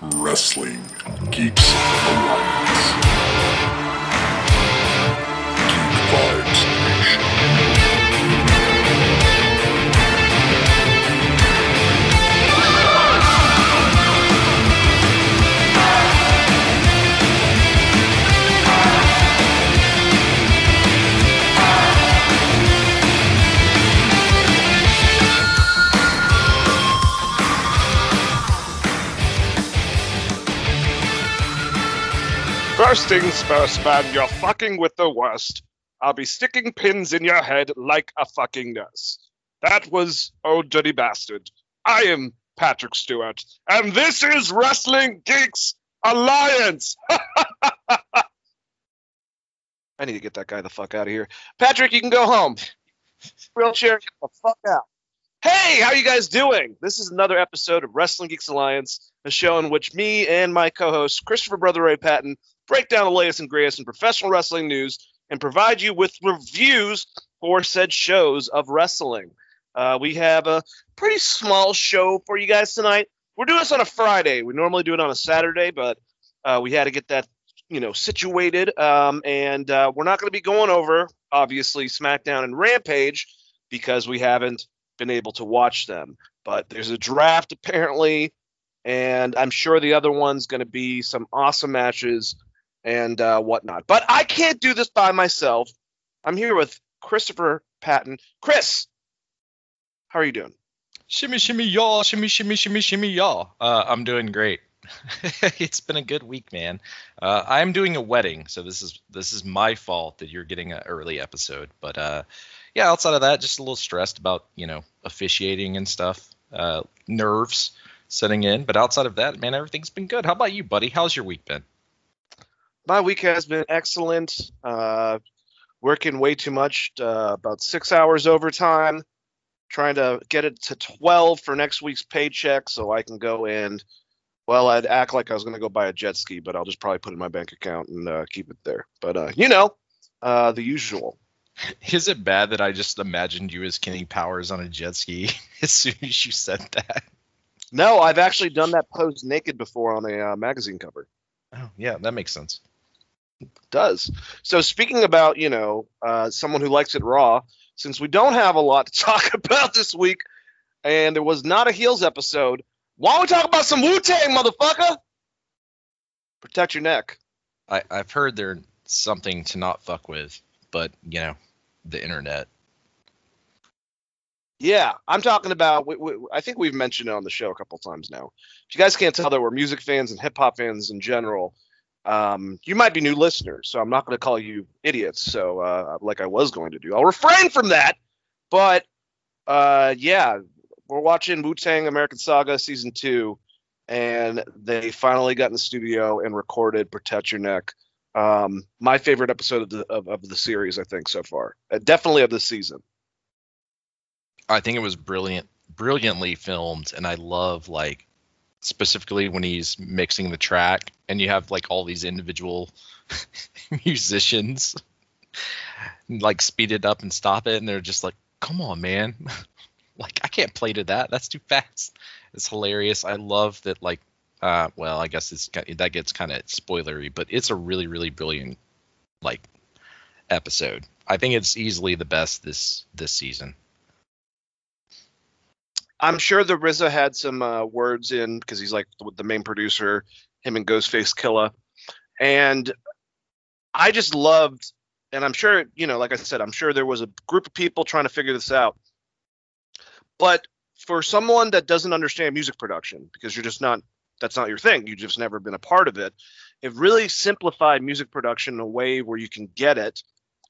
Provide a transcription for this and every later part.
Wrestling Geeks Alliance. Geek Vibes Nation. First things first, man, you're fucking with the worst. I'll be sticking pins in your head like a fucking nurse. That was Old Dirty Bastard. I am Patrick Stewart, and this is Wrestling Geeks Alliance. I need to get that guy the fuck out of here. Patrick, you can go home. Wheelchair, get the fuck out. Hey, how you guys doing? This is another episode of Wrestling Geeks Alliance, a show in which me and my co-host, Christopher Brother Ray Patton, break down the latest and greatest in professional wrestling news, and provide you with reviews for said shows of wrestling. We have a pretty small show for you guys tonight. We're doing this on a Friday. We normally do it on a Saturday, but we had to get that, situated. And we're not going to be going over, obviously, SmackDown and Rampage, because we haven't been able to watch them. But there's a draft, apparently, and I'm sure the other one's going to be some awesome matches and whatnot. But I can't do this by myself. I'm here with Christopher Patton. Chris, how are you doing? Shimmy, shimmy, y'all. Shimmy, shimmy, shimmy, shimmy, y'all. I'm doing great. It's been a good week, man. I'm doing a wedding, so this is my fault that you're getting an early episode. But yeah, outside of that, just a little stressed about, officiating and stuff. Nerves setting in. But outside of that, man, everything's been good. How about you, buddy? How's your week been? My week has been excellent. Working way too much, about 6 hours overtime, trying to get it to 12 for next week's paycheck so I can go and, well, I'd act like I was going to go buy a jet ski, but I'll just probably put it in my bank account and keep it there. But, the usual. Is it bad that I just imagined you as Kenny Powers on a jet ski as soon as you said that? No, I've actually done that pose naked before on a magazine cover. Oh, yeah, that makes sense. It does. So speaking about, someone who likes it raw, since we don't have a lot to talk about this week and there was not a heels episode, why don't we talk about some Wu-Tang, motherfucker? Protect your neck. I've heard they're something to not fuck with, but, the internet. Yeah, I'm talking about, I think we've mentioned it on the show a couple times now. If you guys can't tell that we're music fans and hip-hop fans in general, you might be new listeners, so I'm not going to call you idiots, so like I was going to do. I'll refrain from that, but yeah, we're watching Wu-Tang American Saga Season 2, and they finally got in the studio and recorded Protect Your Neck. My favorite episode of the series, I think, so far. Definitely of the season. I think it was brilliantly filmed, and I love, specifically when he's mixing the track, and you have, all these individual musicians, speed it up and stop it, and they're just like, come on, man. I can't play to that. That's too fast. It's hilarious. I love that, I guess that gets kind of spoilery, but it's a really, really brilliant, episode. I think it's easily the best this season. I'm sure the RZA had some words in because he's the main producer, him and Ghostface Killah. And I just loved, and I'm sure, like I said, I'm sure there was a group of people trying to figure this out. But for someone that doesn't understand music production, because that's not your thing. You've just never been a part of it. It really simplified music production in a way where you can get it.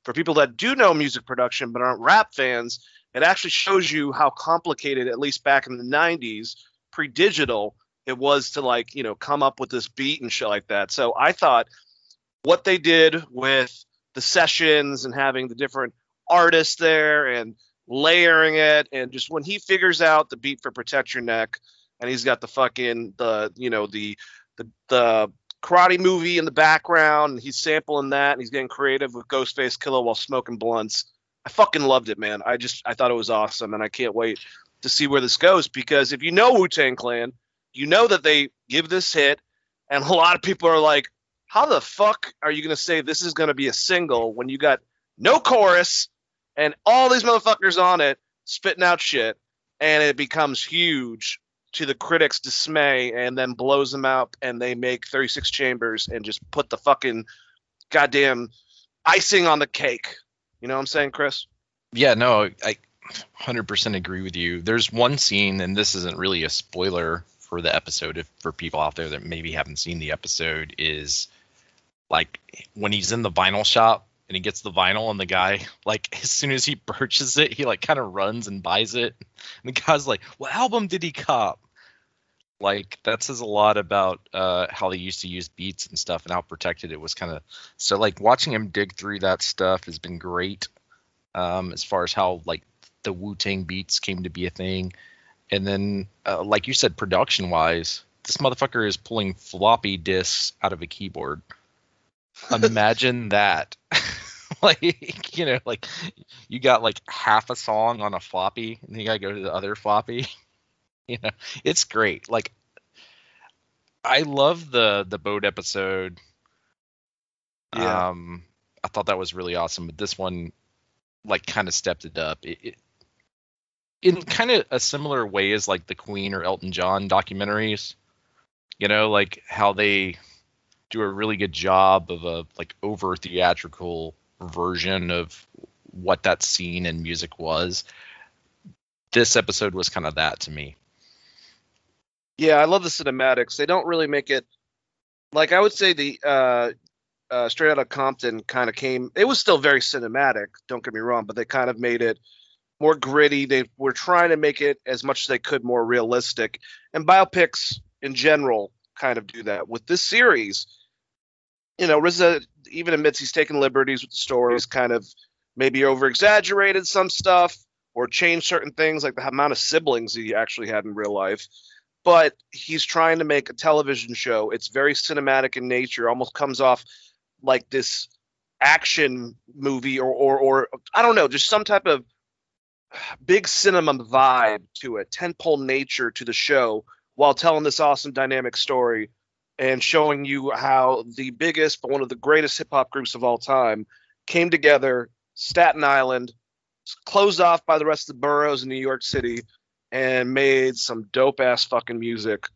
For people that do know music production but aren't rap fans, it actually shows you how complicated, at least back in the 90s, pre-digital, it was to come up with this beat and shit like that. So I thought what they did with the sessions and having the different artists there and layering it, and just when he figures out the beat for Protect Your Neck, and he's got the fucking the Karate Movie in the background, and he's sampling that, and he's getting creative with Ghostface Killah while smoking blunts. I fucking loved it, man. I thought it was awesome, and I can't wait to see where this goes, because if you know Wu-Tang Clan, you know that they give this hit, and a lot of people are like, how the fuck are you going to say this is going to be a single when you got no chorus and all these motherfuckers on it spitting out shit, and it becomes huge to the critics' dismay and then blows them up, and they make 36 Chambers and just put the fucking goddamn icing on the cake. You know what I'm saying, Chris? Yeah, no, I 100% agree with you. There's one scene, and this isn't really a spoiler for the episode, if, for people out there that maybe haven't seen the episode, is like when he's in the vinyl shop and he gets the vinyl, and the guy, like, as soon as he purchases it, he like kind of runs and buys it, and the guy's like, what album did he cop? Like, that says a lot about how they used to use beats and stuff and how protected it was, kind of. So like watching him dig through that stuff has been great, as far as how like the Wu-Tang beats came to be a thing. And then, like you said, production-wise, this motherfucker is pulling floppy disks out of a keyboard. Imagine that. Like, you know, like, you got, like, half a song on a floppy, and you gotta go to the other floppy. You know, it's great. Like, I love the boat episode. Yeah. I thought that was really awesome, but this one, like, kind of stepped it up. It in kind of a similar way as like the Queen or Elton John documentaries, you know, like how they do a really good job of a like over theatrical version of what that scene and music was. This episode was kind of that to me. Yeah, I love the cinematics. They don't really make it, like, I would say the Straight Outta Compton kind of came, it was still very cinematic, don't get me wrong, but they kind of made it more gritty. They were trying to make it as much as they could more realistic. And biopics in general kind of do that. With this series, you know, RZA even admits he's taken liberties with the stories, kind of maybe over-exaggerated some stuff or changed certain things, like the amount of siblings he actually had in real life. But he's trying to make a television show. It's very cinematic in nature, almost comes off like this action movie or I don't know, just some type of big cinema vibe to it, tentpole nature to the show, while telling this awesome dynamic story and showing you how the biggest but one of the greatest hip-hop groups of all time came together, Staten Island, closed off by the rest of the boroughs in New York City, and made some dope-ass fucking music.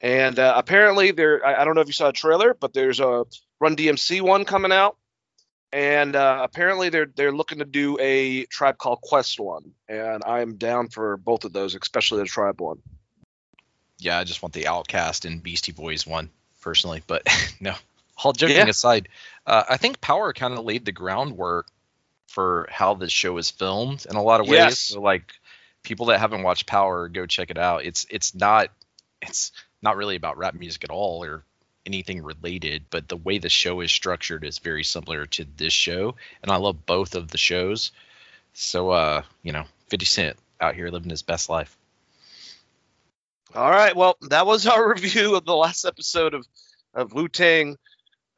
And apparently, I don't know if you saw a trailer, but there's a Run DMC one coming out. And apparently they're looking to do a Tribe Called Quest one, and I'm down for both of those, especially the Tribe one. Yeah, I just want the Outkast and Beastie Boys one, personally. But no, all joking aside, I think Power kind of laid the groundwork for how this show is filmed in a lot of ways. Yes. So, like, people that haven't watched Power, go check it out. It's not really about rap music at all, or anything related, but the way the show is structured is very similar to this show, and I love both of the shows. So, you know, 50 Cent out here living his best life. All right, well, that was our review of the last episode of Wu-Tang,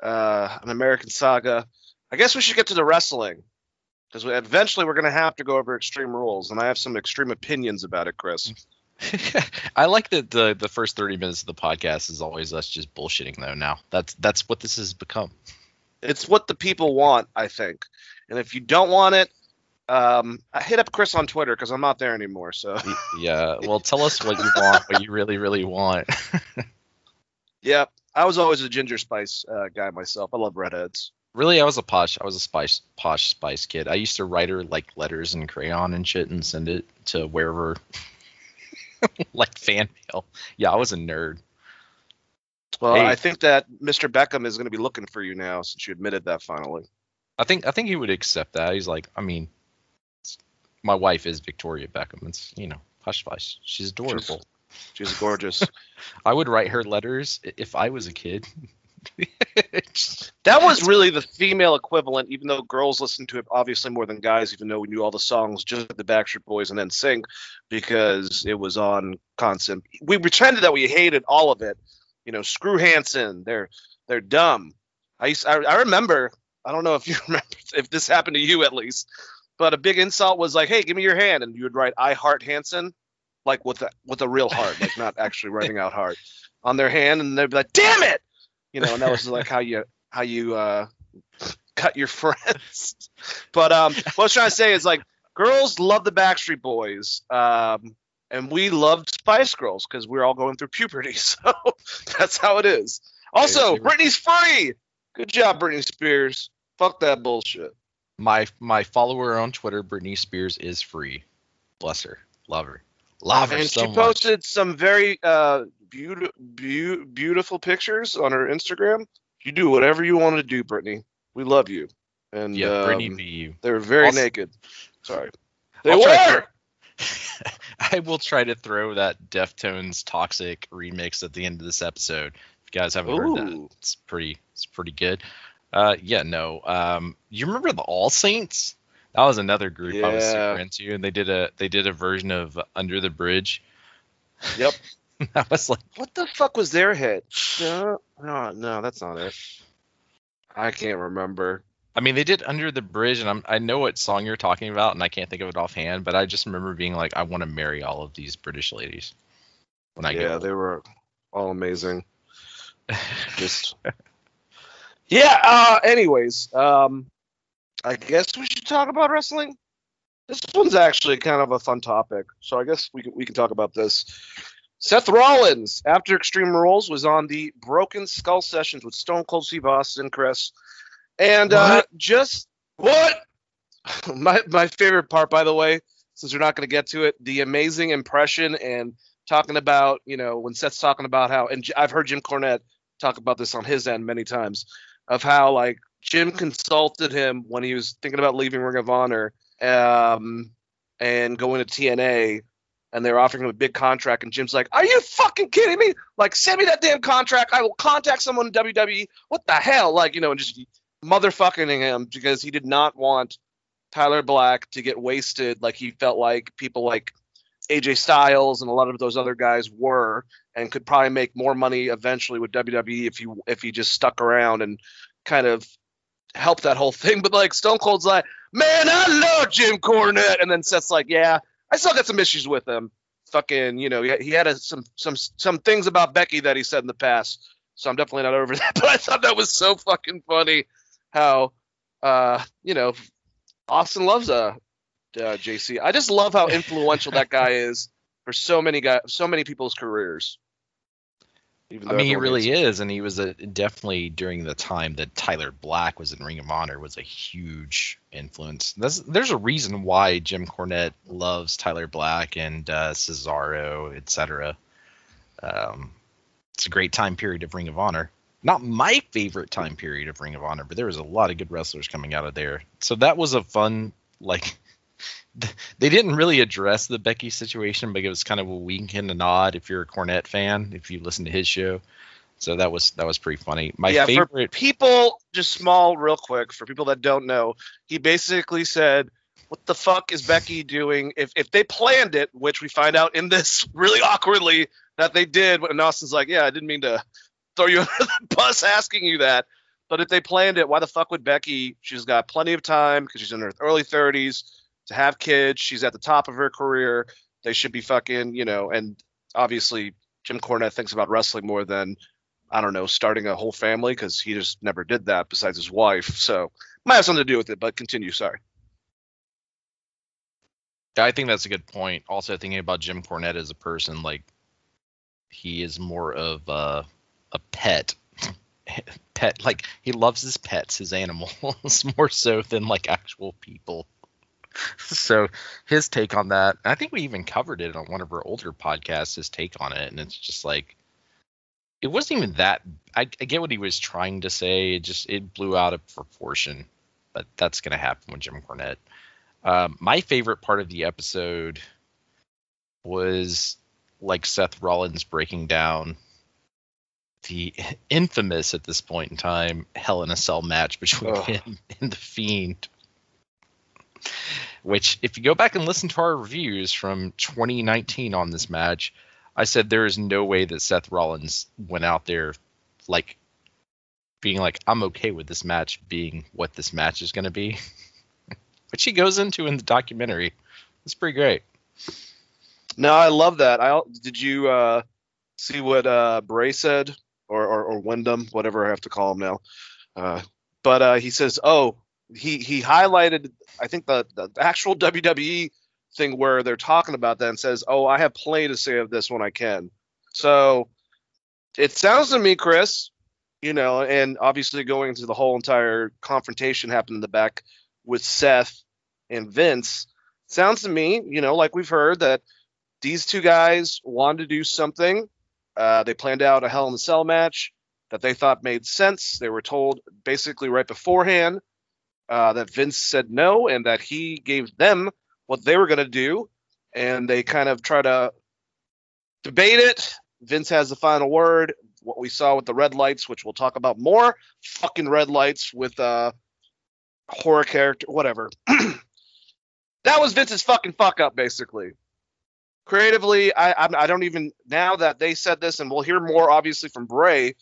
An American Saga. I guess we should get to the wrestling, because eventually we're going to have to go over Extreme Rules, and I have some extreme opinions about it, Chris. I like that the first 30 minutes of the podcast is always us just bullshitting, though. Now that's what this has become. It's what the people want, I think. And if you don't want it, hit up Chris on Twitter, because I'm not there anymore. So yeah, well, tell us what you want, what you really, really want. Yeah, I was always a ginger spice guy myself. I love redheads. Really, I was a posh spice kid. I used to write her like letters in crayon and shit and send it to wherever. Like fan mail. Yeah, I was a nerd. Well, hey. I think that Mr. Beckham is going to be looking for you now, since you admitted that finally. I think he would accept that. He's like, I mean, my wife is Victoria Beckham. It's, you know, hush spice. She's adorable. She's gorgeous. I would write her letters if I was a kid. That was really the female equivalent, even though girls listen to it obviously more than guys, even though we knew all the songs, just the Backstreet Boys and NSYNC, because it was on constant. We pretended that we hated all of it. You know, screw Hanson, they're dumb. I remember, I don't know if you remember, if this happened to you at least, but a big insult was like, hey, give me your hand, and you would write I heart Hanson. like with a real heart, like not actually writing out hard, on their hand, and they'd be like, "Damn it!" You know, and that was like how you cut your friends. But what I was trying to say is, like, girls love the Backstreet Boys, and we loved Spice Girls because we're all going through puberty, so that's how it is. Also, Britney's free. Good job, Britney Spears. Fuck that bullshit. My follower on Twitter, Britney Spears, is free. Bless her. Love her. Love her and so much. And she posted some very beautiful pictures on her Instagram. You do whatever you want to do, Britney. We love you. And yeah, Britney be you. They were very naked. Sorry. They were! I will try to throw that Deftones Toxic remix at the end of this episode. If you guys haven't heard that, it's pretty good. You remember the All Saints? That was another group I was super into, and they did a version of Under the Bridge. Yep. I was like, what the fuck was their hit? No, that's not it. I can't remember. I mean, they did Under the Bridge, and I know what song you're talking about, and I can't think of it offhand, but I just remember being like, I want to marry all of these British ladies. When I get they were all amazing. Just. Yeah, anyways, I guess we should talk about wrestling. This one's actually kind of a fun topic, so I guess we can talk about this. Seth Rollins, after Extreme Rules, was on the Broken Skull Sessions with Stone Cold Steve Austin, Chris. And what? my favorite part, by the way, since we're not going to get to it, the amazing impression and talking about, you know, when Seth's talking about how, and I've heard Jim Cornette talk about this on his end many times, of how, like, Jim consulted him when he was thinking about leaving Ring of Honor and going to TNA, and they were offering him a big contract, and Jim's like, are you fucking kidding me? Like, send me that damn contract. I will contact someone in WWE. What the hell? Like, you know, and just motherfucking him because he did not want Tyler Black to get wasted like he felt like people like AJ Styles and a lot of those other guys were, and could probably make more money eventually with WWE if he just stuck around and kind of helped that whole thing. But like Stone Cold's like, man, I love Jim Cornette, and then Seth's like, yeah, I still got some issues with him. Fucking, you know, he had some things about Becky that he said in the past, so I'm definitely not over that. But I thought that was so fucking funny how you know, Austin loves JC. I just love how influential that guy is for so many people's careers. I mean, he really is, and he was definitely during the time that Tyler Black was in Ring of Honor was a huge influence. There's a reason why Jim Cornette loves Tyler Black and Cesaro, etc. It's a great time period of Ring of Honor. Not my favorite time period of Ring of Honor, but there was a lot of good wrestlers coming out of there. So that was a fun, like, they didn't really address the Becky situation, but it was kind of a wink and a nod if you're a Cornette fan, if you listen to his show. So that was pretty funny. My favorite people, just small, real quick, for people that don't know, he basically said, what the fuck is Becky doing? If they planned it, which we find out in this really awkwardly that they did, and Austin's like, yeah, I didn't mean to throw you under the bus asking you that. But if they planned it, why the fuck would Becky? She's got plenty of time because she's in her early 30s. To have kids, she's at the top of her career. They should be fucking, you know, and obviously Jim Cornette thinks about wrestling more than, I don't know, starting a whole family, because he just never did that besides his wife. So might have something to do with it, but continue. Sorry. I think that's a good point. Also thinking about Jim Cornette as a person, like, he is more of a pet. Like, he loves his pets, his animals, more so than like actual people. So his take on that, I think we even covered it on one of our older podcasts, his take on it. And it's just like, it wasn't even that. I get what he was trying to say. It blew out of proportion, but that's going to happen with Jim Cornette. My favorite part of the episode was like Seth Rollins breaking down the infamous, at this point in time, Hell in a Cell match between him and The Fiend. Which, if you go back and listen to our reviews from 2019 on this match, I said there is no way that Seth Rollins went out there like being like, I'm okay with this match being what this match is going to be. Which he goes into in the documentary. It's pretty great. No, I love that. Did you see what Bray said, or Wyndham, whatever I have to call him now? But he says, he highlighted, I think, the actual WWE thing where they're talking about that, and says, I have plenty to say of this when I can. So it sounds to me, Chris, and obviously going into the whole entire confrontation happened in the back with Seth and Vince, sounds to me, like we've heard, that these two guys wanted to do something. They planned out a Hell in a Cell match that they thought made sense. They were told basically right beforehand that Vince said no, and that he gave them what they were going to do, and they kind of try to debate it. Vince has the final word. What we saw with the red lights, which we'll talk about more, fucking red lights with horror character, whatever. That was Vince's fucking fuck up, basically. Creatively, I don't even, now that they said this, and we'll hear more, obviously, from Bray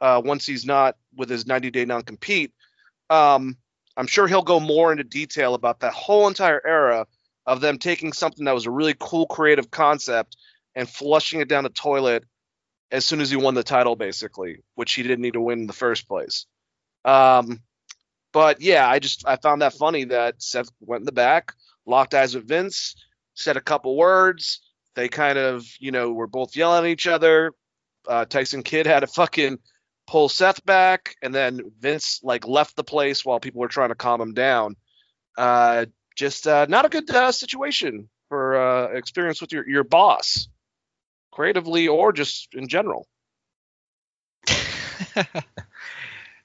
once he's not with his 90-day non-compete. I'm sure he'll go more into detail about that whole entire era of them taking something that was a really cool creative concept and flushing it down the toilet as soon as he won the title, basically, which he didn't need to win in the first place. But yeah, I found that funny that Seth went in the back, locked eyes with Vince, said a couple words. They kind of, were both yelling at each other. Tyson Kidd had to fucking pull Seth back, and then Vince left the place while people were trying to calm him down. Just not a good situation for experience with your boss, creatively or just in general.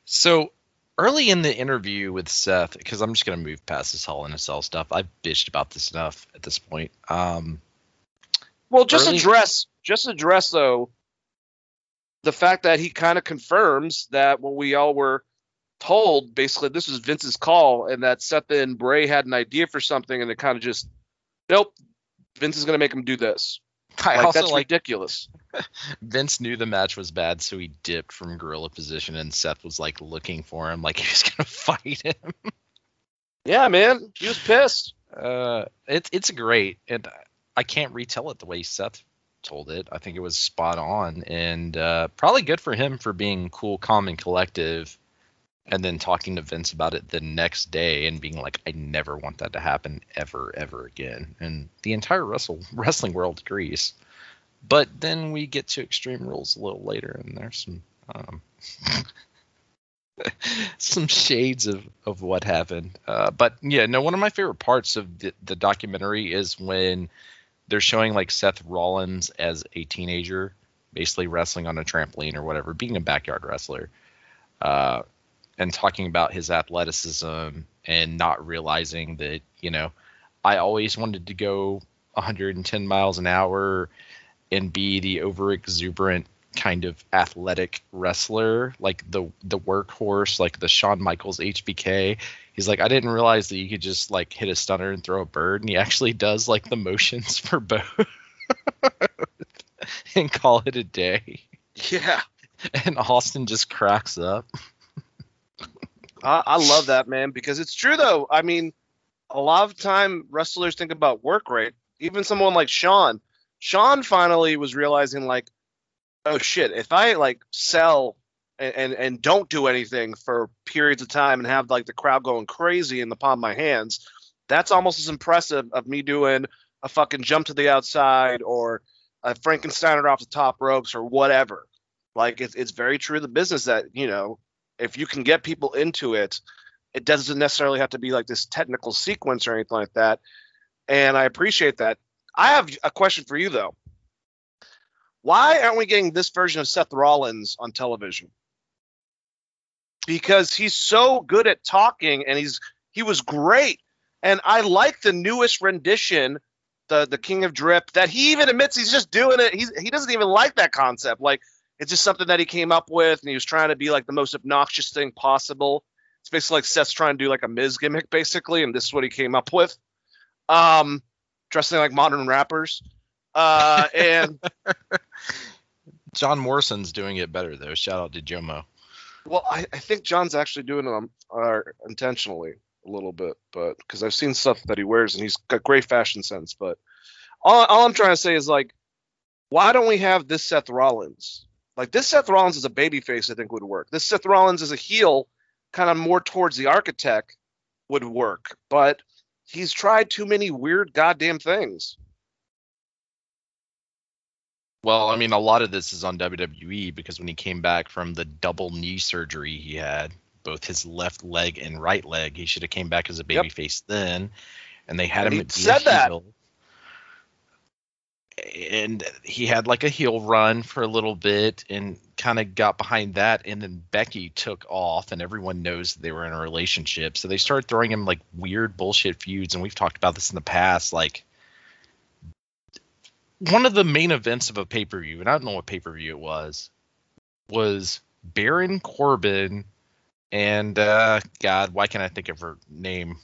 So early in the interview with Seth, because I'm just going to move past this Hell in a Cell stuff. I've bitched about this enough at this point. Just address though, the fact that he kind of confirms that what we all were told, basically, this was Vince's call, and that Seth and Bray had an idea for something, and it kind of just, nope, Vince is going to make him do this. That's ridiculous. Vince knew the match was bad, so he dipped from gorilla position, and Seth was looking for him, he was gonna fight him. Yeah, man, he was pissed. It's great, and I can't retell it the way Seth told it. I think it was spot on, and probably good for him for being cool, calm, and collective, and then talking to Vince about it the next day and being I never want that to happen ever again. And the entire wrestling world agrees. But then we get to Extreme Rules a little later, and there's some some shades of what happened. But yeah, no, one of my favorite parts of the documentary is when they're showing Seth Rollins as a teenager, basically wrestling on a trampoline or whatever, being a backyard wrestler. And talking about his athleticism and not realizing that, I always wanted to go 110 miles an hour and be the overexuberant kind of athletic wrestler, the workhorse, the Shawn Michaels HBK. He's I didn't realize that you could just hit a stunner and throw a bird, and he actually does the motions for both and call it a day. Yeah. And Austin just cracks up. I love that, man, because it's true, though. I mean, a lot of time wrestlers think about work rate. Even someone like Shawn. Shawn finally was realizing, oh, shit, if I, sell and don't do anything for periods of time and have, the crowd going crazy in the palm of my hands, that's almost as impressive of me doing a fucking jump to the outside or a Frankensteiner off the top ropes or whatever. It's very true of the business that, if you can get people into it, it doesn't necessarily have to be this technical sequence or anything like that. And I appreciate that. I have a question for you, though. Why aren't we getting this version of Seth Rollins on television? Because he's so good at talking, and he was great. And I like the newest rendition, the King of Drip, that he even admits he's just doing it. He doesn't even like that concept. It's just something that he came up with, and he was trying to be the most obnoxious thing possible. It's basically Seth's trying to do a Miz gimmick, basically, and this is what he came up with. Dressing like modern rappers. And John Morrison's doing it better, though. Shout out to Jomo. Well, I think John's actually doing it intentionally a little bit, but because I've seen stuff that he wears, and he's got great fashion sense, but all I'm trying to say is, like, why don't we have this Seth Rollins? Like, this Seth Rollins is a babyface, I think, would work. This Seth Rollins is a heel, kind of more towards the architect, would work. But he's tried too many weird goddamn things. Well, I mean, a lot of this is on WWE because when he came back from the double knee surgery he had, both his left leg and right leg, he should have came back as a babyface then. And they had him at the heel. And he had like a heel run for a little bit and kind of got behind that. And then Becky took off and everyone knows they were in a relationship. So they started throwing him like weird bullshit feuds. And we've talked about this in the past. Like one of the main events of a pay-per-view, and I don't know what pay-per-view it was Baron Corbin and God, why can't I think of her name?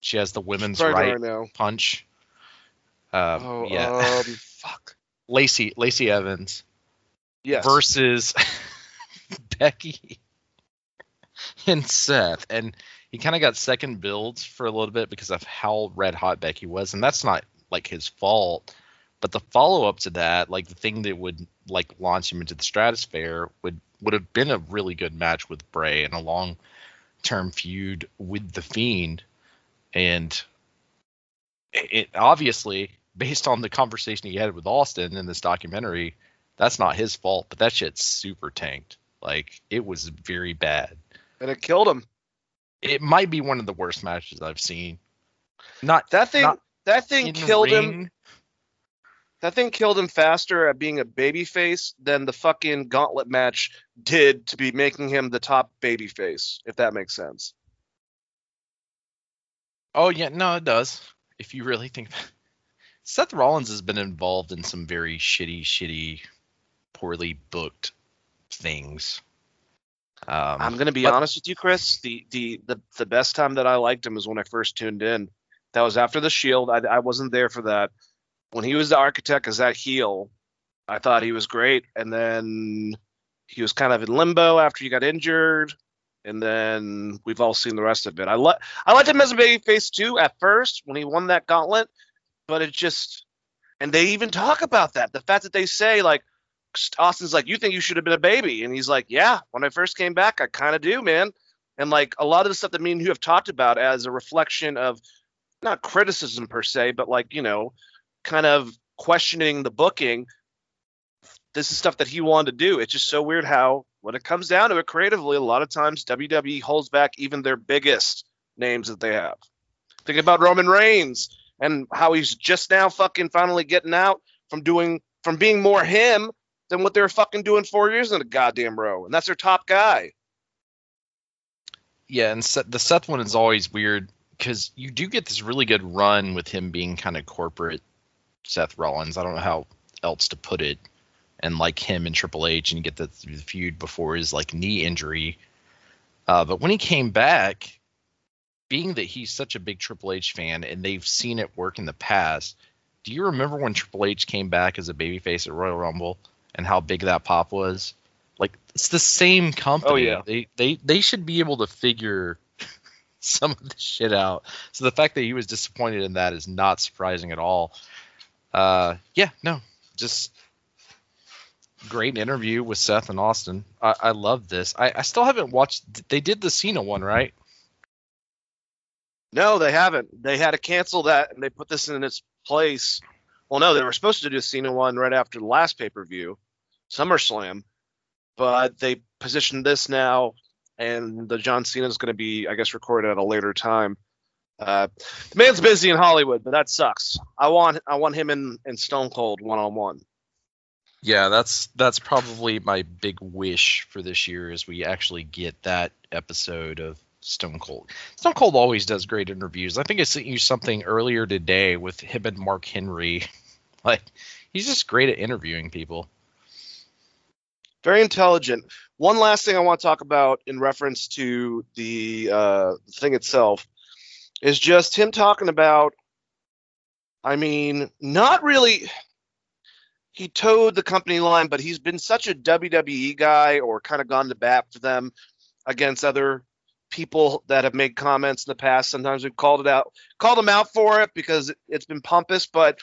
She has the women's right punch. Lacey Evans. Yes. Versus Becky and Seth. And he kind of got second builds for a little bit because of how red hot Becky was. And that's not like his fault. But the follow up to that, like the thing that would like launch him into the stratosphere would have been a really good match with Bray and a long term feud with The Fiend. And it obviously, based on the conversation he had with Austin in this documentary, that's not his fault, but that shit's super tanked. Like, it was very bad. And it killed him. It might be one of the worst matches I've seen. That thing killed him faster at being a babyface than the fucking gauntlet match did to be making him the top babyface, if that makes sense. Oh, yeah, no, it does. If you really think about it. Seth Rollins has been involved in some very shitty, poorly booked things. I'm going to be honest with you, Chris. The best time that I liked him was when I first tuned in. That was after the Shield. I wasn't there for that. When he was the architect as that heel, I thought he was great. And then he was kind of in limbo after he got injured. And then we've all seen the rest of it. I liked him as a babyface too at first when he won that gauntlet. But it just, and they even talk about that. The fact that they say, like, Austin's like, you think you should have been a baby. And he's like, yeah, when I first came back, I kind of do, man. And, like, a lot of the stuff that me and you have talked about as a reflection of, not criticism per se, but, like, you know, kind of questioning the booking. This is stuff that he wanted to do. It's just so weird how, when it comes down to it creatively, a lot of times WWE holds back even their biggest names that they have. Think about Roman Reigns. And how he's just now fucking finally getting out from being more him than what they were fucking doing 4 years in a goddamn row. And that's their top guy. Yeah, and the Seth one is always weird because you do get this really good run with him being kind of corporate Seth Rollins. I don't know how else to put it. And like him and Triple H, and you get the feud before his like knee injury. But when he came back, being that he's such a big Triple H fan and they've seen it work in the past, do you remember when Triple H came back as a babyface at Royal Rumble and how big that pop was? Like, it's the same company. Oh, yeah. They should be able to figure some of this shit out. So the fact that he was disappointed in that is not surprising at all. Just great interview with Seth and Austin. I love this. I still haven't watched. They did the Cena one, right? No, they haven't. They had to cancel that, and they put this in its place. Well, no, they were supposed to do Cena one right after the last pay-per-view, SummerSlam, but they positioned this now, and the John Cena is going to be, I guess, recorded at a later time. The man's busy in Hollywood, but that sucks. I want him in Stone Cold one-on-one. Yeah, that's probably my big wish for this year is we actually get that episode of Stone Cold. Stone Cold always does great interviews. I think I sent you something earlier today with him and Mark Henry. Like, he's just great at interviewing people. Very intelligent. One last thing I want to talk about in reference to the thing itself is just him talking about, I mean, not really, he towed the company line, but he's been such a WWE guy or kind of gone to bat for them against other people that have made comments in the past. Sometimes we've called them out for it because it's been pompous, but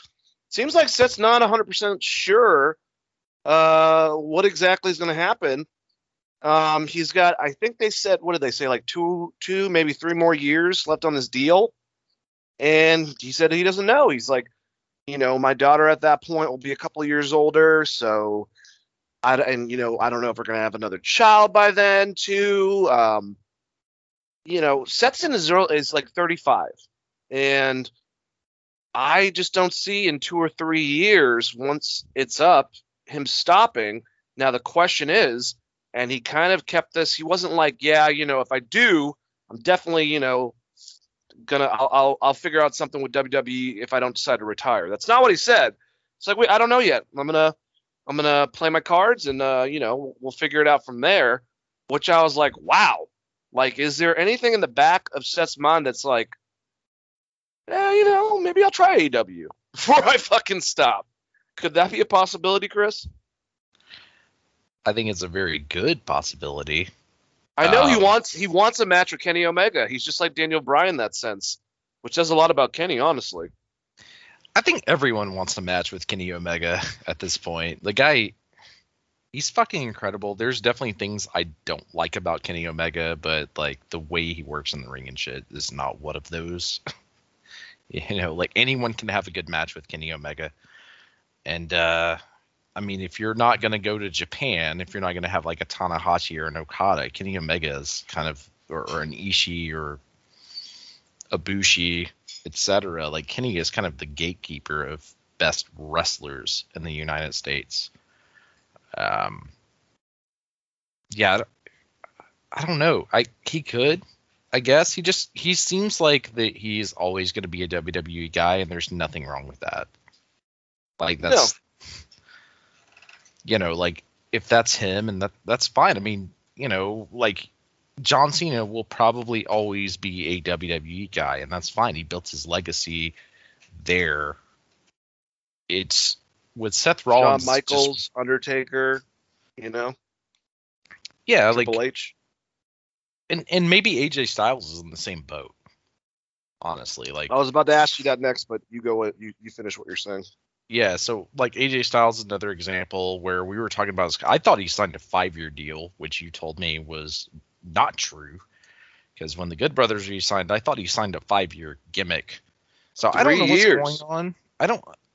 Seems like Seth's not 100% sure what exactly is going to happen. He's got, I think they said, what did they say, like two, maybe three more years left on his deal. And he said he doesn't know. He's like, you know, my daughter at that point will be a couple of years older. So, I don't know if we're going to have another child by then, too. You know, Seth's in his is like 35. And I just don't see in 2 or 3 years, once it's up, him stopping. Now, the question is, and he kind of kept this, he wasn't like, yeah, you know, if I do, I'm definitely, you know, I'll figure out something with WWE if I don't decide to retire. That's not what he said. It's like, wait, I don't know yet. I'm gonna play my cards and you know, we'll figure it out from there. Which I was like, wow. Like, is there anything in the back of Seth's mind that's like, yeah, you know, maybe I'll try AEW before I fucking stop? Could that be a possibility, Chris? I think it's a very good possibility. I know he wants a match with Kenny Omega. He's just like Daniel Bryan in that sense, which says a lot about Kenny, honestly. I think everyone wants a match with Kenny Omega at this point. The guy, he's fucking incredible. There's definitely things I don't like about Kenny Omega, but like the way he works in the ring and shit is not one of those. You know, like anyone can have a good match with Kenny Omega. And I mean, if you're not going to go to Japan, if you're not going to have like a Tanahashi or an Okada, Kenny Omega is kind of, or an Ishii or Ibushi, etc. Like, Kenny is kind of the gatekeeper of best wrestlers in the United States. Yeah, I don't know. He could, I guess. He seems like that he's always going to be a WWE guy, and there's nothing wrong with that. Like, that's... No. You know, like, if that's him, and that's fine. I mean, you know, like, John Cena will probably always be a WWE guy, and that's fine. He built his legacy there. It's with Seth Rollins, Shawn Michaels, Undertaker, you know? Yeah, Triple H. And maybe AJ Styles is in the same boat, honestly. Like, I was about to ask you that next, but you go. You finish what you're saying. Yeah, so, like, AJ Styles is another example where we were talking about this. I thought he signed a 5-year deal, which you told me was not true. Because when the Good Brothers re-signed, I thought he signed a 5-year gimmick. So I don't know what's going on.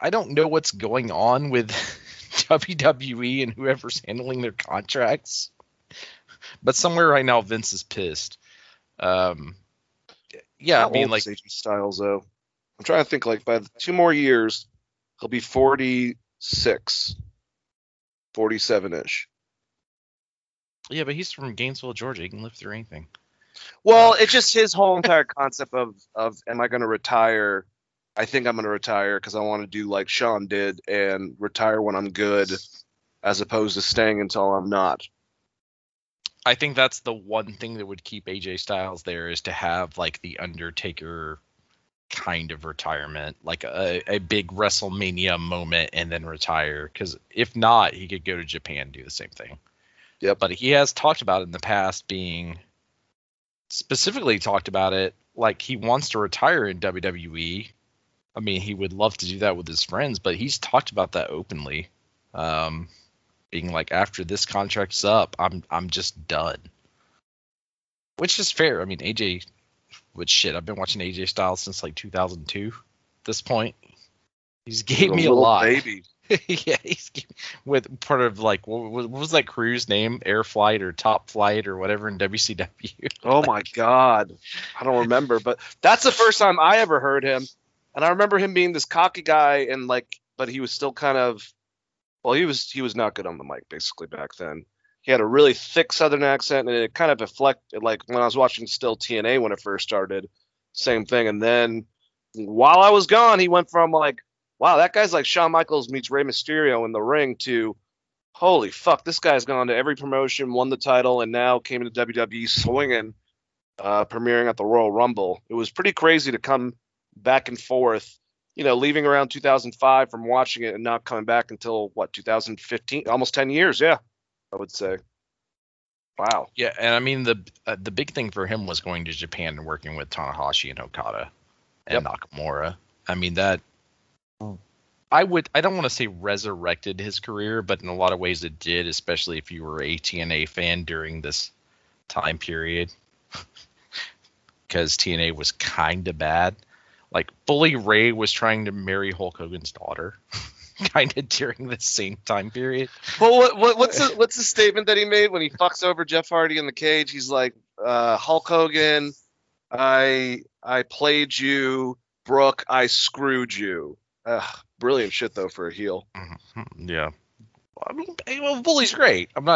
I don't know what's going on with WWE and whoever's handling their contracts. But somewhere right now, Vince is pissed. Yeah, I mean, like, AJ Styles, though. I'm trying to think, like, by 2 more years... He'll be 46, 47-ish. Yeah, but he's from Gainesville, Georgia. He can live through anything. Well, it's just his whole entire concept of am I going to retire? I think I'm going to retire because I want to do like Sean did and retire when I'm good as opposed to staying until I'm not. I think that's the one thing that would keep AJ Styles there is to have like the Undertaker kind of retirement, like a big WrestleMania moment and then retire, because if not, he could go to Japan and do the same thing. Yeah, but he has talked about it in the past, being specifically talked about it like he wants to retire in WWE. I mean, he would love to do that with his friends, but he's talked about that openly, being like, after this contract's up, I'm just done, which is fair. I mean, AJ, which shit, I've been watching AJ Styles since like 2002. At this point, he's gave me a lot. Baby. Yeah, he's with part of like what was that crew's name? Air Flight or Top Flight or whatever in WCW. Oh my god, I don't remember. But that's the first time I ever heard him, and I remember him being this cocky guy and like, but he was still kind of, well, he was not good on the mic basically back then. He had a really thick Southern accent, and it kind of reflected, like, when I was watching still TNA when it first started, same thing. And then while I was gone, he went from, like, wow, that guy's like Shawn Michaels meets Rey Mysterio in the ring to, holy fuck, this guy's gone to every promotion, won the title, and now came into WWE swinging, premiering at the Royal Rumble. It was pretty crazy to come back and forth, you know, leaving around 2005 from watching it and not coming back until, what, 2015? Almost 10 years, yeah. I would say. Wow. Yeah, and I mean, the big thing for him was going to Japan and working with Tanahashi and Okada and Nakamura. I mean, that I don't want to say resurrected his career, but in a lot of ways it did, especially if you were a TNA fan during this time period, because TNA was kind of bad. Like, Bully Ray was trying to marry Hulk Hogan's daughter, kind of during the same time period. Well, what's the statement that he made when he fucks over Jeff Hardy in the cage? He's like, Hulk Hogan, I played you, Brooke, I screwed you. Brilliant shit though for a heel. Mm-hmm. Yeah. I mean, well, Bully's great. I'm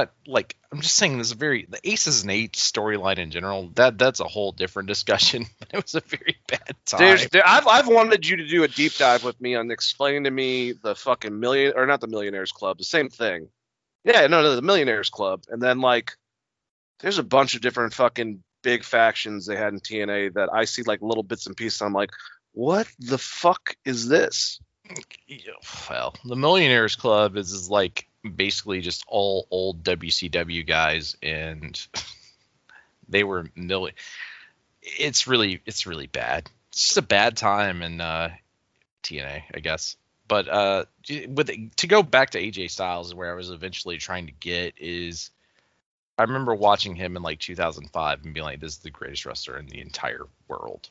just saying this is the Aces and Eights storyline in general. That's a whole different discussion. It was a very bad time. I've wanted you to do a deep dive with me on explaining to me the fucking Millionaires Club, the same thing. Yeah, no, the Millionaires Club, and then there's a bunch of different fucking big factions they had in TNA that I see little bits and pieces. I'm like, what the fuck is this? Well, the Millionaires Club is basically just all old WCW guys, and they were it's really bad. It's just a bad time in TNA, I guess. But to go back to AJ Styles, where I was eventually trying to get is, I remember watching him in 2005 and being like, this is the greatest wrestler in the entire world.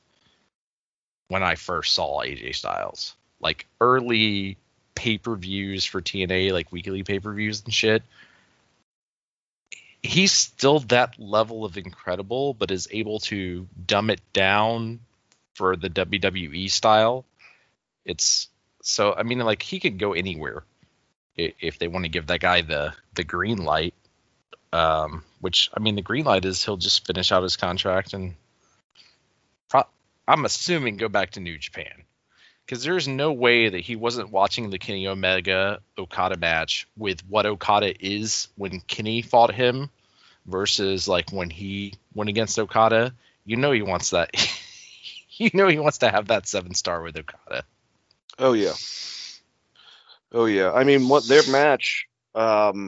When I first saw AJ Styles, early pay-per-views for TNA, weekly pay-per-views and shit. He's still that level of incredible, but is able to dumb it down for the WWE style. He could go anywhere if they want to give that guy the green light, which the green light is he'll just finish out his contract and I'm assuming go back to New Japan. Because there's no way that he wasn't watching the Kenny Omega-Okada match with what Okada is when Kenny fought him versus when he went against Okada. You know he wants that. You know he wants to have that 7-star with Okada. Oh, yeah. Oh, yeah. I mean, what their match, what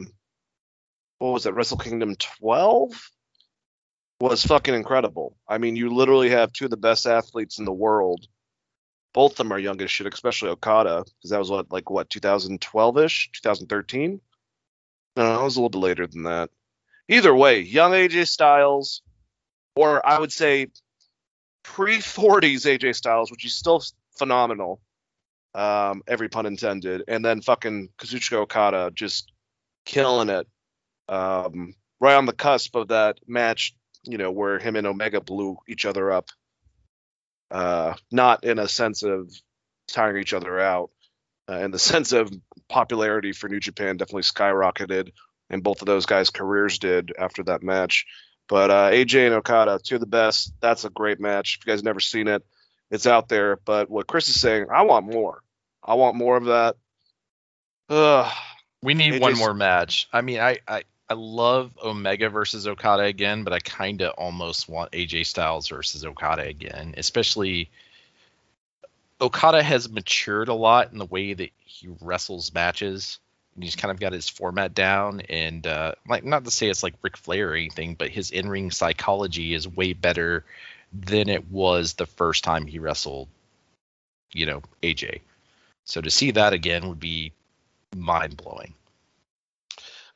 was it, Wrestle Kingdom 12? Was fucking incredible. I mean, you literally have two of the best athletes in the world. Both of them are young as shit, especially Okada, because that was 2012-ish, 2013? No, it was a little bit later than that. Either way, young AJ Styles, or I would say pre-40s AJ Styles, which is still phenomenal, every pun intended, and then fucking Kazuchika Okada just killing it, right on the cusp of that match, where him and Omega blew each other up. Not in a sense of tiring each other out, in the sense of popularity for New Japan definitely skyrocketed, and both of those guys' careers did after that match. But AJ and Okada, two of the best. That's a great match. If you guys have never seen it, it's out there. But what Chris is saying, I want more. I want more of that. We need AJ's one more match. I mean, I love Omega versus Okada again, but I kind of almost want AJ Styles versus Okada again, especially Okada has matured a lot in the way that he wrestles matches, and he's kind of got his format down, and not to say it's Ric Flair or anything, but his in-ring psychology is way better than it was the first time he wrestled, AJ. So to see that again would be mind-blowing.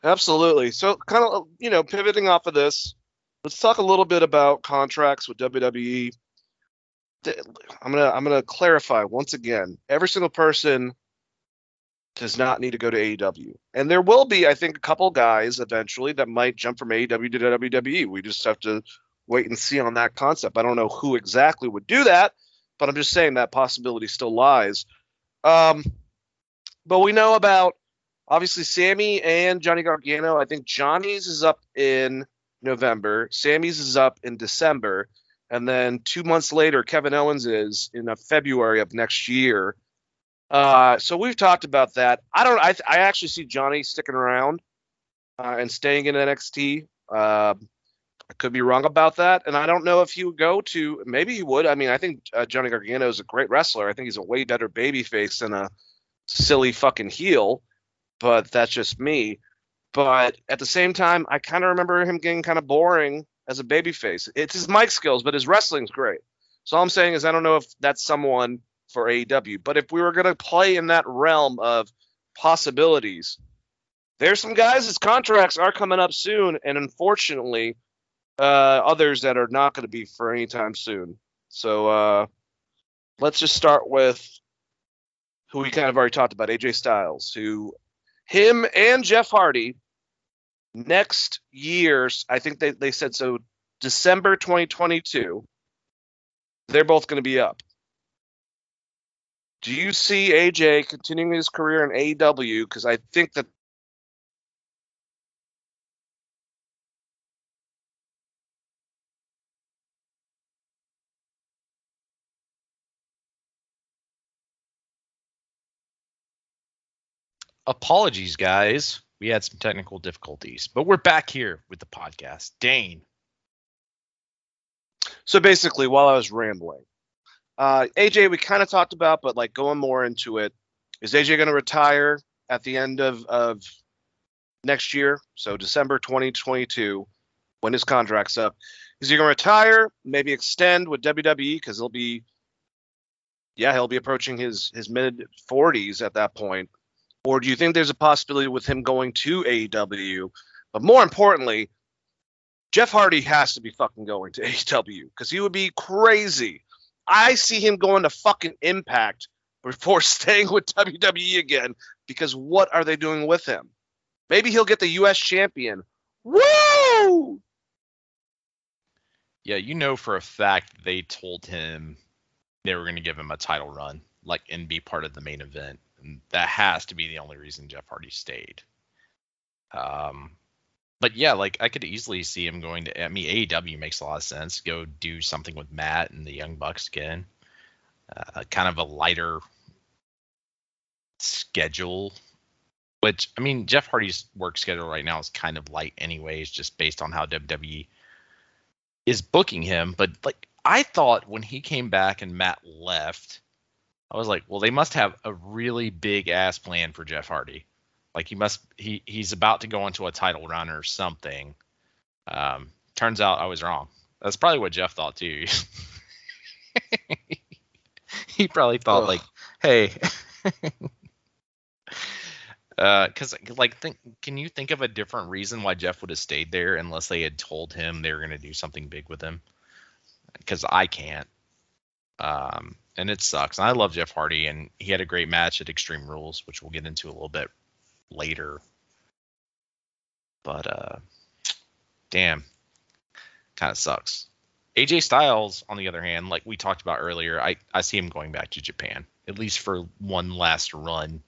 Absolutely. So kind of, pivoting off of this, let's talk a little bit about contracts with WWE. I'm going to clarify once again, every single person does not need to go to AEW. And there will be, I think, a couple guys eventually that might jump from AEW to WWE. We just have to wait and see on that concept. I don't know who exactly would do that, but I'm just saying that possibility still lies. But we know about, obviously, Sammy and Johnny Gargano. I think Johnny's is up in November. Sammy's is up in December. And then 2 months later, Kevin Owens is in February of next year. So we've talked about that. I actually see Johnny sticking around and staying in NXT. I could be wrong about that. And I don't know if he would go to – maybe he would. I mean, I think Johnny Gargano is a great wrestler. I think he's a way better babyface than a silly fucking heel. But that's just me. But at the same time, I kind of remember him getting kind of boring as a babyface. It's his mic skills, but his wrestling's great. So all I'm saying is I don't know if that's someone for AEW. But if we were going to play in that realm of possibilities, there's some guys whose contracts are coming up soon, and unfortunately, others that are not going to be for any time soon. So let's just start with who we kind of already talked about, AJ Styles, who him and Jeff Hardy next year's, I think they said so, December 2022, they're both going to be up. Do you see AJ continuing his career in AEW? Because I think that apologies, guys. We had some technical difficulties, but we're back here with the podcast. Dane. So basically, while I was rambling, AJ, we kind of talked about, but like going more into it, is AJ going to retire at the end of next year? So December 2022, when his contract's up, is he going to retire, maybe extend with WWE? Because he'll be approaching his mid 40s at that point. Or do you think there's a possibility with him going to AEW? But more importantly, Jeff Hardy has to be fucking going to AEW because he would be crazy. I see him going to fucking Impact before staying with WWE again because what are they doing with him? Maybe he'll get the U.S. champion. Woo! Yeah, you know for a fact they told him they were going to give him a title run and be part of the main event. And that has to be the only reason Jeff Hardy stayed. But yeah, I could easily see him going to, AEW makes a lot of sense. Go do something with Matt and the Young Bucks again. Kind of a lighter schedule, which, Jeff Hardy's work schedule right now is kind of light anyways, just based on how WWE is booking him. But I thought when he came back and Matt left, I was like, well, they must have a really big ass plan for Jeff Hardy. He's about to go into a title run or something. Turns out I was wrong. That's probably what Jeff thought too. He probably thought hey, because can you think of a different reason why Jeff would have stayed there unless they had told him they were going to do something big with him? Because I can't. And it sucks. And I love Jeff Hardy, and he had a great match at Extreme Rules, which we'll get into a little bit later. But, damn, kind of sucks. AJ Styles, on the other hand, like we talked about earlier, I see him going back to Japan, at least for one last run.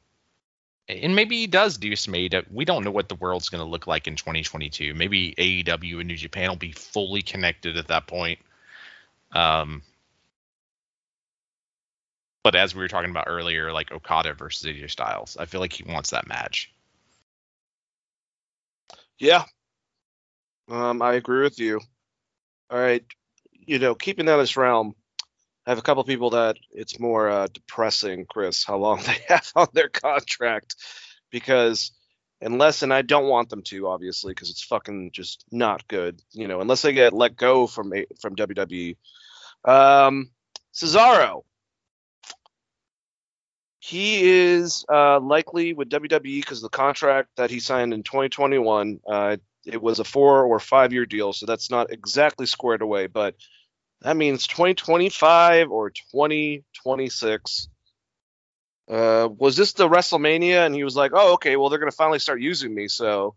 And maybe he does do some AEW. We don't know what the world's going to look like in 2022. Maybe AEW and New Japan will be fully connected at that point. But as we were talking about earlier, Okada versus AJ Styles, I feel like he wants that match. Yeah. I agree with you. All right. Keeping out of this realm, I have a couple of people that it's more depressing, Chris, how long they have on their contract. Because and I don't want them to, obviously, because it's fucking just not good. Unless they get let go from WWE. Cesaro. He is likely with WWE because the contract that he signed in 2021, it was a 4 or 5 year deal, so that's not exactly squared away, but that means 2025 or 2026. Was this the WrestleMania? And he was like, oh, okay, well, they're going to finally start using me, so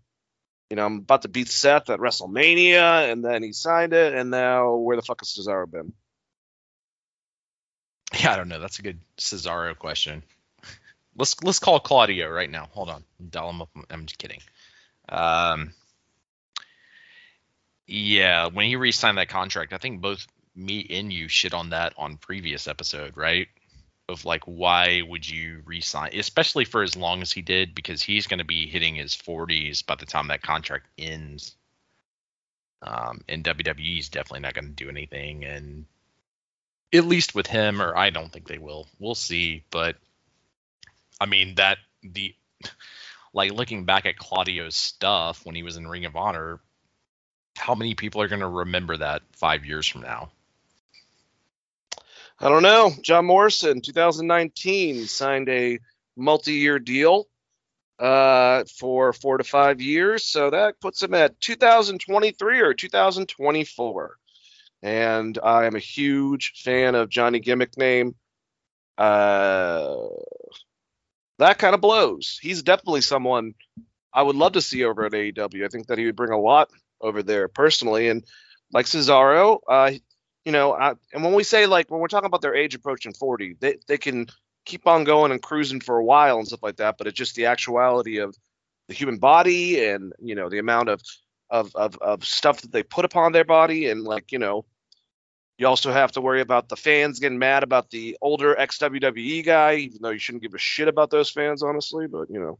I'm about to beat Seth at WrestleMania, and then he signed it, and now where the fuck has Cesaro been? Yeah, I don't know. That's a good Cesaro question. Let's call Claudio right now. Hold on. Dial him up. I'm just kidding. Yeah, when he re-signed that contract, I think both me and you shit on that on previous episode, right? Of why would you re-sign? Especially for as long as he did, because he's going to be hitting his 40s by the time that contract ends. And WWE is definitely not going to do anything. And at least with him, or I don't think they will. We'll see. But looking back at Claudio's stuff when he was in Ring of Honor, how many people are going to remember that 5 years from now? I don't know. John Morrison, 2019, signed a multi-year deal for 4 to 5 years. So that puts him at 2023 or 2024. And I am a huge fan of Johnny Gimmick Name. That kind of blows. He's definitely someone I would love to see over at AEW. I think that he would bring a lot over there personally. And like Cesaro, and when we say, like, when we're talking about their age approaching 40, they can keep on going and cruising for a while and stuff like that. But it's just the actuality of the human body and, you know, the amount of stuff that they put upon their body. And, like, you know, you also have to worry about the fans getting mad about the older ex-WWE guy, even though you shouldn't give a shit about those fans, honestly. But, you know,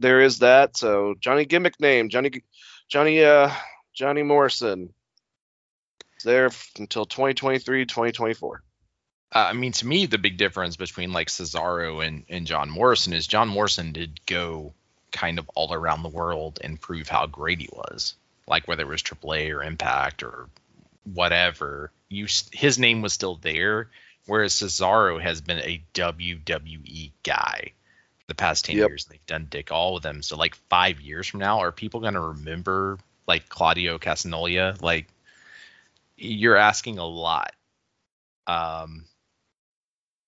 there is that. So Johnny Gimmick Name, Johnny Morrison, is there until 2023, 2024. I mean, to me, the big difference between, like, Cesaro and John Morrison is John Morrison did go kind of all around the world and prove how great he was. Like, whether it was AAA or Impact or whatever, his name was still there, whereas Cesaro has been a WWE guy the past 10 years. They've done dick all of them. So, like, 5 years from now, are people going to remember, like, Claudio Castagnoli? Like, you're asking a lot.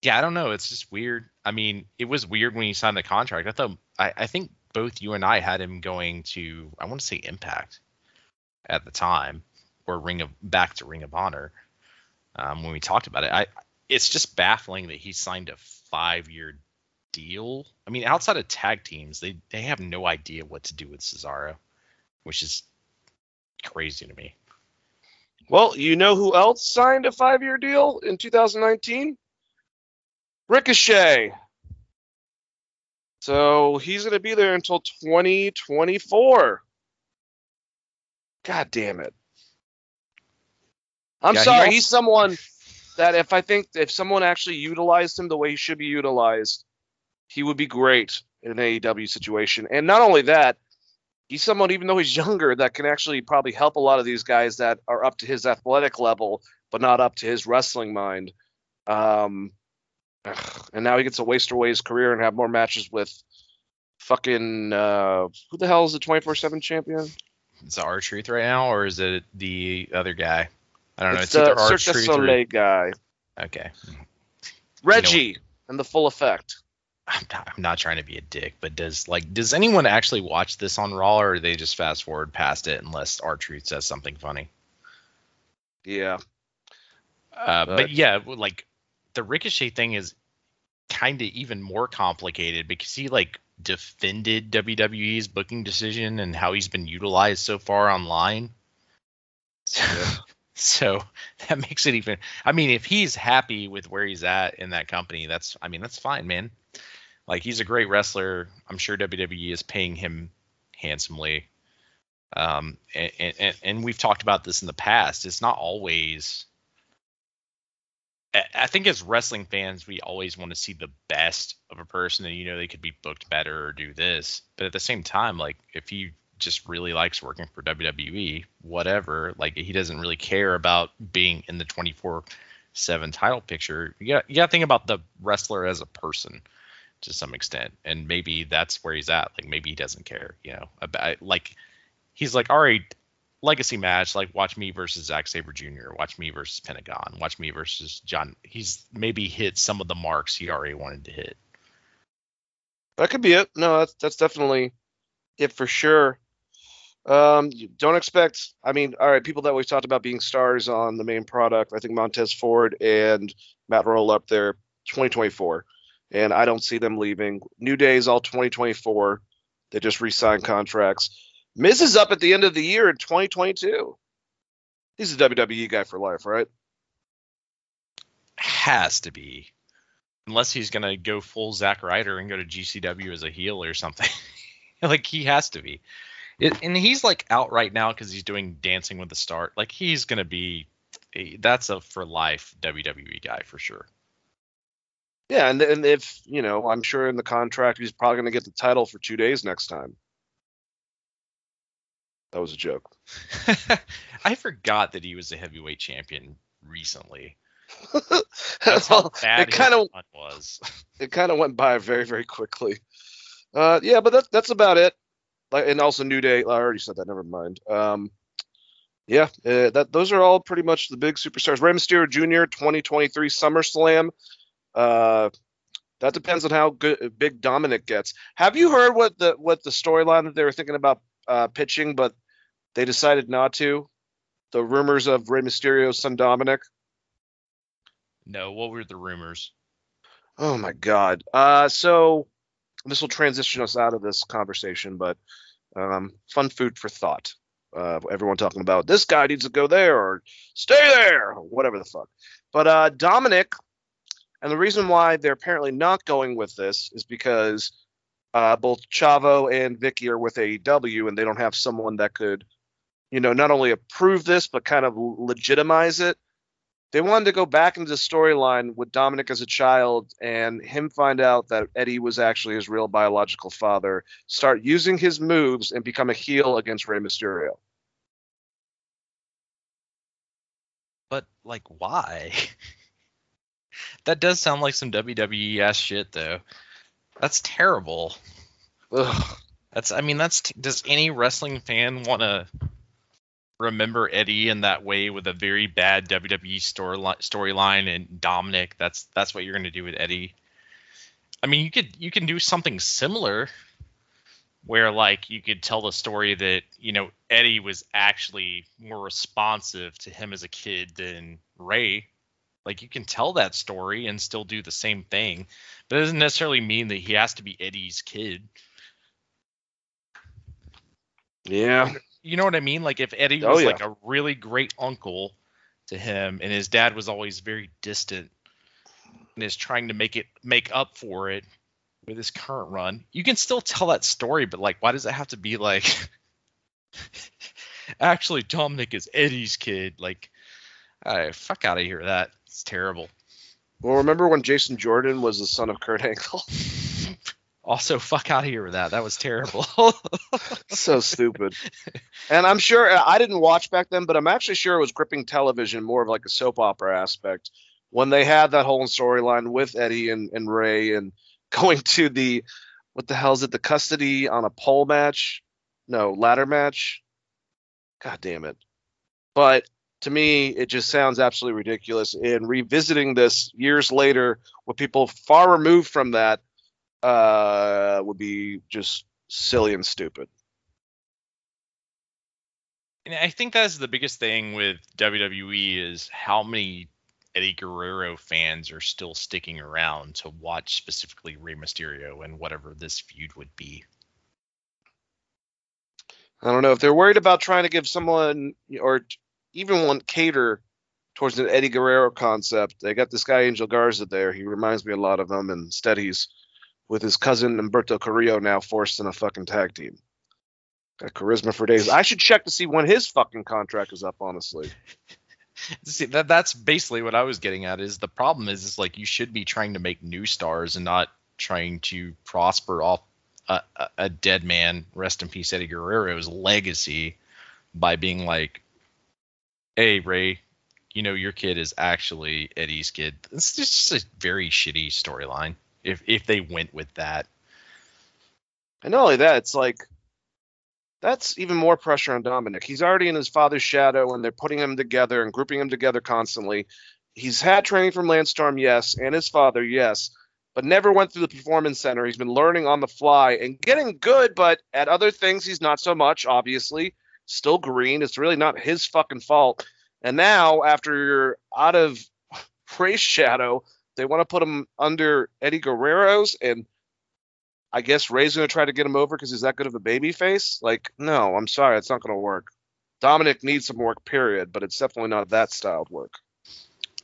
Yeah, I don't know. It's just weird. I mean, it was weird when he signed the contract. I thought, I think both you and I had him going to, I want to say, Impact at the time, or back to Ring of Honor when we talked about it. It's just baffling that he signed a 5-year deal. I mean, outside of tag teams, they have no idea what to do with Cesaro, which is crazy to me. Well, you know who else signed a 5-year deal in 2019? Ricochet. So he's going to be there until 2024. God damn it. I'm sorry. He's someone that if someone actually utilized him the way he should be utilized, he would be great in an AEW situation. And not only that, he's someone, even though he's younger, that can actually probably help a lot of these guys that are up to his athletic level, but not up to his wrestling mind. And now he gets to waste away his career and have more matches with fucking who the hell is the 24/7 champion? Is it R-Truth right now, or is it the other guy? I don't know. It's either R-Truth or Soleil guy. Okay. Reggie, and the Full Effect. I'm not trying to be a dick, but does anyone actually watch this on Raw, or do they just fast forward past it unless R-Truth says something funny? Yeah. But yeah, like, the Ricochet thing is kind of even more complicated because he, like, defended WWE's booking decision and how he's been utilized so far online. Yeah. So that makes it even, I mean, if he's happy with where he's at in that company, that's fine, man. Like, he's a great wrestler. I'm sure WWE is paying him handsomely. And we've talked about this in the past. It's not always, I think as wrestling fans, we always want to see the best of a person, and, you know, they could be booked better or do this. But at the same time, like, if he just really likes working for WWE, whatever, like, he doesn't really care about being in the 24/7 title picture. You gotta think about the wrestler as a person to some extent, and maybe that's where he's at. Like, maybe he doesn't care, you know, about, like, he's like, all right, legacy match, like, watch me versus Zack Sabre Jr., watch me versus Pentagon, watch me versus John. He's maybe hit some of the marks he already wanted to hit. That could be it. No, that's definitely it for sure. Don't expect, I mean, all right, people that we've talked about being stars on the main product, I think Montez Ford and Matt Roll up there 2024, and I don't see them leaving. New Day's all 2024. They just re-signed contracts. Miz is up at the end of the year in 2022. He's a WWE guy for life, right? Has to be. Unless he's going to go full Zack Ryder and go to GCW as a heel or something. Like, he has to be. And he's, like, out right now because he's doing Dancing with the Stars. Like, he's going to be – that's a for-life WWE guy for sure. Yeah, and if, you know, I'm sure in the contract he's probably going to get the title for 2 days next time. That was a joke. I forgot that he was a heavyweight champion recently. That's how bad it kind of was. It kind of went by very, very quickly. Yeah, but that's about it. Like, and also New Day. I already said that. Never mind. Yeah, those are all pretty much the big superstars. Rey Mysterio Jr. 2023 SummerSlam. That depends on how good Big Dominic gets. Have you heard what the storyline that they were thinking about pitching, but they decided not to? The rumors of Rey Mysterio's son Dominic. No, what were the rumors? Oh my God. So this will transition us out of this conversation, but fun food for thought. Everyone talking about this guy needs to go there or stay there, or whatever the fuck. But Dominic, and the reason why they're apparently not going with this is because both Chavo and Vicky are with AEW, and they don't have someone that could, you know, not only approve this but kind of legitimize it. They wanted to go back into the storyline with Dominic as a child and him find out that Eddie was actually his real biological father, start using his moves, and become a heel against Rey Mysterio. But, like, why? That does sound like some WWE-ass shit, though. That's terrible. Ugh. Does any wrestling fan want to remember Eddie in that way with a very bad WWE storyline and Dominic? That's what you're going to do with Eddie. I mean, you can do something similar where, like, you could tell the story that, you know, Eddie was actually more responsive to him as a kid than Rey. Like, you can tell that story and still do the same thing, but it doesn't necessarily mean that he has to be Eddie's kid. Yeah. You know what I mean? Like, if Eddie was like a really great uncle to him, and his dad was always very distant, and is trying to make up for it with his current run, you can still tell that story. But, like, why does it have to be like? Actually, Dominic is Eddie's kid. Like, fuck out of here. That it's terrible. Well, remember when Jason Jordan was the son of Kurt Angle? Also, fuck out of here with that. That was terrible. So stupid. And I'm sure, I didn't watch back then, but I'm actually sure it was gripping television, more of like a soap opera aspect, when they had that whole storyline with Eddie and Rey and going to the, what the hell is it, the custody on a pole match? No, ladder match? God damn it. But to me, it just sounds absolutely ridiculous. And revisiting this years later with people far removed from that, would be just silly and stupid. And I think that's the biggest thing with WWE is how many Eddie Guerrero fans are still sticking around to watch specifically Rey Mysterio and whatever this feud would be. I don't know if they're worried about trying to give someone or even one cater towards an Eddie Guerrero concept. They got this guy Angel Garza there. He reminds me a lot of him, and instead he's with his cousin Humberto Carrillo now forced in a fucking tag team. Got charisma for days. I should check to see when his fucking contract is up, honestly. See, that's basically what I was getting at, is the problem is like you should be trying to make new stars and not trying to prosper off a dead man, rest in peace, Eddie Guerrero's legacy by being like, hey, Rey, you know, your kid is actually Eddie's kid. It's just a very shitty storyline. If they went with that. And not only that, it's like, that's even more pressure on Dominic. He's already in his father's shadow, and they're putting him together and grouping him together constantly. He's had training from Lance Storm, yes, and his father, yes, but never went through the performance center. He's been learning on the fly and getting good, but at other things, he's not so much, obviously. Still green. It's really not his fucking fault. And now, after you're out of Rey's shadow, they want to put him under Eddie Guerrero's, and I guess Rey's going to try to get him over because he's that good of a baby face. Like, no, I'm sorry. It's not going to work. Dominic needs some work, period, but it's definitely not that styled work.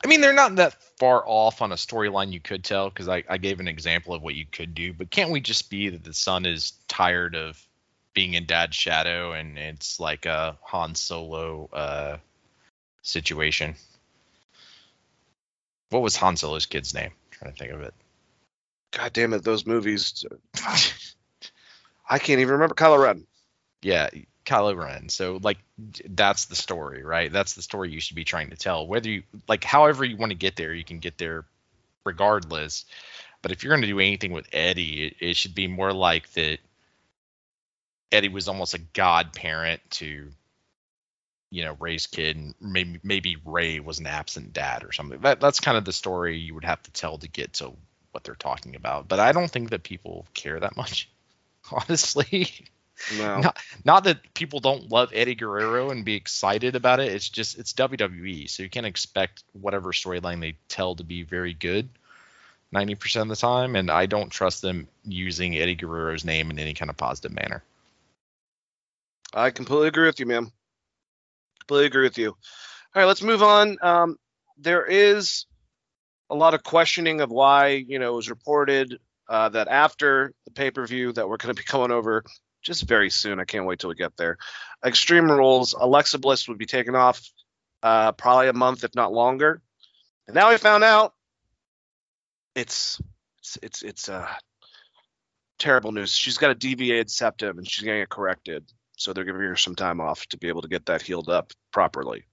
I mean, they're not that far off on a storyline you could tell, because I gave an example of what you could do, but can't we just be that the son is tired of being in dad's shadow and it's like a Han Solo situation? What was Han Solo's kid's name? I'm trying to think of it. God damn it, those movies. I can't even remember. Kylo Ren. Yeah, Kylo Ren. So like, that's the story, right? That's the story you should be trying to tell. Whether you like, however you want to get there, you can get there regardless. But if you're going to do anything with Eddie, it should be more like that Eddie was almost a godparent to, you know, Ray's kid, and maybe Ray was an absent dad or something. That's kind of the story you would have to tell to get to what they're talking about. But I don't think that people care that much, honestly. No. Not that people don't love Eddie Guerrero and be excited about it. It's just, it's WWE, so you can't expect whatever storyline they tell to be very good 90% of the time, and I don't trust them using Eddie Guerrero's name in any kind of positive manner. I completely agree with you, man. Completely agree with you. All right, let's move on. There is a lot of questioning of why, you know, it was reported that after the pay-per-view that we're going to be going over just very soon. I can't wait till we get there. Extreme Rules, Alexa Bliss would be taken off probably a month, if not longer. And now we found out it's terrible news. She's got a deviated septum and she's getting it corrected. So they're giving her some time off to be able to get that healed up properly,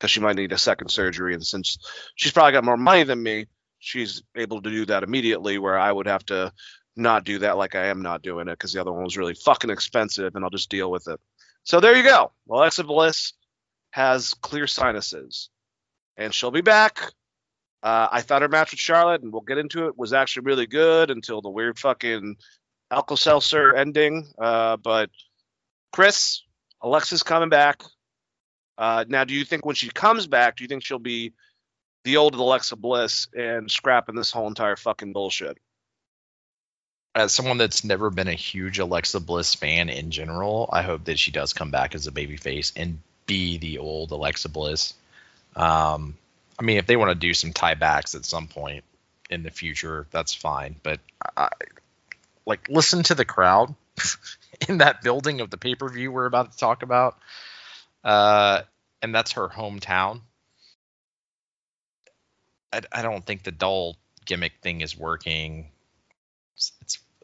because she might need a second surgery. And since she's probably got more money than me, she's able to do that immediately, where I would have to not do that, like I am not doing it because the other one was really fucking expensive, and I'll just deal with it. So there you go. Alexa Bliss has clear sinuses and she'll be back. I thought her match with Charlotte, and we'll get into it, was actually really good until the weird fucking Alka-Seltzer ending. But Chris, Alexa's coming back. Now, do you think when she comes back, do you think she'll be the old Alexa Bliss and scrapping this whole entire fucking bullshit? As someone that's never been a huge Alexa Bliss fan in general, I hope that she does come back as a babyface and be the old Alexa Bliss. I mean, if they want to do some tiebacks at some point in the future, that's fine. But I listen to the crowd in that building of the pay-per-view we're about to talk about. And that's her hometown. I don't think the doll gimmick thing is working.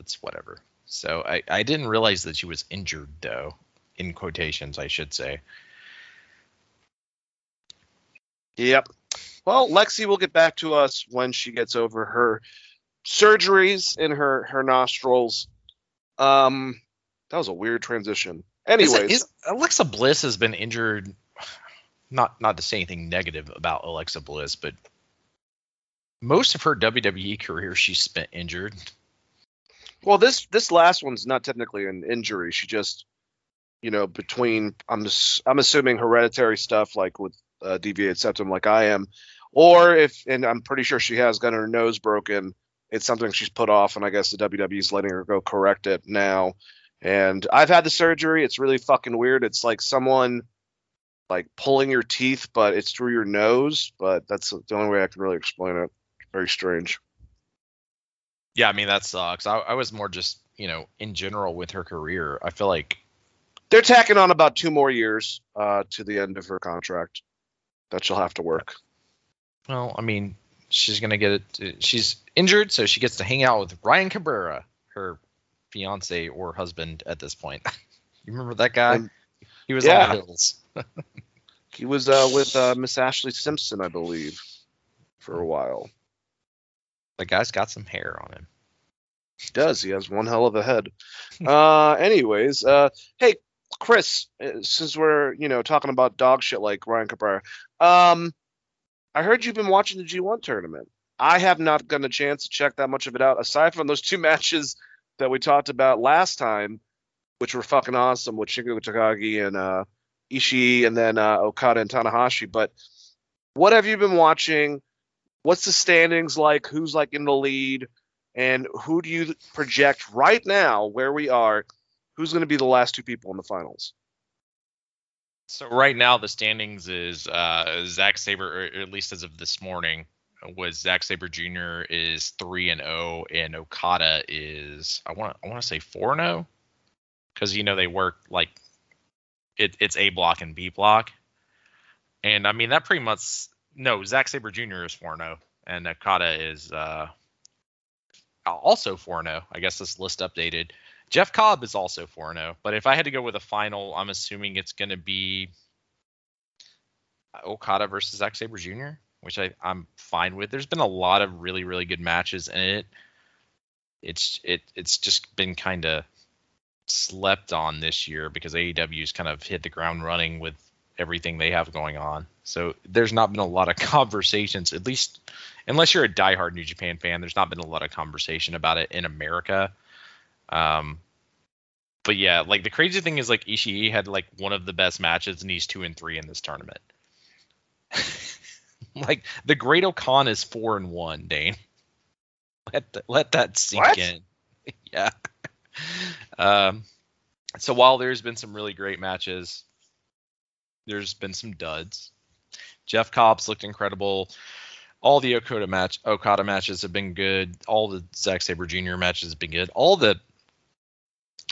It's whatever. So I didn't realize that she was injured, though, in quotations, I should say. Yep. Well, Lexi will get back to us when she gets over her surgeries in her nostrils. That was a weird transition. Anyways, Alexa Bliss has been injured. Not to say anything negative about Alexa Bliss, but most of her WWE career she spent injured. Well, this last one's not technically an injury. She just, you know, between I'm assuming hereditary stuff, like with deviated septum, like I am. Or and I'm pretty sure she has gotten her nose broken. It's something she's put off, and I guess the WWE is letting her go correct it now. And I've had the surgery. It's really fucking weird. It's like someone like pulling your teeth, but it's through your nose. But that's the only way I can really explain it. Very strange. Yeah, I mean, that sucks. I was more just, you know, in general with her career. I feel like they're tacking on about 2 more years to the end of her contract that she'll have to work. Well, I mean, she's going to get it. She's injured, so she gets to hang out with Ryan Cabrera, her fiance or husband at this point. You remember that guy? He was on the Hills. He was with Miss Ashley Simpson, I believe, for a while. The guy's got some hair on him. He does. He has one hell of a head. Anyways, hey, Chris, since we're, you know, talking about dog shit like Ryan Cabrera, I heard you've been watching the G1 tournament. I have not gotten a chance to check that much of it out, aside from those 2 matches that we talked about last time, which were fucking awesome, with Shingo Takagi and Ishii, and then Okada and Tanahashi. But what have you been watching? What's the standings like? Who's like in the lead? And who do you project right now where we are? Who's going to be the last 2 people in the finals? So right now the standings is Zack Sabre, or at least as of this morning, was Zack Sabre Jr. is 3-0, and Okada is I want to say 4-0, because you know they work like it's A block and B block, and I mean that pretty much Zack Sabre Jr. is 4-0, and Okada is also 4-0. I guess this list updated. Jeff Cobb is also 4-0, but if I had to go with a final, I'm assuming it's going to be Okada versus Zack Sabre Jr., which I'm fine with. There's been a lot of really, really good matches, and it's just been kind of slept on this year because AEW's kind of hit the ground running with everything they have going on. So there's not been a lot of conversations, at least unless you're a diehard New Japan fan, there's not been a lot of conversation about it in America. But yeah, like the crazy thing is like Ishii had like one of the best matches and he's 2-3 in this tournament. Like the Great O'Con is 4-1, Dane. Let that sink in. Yeah. So while there's been some really great matches, there's been some duds. Jeff Cobb's looked incredible. All the Okada matches have been good. All the Zack Sabre Jr. matches have been good. All the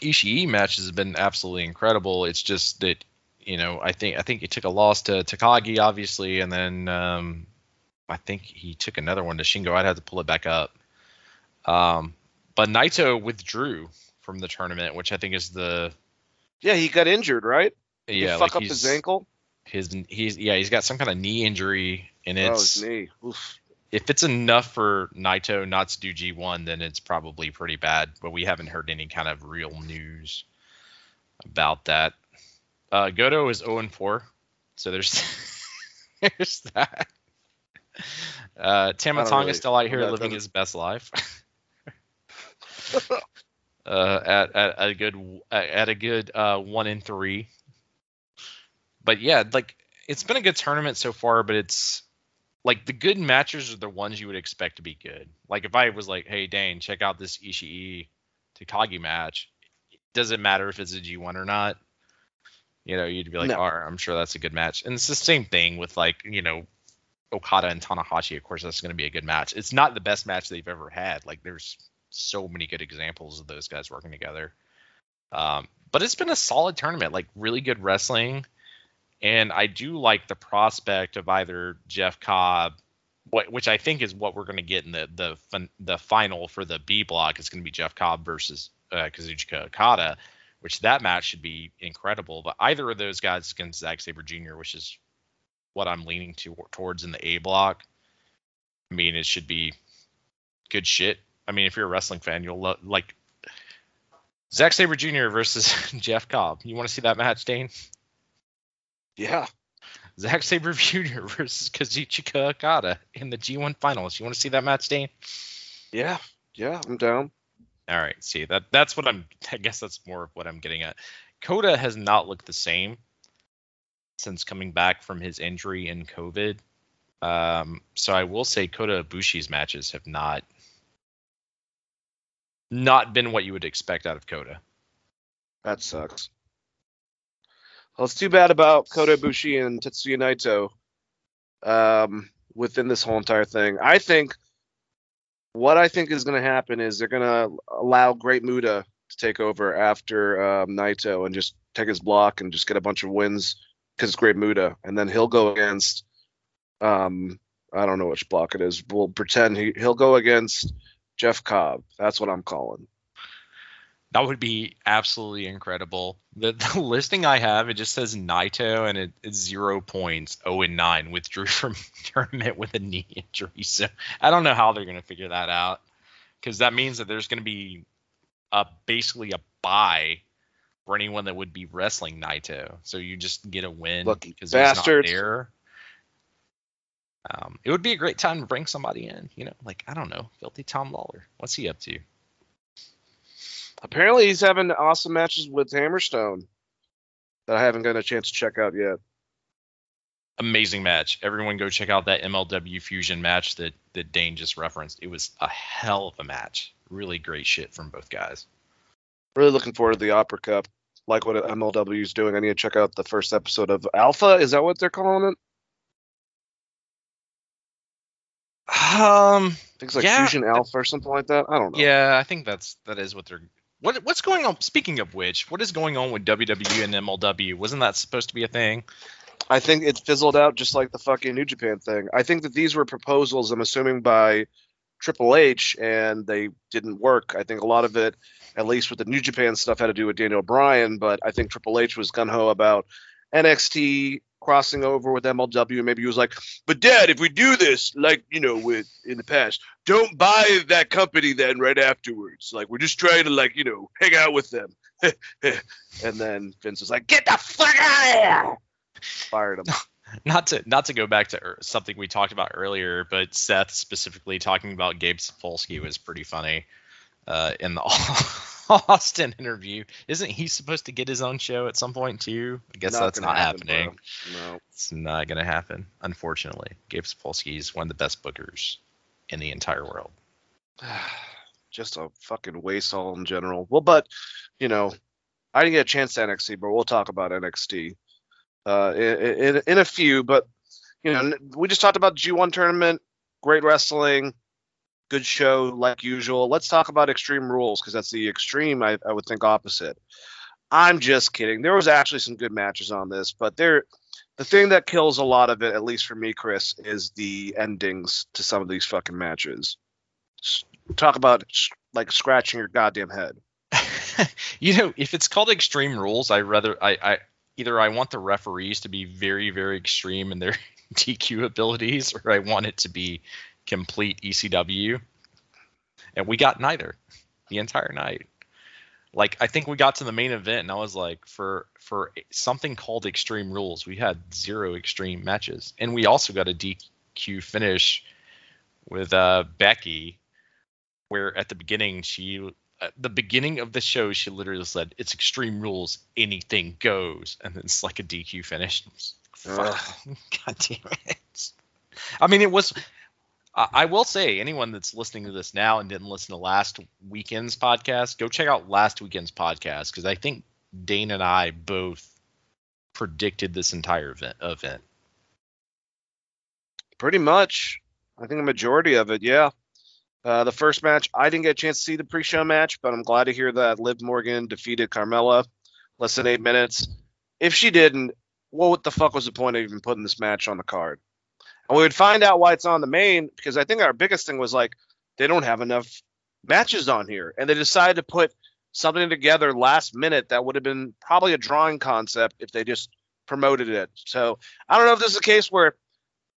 Ishii matches have been absolutely incredible. It's just that, you know, I think he took a loss to Takagi, obviously, and then I think he took another one to Shingo. I'd have to pull it back up. But Naito withdrew from the tournament, which I think is the... Yeah, he got injured, right? Yeah, he fucked up his ankle? He's got some kind of knee injury, and it's... Oh, his knee. Oof. If it's enough for Naito not to do G1, then it's probably pretty bad, but we haven't heard any kind of real news about that. Goto is 0-4, so there's there's that. Tama Tonga really, still out here living his best life. at a good 1-3. But yeah, like it's been a good tournament so far, but it's like the good matches are the ones you would expect to be good. Like if I was like, hey Dane, check out this Ishii Takagi match, it doesn't matter if it's a G1 or not. You know, you'd be like, all right, I'm sure that's a good match. And it's the same thing with like, you know, Okada and Tanahashi. Of course, that's going to be a good match. It's not the best match they've ever had. Like there's so many good examples of those guys working together. But it's been a solid tournament, like really good wrestling. And I do like the prospect of either Jeff Cobb, which I think is what we're going to get in the final for the B block. It's going to be Jeff Cobb versus Kazuchika Okada, which that match should be incredible. But either of those guys against Zack Sabre Jr., which is what I'm leaning towards in the A block. I mean, it should be good shit. I mean, if you're a wrestling fan, you'll like Zack Sabre Jr. versus Jeff Cobb. You want to see that match, Dane? Yeah. Zack Sabre Jr. versus Kazuchika Okada in the G1 finals. You want to see that match, Dane? Yeah. Yeah, I'm down. All right, see that's what I guess that's more of what I'm getting at. Kota has not looked the same since coming back from his injury in COVID. So I will say Kota Ibushi's matches have not been what you would expect out of Kota. That sucks. Well, it's too bad about Kota Ibushi and Tetsuya Naito within this whole entire thing. What I think is going to happen is they're going to allow Great Muta to take over after Naito and just take his block and just get a bunch of wins because it's Great Muta. And then he'll go against, I don't know which block it is. We'll pretend he'll go against Jeff Cobb. That's what I'm calling. That would be absolutely incredible. The listing I have, it just says Naito and it's 0 points, 0-9, withdrew from tournament with a knee injury. So I don't know how they're going to figure that out because that means that there's going to be basically a bye for anyone that would be wrestling Naito. So you just get a win because he's not there. It would be a great time to bring somebody in, you know, like, I don't know, Filthy Tom Lawler. What's he up to? Apparently he's having awesome matches with Hammerstone that I haven't gotten a chance to check out yet. Amazing match. Everyone go check out that MLW Fusion match that Dane just referenced. It was a hell of a match. Really great shit from both guys. Really looking forward to the Opera Cup. Like what MLW is doing. I need to check out the first episode of Alpha. Is that what they're calling it? I think it's like Fusion Alpha or something like that. I don't know. Yeah, I think that is what they're... What's going on? Speaking of which, what is going on with WWE and MLW? Wasn't that supposed to be a thing? I think it fizzled out just like the fucking New Japan thing. I think that these were proposals, I'm assuming, by Triple H, and they didn't work. I think a lot of it, at least with the New Japan stuff, had to do with Daniel Bryan, but I think Triple H was gung-ho about NXT crossing over with MLW. Maybe he was like, but Dad, if we do this, like, you know, with in the past, don't buy that company then right afterwards. Like, we're just trying to, like, you know, hang out with them. And then Vince was like, get the fuck out of here! Fired him. Not to go back to something we talked about earlier, but Seth specifically talking about Gabe Sapolsky was pretty funny in the Austin interview. Isn't he supposed to get his own show at some point too? I guess that's not happening. No, it's not going to happen. Unfortunately, Gabe Sapolsky is one of the best bookers in the entire world. Just a fucking waste all in general. Well, but you know, I didn't get a chance to NXT, but we'll talk about NXT. In a few, but you know, we just talked about G1 tournament, great wrestling, good show like usual. Let's talk about Extreme Rules, because that's the extreme I would think opposite. I'm just kidding. There was actually some good matches on this, but the thing that kills a lot of it, at least for me, Chris, is the endings to some of these fucking matches. Talk about like scratching your goddamn head. You know, if it's called Extreme Rules, Either I want the referees to be very, very extreme in their DQ abilities, or I want it to be complete ECW. And we got neither the entire night. Like, I think we got to the main event, and I was like, for something called Extreme Rules, we had zero extreme matches. And we also got a DQ finish with Becky, where at the beginning she... At the beginning of the show, she literally said, "It's Extreme Rules, anything goes," and it's like a DQ finish. God damn it! I mean, it was. I will say, anyone that's listening to this now and didn't listen to last weekend's podcast, go check out last weekend's podcast, because I think Dane and I both predicted this entire event. Pretty much, I think a majority of it, yeah. The first match, I didn't get a chance to see the pre-show match, but I'm glad to hear that Liv Morgan defeated Carmella less than 8 minutes. If she didn't, well, what the fuck was the point of even putting this match on the card? And we would find out why it's on the main, because I think our biggest thing was, like, they don't have enough matches on here. And they decided to put something together last minute that would have been probably a drawing concept if they just promoted it. So I don't know if this is a case where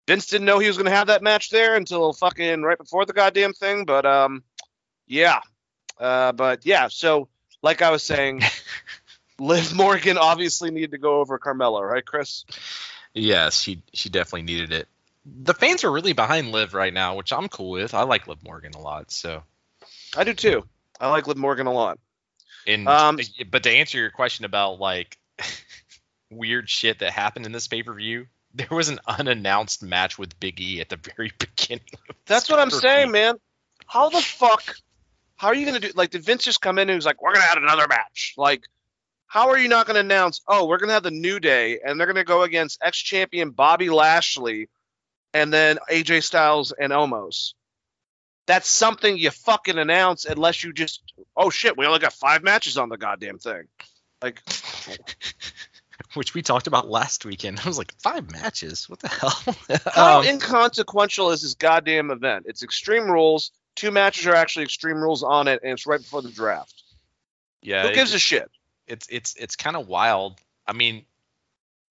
Vince didn't know he was going to have that match there until fucking right before the goddamn thing. But, So, like I was saying, Liv Morgan obviously needed to go over Carmella, right, Chris? Yes, she definitely needed it. The fans are really behind Liv right now, which I'm cool with. I like Liv Morgan a lot, so. I do, too. I like Liv Morgan a lot. And, but to answer your question about, like, weird shit that happened in this pay-per-view, there was an unannounced match with Big E at the very beginning. That's what I'm saying, man. How the fuck? How are you going to do? Like, did Vince just come in and was like, we're going to add another match? Like, how are you not going to announce, oh, we're going to have the New Day, and they're going to go against ex-champion Bobby Lashley, and then AJ Styles and Omos? That's something you fucking announce unless you just, oh, shit, we only got 5 matches on the goddamn thing. Like... Which we talked about last weekend. I was like, 5 matches? What the hell? How inconsequential is this goddamn event? It's Extreme Rules. 2 matches are actually Extreme Rules on it, and it's right before the draft. Yeah. Who gives a shit? It's kind of wild. I mean,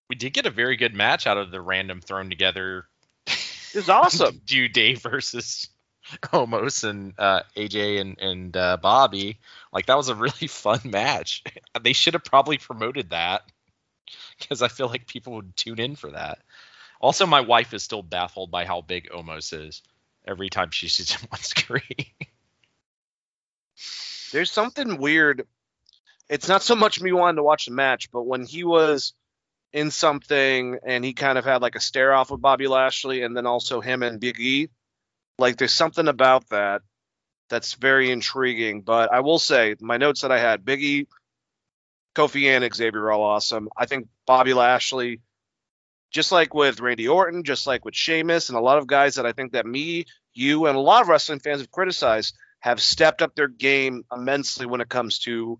we did get a very good match out of the random thrown together. It's awesome. New Day versus Omos and AJ and Bobby. Like, that was a really fun match. They should have probably promoted that, because I feel like people would tune in for that. Also, my wife is still baffled by how big Omos is every time she sees him on screen. There's something weird. It's not so much me wanting to watch the match, but when he was in something and he kind of had like a stare off with Bobby Lashley and then also him and Big E, like there's something about that that's very intriguing. But I will say, my notes that I had, Big E, Kofi and Xavier are all awesome. I think Bobby Lashley, just like with Randy Orton, just like with Sheamus, and a lot of guys that I think that me, you, and a lot of wrestling fans have criticized, have stepped up their game immensely when it comes to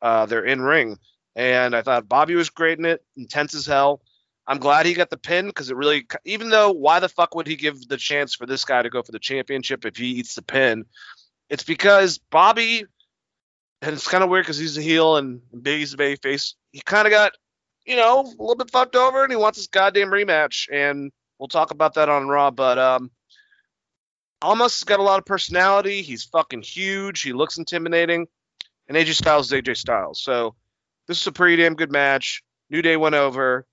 their in-ring. And I thought Bobby was great in it, intense as hell. I'm glad he got the pin because it really, even though why the fuck would he give the chance for this guy to go for the championship if he eats the pin? It's because Bobby, and it's kind of weird because he's a heel and Biggie's a babyface. He kind of got, you know, a little bit fucked over and he wants this goddamn rematch. And we'll talk about that on Raw, but Almas has got a lot of personality. He's fucking huge. He looks intimidating. And AJ Styles is AJ Styles. So this is a pretty damn good match. New Day went over.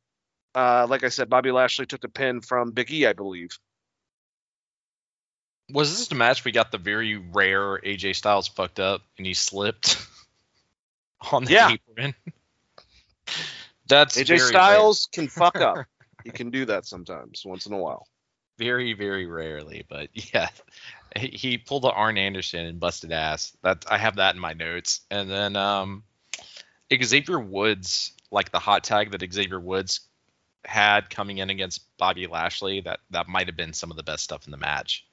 Like I said, Bobby Lashley took the pin from Big E, I believe. Was this the match we got the very rare AJ Styles fucked up and he slipped on the apron? That's AJ Styles rare. Can fuck up. He can do that sometimes, once in a while. Very, very rarely, but yeah, he pulled the Arn Anderson and busted ass. That I have that in my notes. And then Xavier Woods, like the hot tag that Xavier Woods had coming in against Bobby Lashley, that might have been some of the best stuff in the match.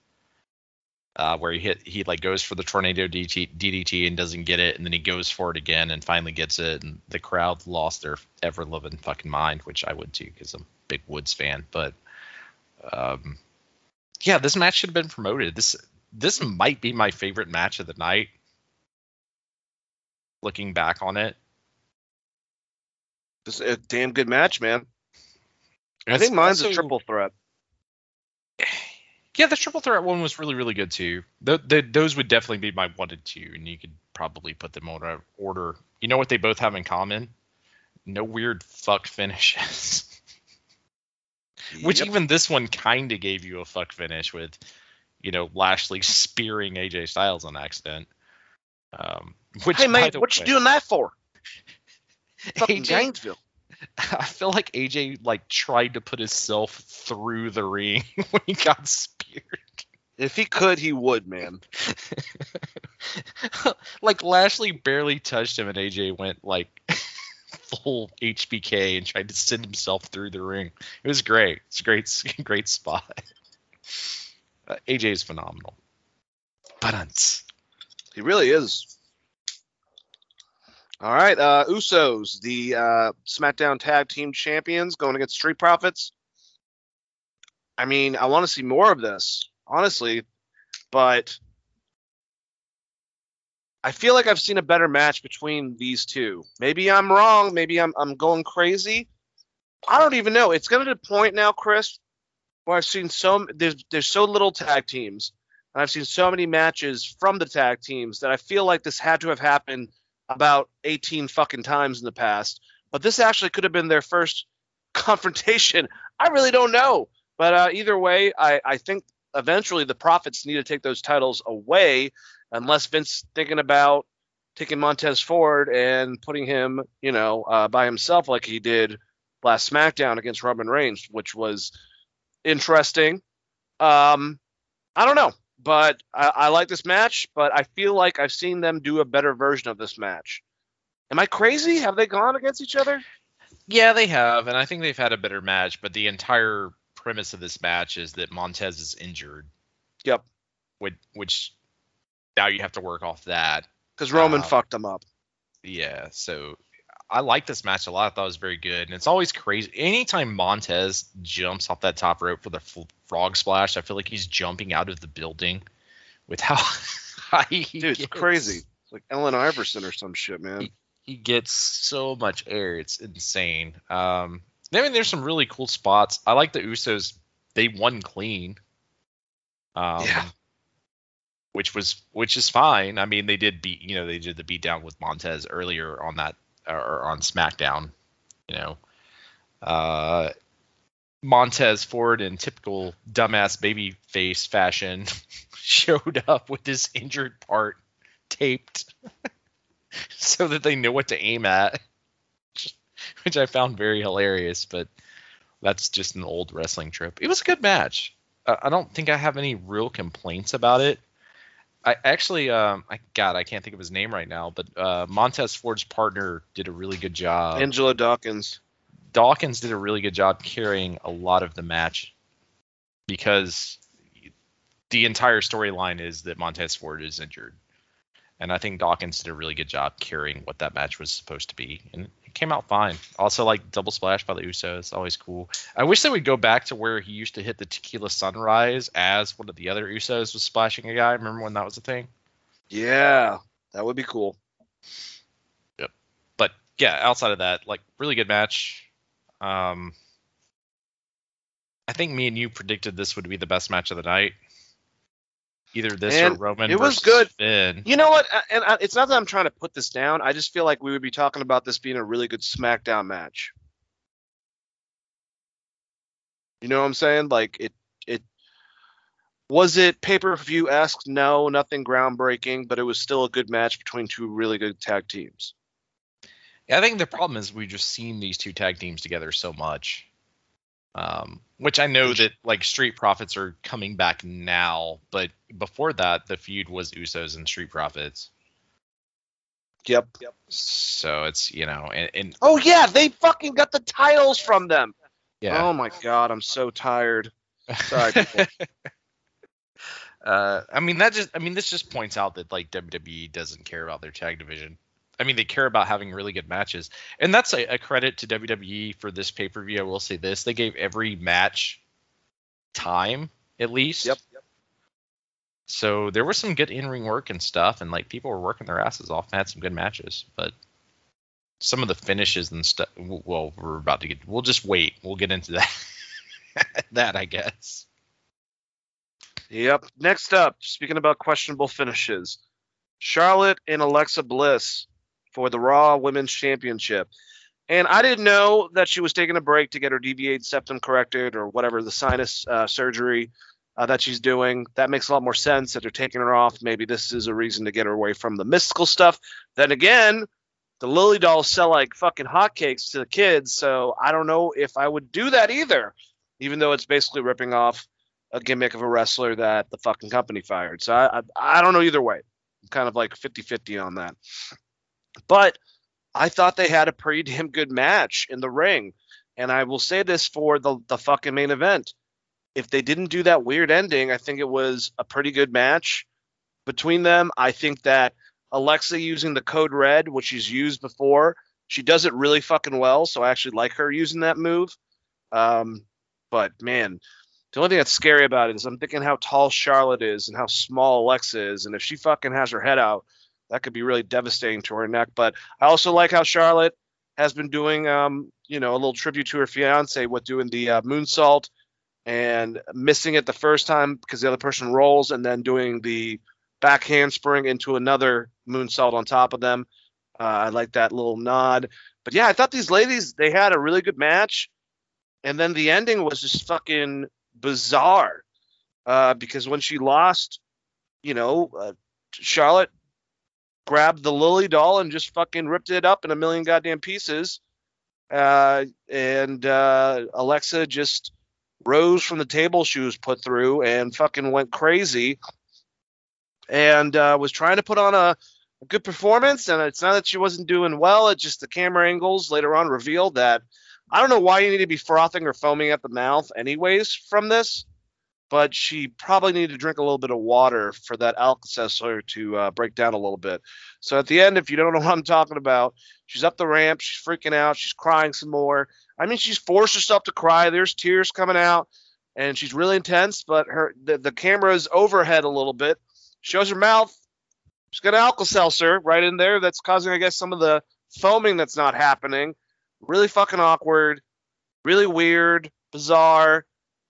Where he goes for the tornado DDT and doesn't get it, and then he goes for it again and finally gets it, and the crowd lost their ever loving fucking mind, which I would too because I'm a big Woods fan. But yeah, this match should have been promoted. This might be my favorite match of the night. Looking back on it, this is a damn good match, man. I think mine's a triple threat. Yeah, the triple threat one was really, really good, too. Those would definitely be my one and two, and you could probably put them on order. You know what they both have in common? No weird fuck finishes. Which even this one kind of gave you a fuck finish with, you know, Lashley spearing AJ Styles on accident. Hey, mate, what you doing that for? Fucking Gainesville. I feel like AJ tried to put himself through the ring when he got speared. If he could, he would, man. Lashley barely touched him, and AJ went full HBK and tried to send himself through the ring. It was great. It's a great spot. AJ is phenomenal. But he really is. All right, Usos, the SmackDown Tag Team Champions going against Street Profits. I mean, I want to see more of this, honestly, but I feel like I've seen a better match between these two. Maybe I'm wrong. Maybe I'm going crazy. I don't even know. It's going to the point now, Chris, where I've seen there's so little tag teams, and I've seen so many matches from the tag teams that I feel like this had to have happened about 18 fucking times in the past, but this actually could have been their first confrontation. I really don't know, but either way, I think eventually the Profits need to take those titles away, unless Vince's thinking about taking Montez Ford and putting him, you know, by himself like he did last SmackDown against Roman Reigns, which was interesting. I don't know. But I like this match, but I feel like I've seen them do a better version of this match. Am I crazy? Have they gone against each other? Yeah, they have, and I think they've had a better match, but the entire premise of this match is that Montez is injured. Yep. Which now you have to work off that. Because Roman fucked him up. Yeah, so I like this match a lot. I thought it was very good, and it's always crazy. Anytime Montez jumps off that top rope for the frog splash, I feel like he's jumping out of the building with how high he gets. It's crazy. It's like Ellen Iverson or some shit, man. He gets so much air. It's insane. I mean, there's some really cool spots. I like the Usos. They won clean. Yeah. Which is fine. I mean, they did the beat down with Montez earlier on that, or on SmackDown, you know. Montez Ford, in typical dumbass babyface fashion, showed up with his injured part taped so that they knew what to aim at, which I found very hilarious, but that's just an old wrestling trip. It was a good match. I don't think I have any real complaints about it. I actually, I can't think of his name right now, but Montez Ford's partner did a really good job. Angelo Dawkins. Dawkins did a really good job carrying a lot of the match because the entire storyline is that Montez Ford is injured. And I think Dawkins did a really good job carrying what that match was supposed to be. And it came out fine. Also, like, double splash by the Usos. Always cool. I wish they would go back to where he used to hit the Tequila Sunrise as one of the other Usos was splashing a guy. Remember when that was a thing? Yeah, that would be cool. Yep. But, yeah, outside of that, like, really good match. I think me and you predicted this would be the best match of the night. Either this and or Roman versus Finn. It was good. Finn. You know what? And it's not that I'm trying to put this down. I just feel like we would be talking about this being a really good SmackDown match. You know what I'm saying? Like, it was it pay-per-view-esque? No, nothing groundbreaking, but it was still a good match between two really good tag teams. Yeah, I think the problem is we've just seen these two tag teams together so much. Which I know that, like, Street Profits are coming back now, but before that, the feud was Usos and Street Profits. Yep. So it's, you know, and oh yeah, they fucking got the titles from them. Yeah. Oh my god, I'm so tired. Sorry. This just points out that, like, WWE doesn't care about their tag division. I mean, they care about having really good matches. And that's a credit to WWE for this pay-per-view. I will say this. They gave every match time, at least. Yep. So there was some good in-ring work and stuff. And, like, people were working their asses off and had some good matches. But some of the finishes and stuff, well, we're about to get... We'll just wait. We'll get into that. That, I guess. Yep. Next up, speaking about questionable finishes, Charlotte and Alexa Bliss for the Raw Women's Championship. And I didn't know that she was taking a break to get her deviated septum corrected or whatever, the sinus surgery that she's doing. That makes a lot more sense that they're taking her off. Maybe this is a reason to get her away from the mystical stuff. Then again, the Lily dolls sell like fucking hotcakes to the kids, so I don't know if I would do that either, even though it's basically ripping off a gimmick of a wrestler that the fucking company fired. So I don't know either way. I'm kind of like 50-50 on that. But I thought they had a pretty damn good match in the ring. And I will say this for the fucking main event. If they didn't do that weird ending, I think it was a pretty good match between them. I think that Alexa using the code red, which she's used before, she does it really fucking well. So I actually like her using that move. But, man, the only thing that's scary about it is I'm thinking how tall Charlotte is and how small Alexa is. And if she fucking has her head out, that could be really devastating to her neck. But I also like how Charlotte has been doing, a little tribute to her fiance with doing the moonsault and missing it the first time because the other person rolls, and then doing the back handspring into another moonsault on top of them. I like that little nod. But yeah, I thought these ladies, they had a really good match. And then the ending was just fucking bizarre because when she lost, Charlotte grabbed the Lily doll and just fucking ripped it up in a million goddamn pieces. And Alexa just rose from the table she was put through and fucking went crazy and was trying to put on a good performance. And it's not that she wasn't doing well. It's just the camera angles later on revealed that I don't know why you need to be frothing or foaming at the mouth anyways from this, but she probably needed to drink a little bit of water for that Alka-Seltzer to break down a little bit. So at the end, if you don't know what I'm talking about, she's up the ramp, she's freaking out, she's crying some more. I mean, she's forced herself to cry. There's tears coming out, and she's really intense, but the camera's overhead a little bit. Shows her mouth. She's got an Alka-Seltzer right in there that's causing, I guess, some of the foaming that's not happening. Really fucking awkward, really weird, bizarre.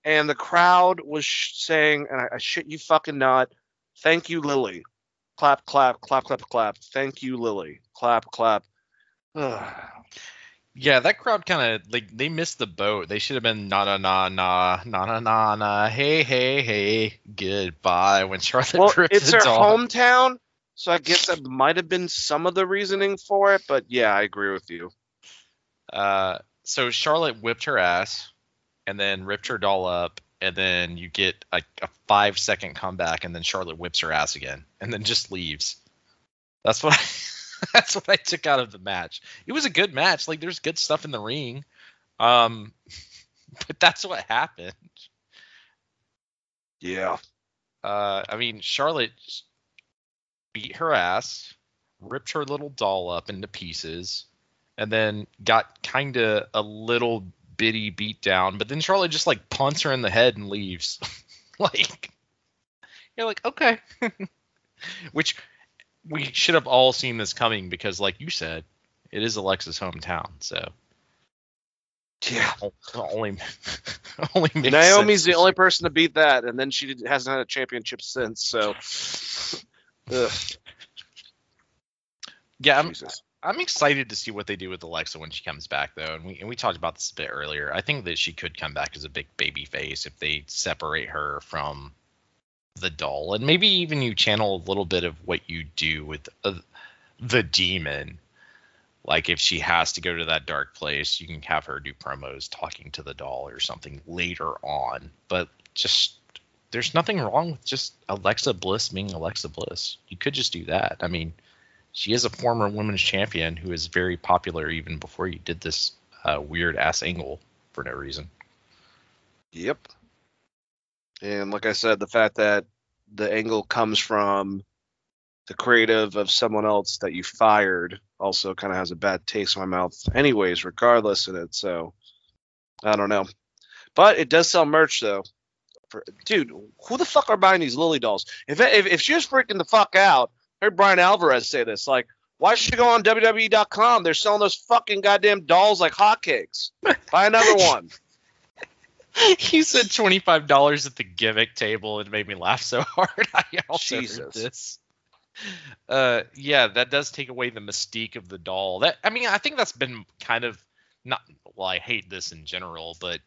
And the crowd was saying, and I shit you fucking not, thank you, Lily. Clap, clap, clap, clap, clap. Thank you, Lily. Clap, clap. Yeah, that crowd kind of, like, they missed the boat. They should have been na-na-na-na, hey, goodbye when Charlotte ripped it's her hometown, so I guess that might have been some of the reasoning for it, but yeah, I agree with you. So Charlotte whipped her ass and then ripped her doll up, and then you get a 5-second comeback, and then Charlotte whips her ass again and then just leaves. That's what I took out of the match. It was a good match. Like, there's good stuff in the ring. But that's what happened. Yeah. I mean, Charlotte beat her ass, ripped her little doll up into pieces, and then got kind of a little bitty beat down. But then Charlotte just like punts her in the head and leaves. Like, you're like, okay. Which we should have all seen this coming because, like you said, it is Alexa's hometown. So, yeah. Only makes Naomi's sense. The only person to beat that, and then she hasn't had a championship since. So, yeah, I'm excited to see what they do with Alexa when she comes back, though. And we talked about this a bit earlier. I think that she could come back as a big baby face if they separate her from the doll. And maybe even you channel a little bit of what you do with the demon. Like, if she has to go to that dark place, you can have her do promos talking to the doll or something later on. But just, there's nothing wrong with just Alexa Bliss being Alexa Bliss. You could just do that. I mean, she is a former women's champion who is very popular even before you did this weird-ass angle for no reason. Yep. And like I said, the fact that the angle comes from the creative of someone else that you fired also kind of has a bad taste in my mouth anyways, regardless of it. So, I don't know. But it does sell merch, though. Dude, who the fuck are buying these Lily dolls? If she was freaking the fuck out, I heard Brian Alvarez say this, like, why should you go on WWE.com? They're selling those fucking goddamn dolls like hotcakes. Buy another one. He said $25 at the gimmick table. It made me laugh so hard. I also heard this. Yeah, that does take away the mystique of the doll. I think that's been kind of not. Well, I hate this in general, but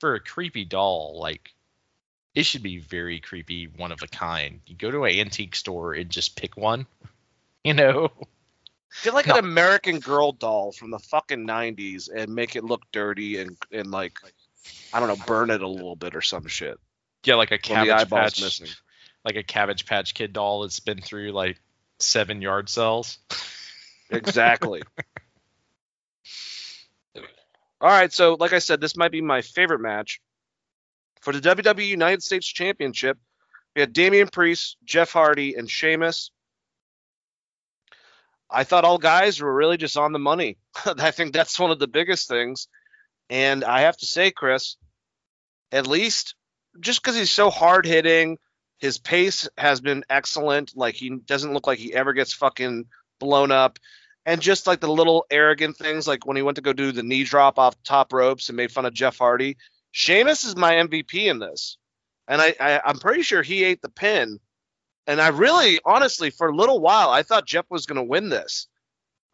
for a creepy doll, like, it should be very creepy, one of a kind. You go to an antique store and just pick one, you know? Get like an American Girl doll from the fucking 90s and make it look dirty and like, I don't know, burn it a little bit or some shit. Yeah, like a Cabbage Patch Kid doll that's been through like 7 yard sales. Exactly. All right, so like I said, this might be my favorite match. For the WWE United States Championship, we had Damian Priest, Jeff Hardy, and Sheamus. I thought all guys were really just on the money. I think that's one of the biggest things. And I have to say, Chris, at least just because he's so hard-hitting, his pace has been excellent. Like, he doesn't look like he ever gets fucking blown up. And just like the little arrogant things, like when he went to go do the knee drop off top ropes and made fun of Jeff Hardy. Sheamus is my MVP in this, and I'm pretty sure he ate the pin, and I really, honestly, for a little while, I thought Jeff was going to win this.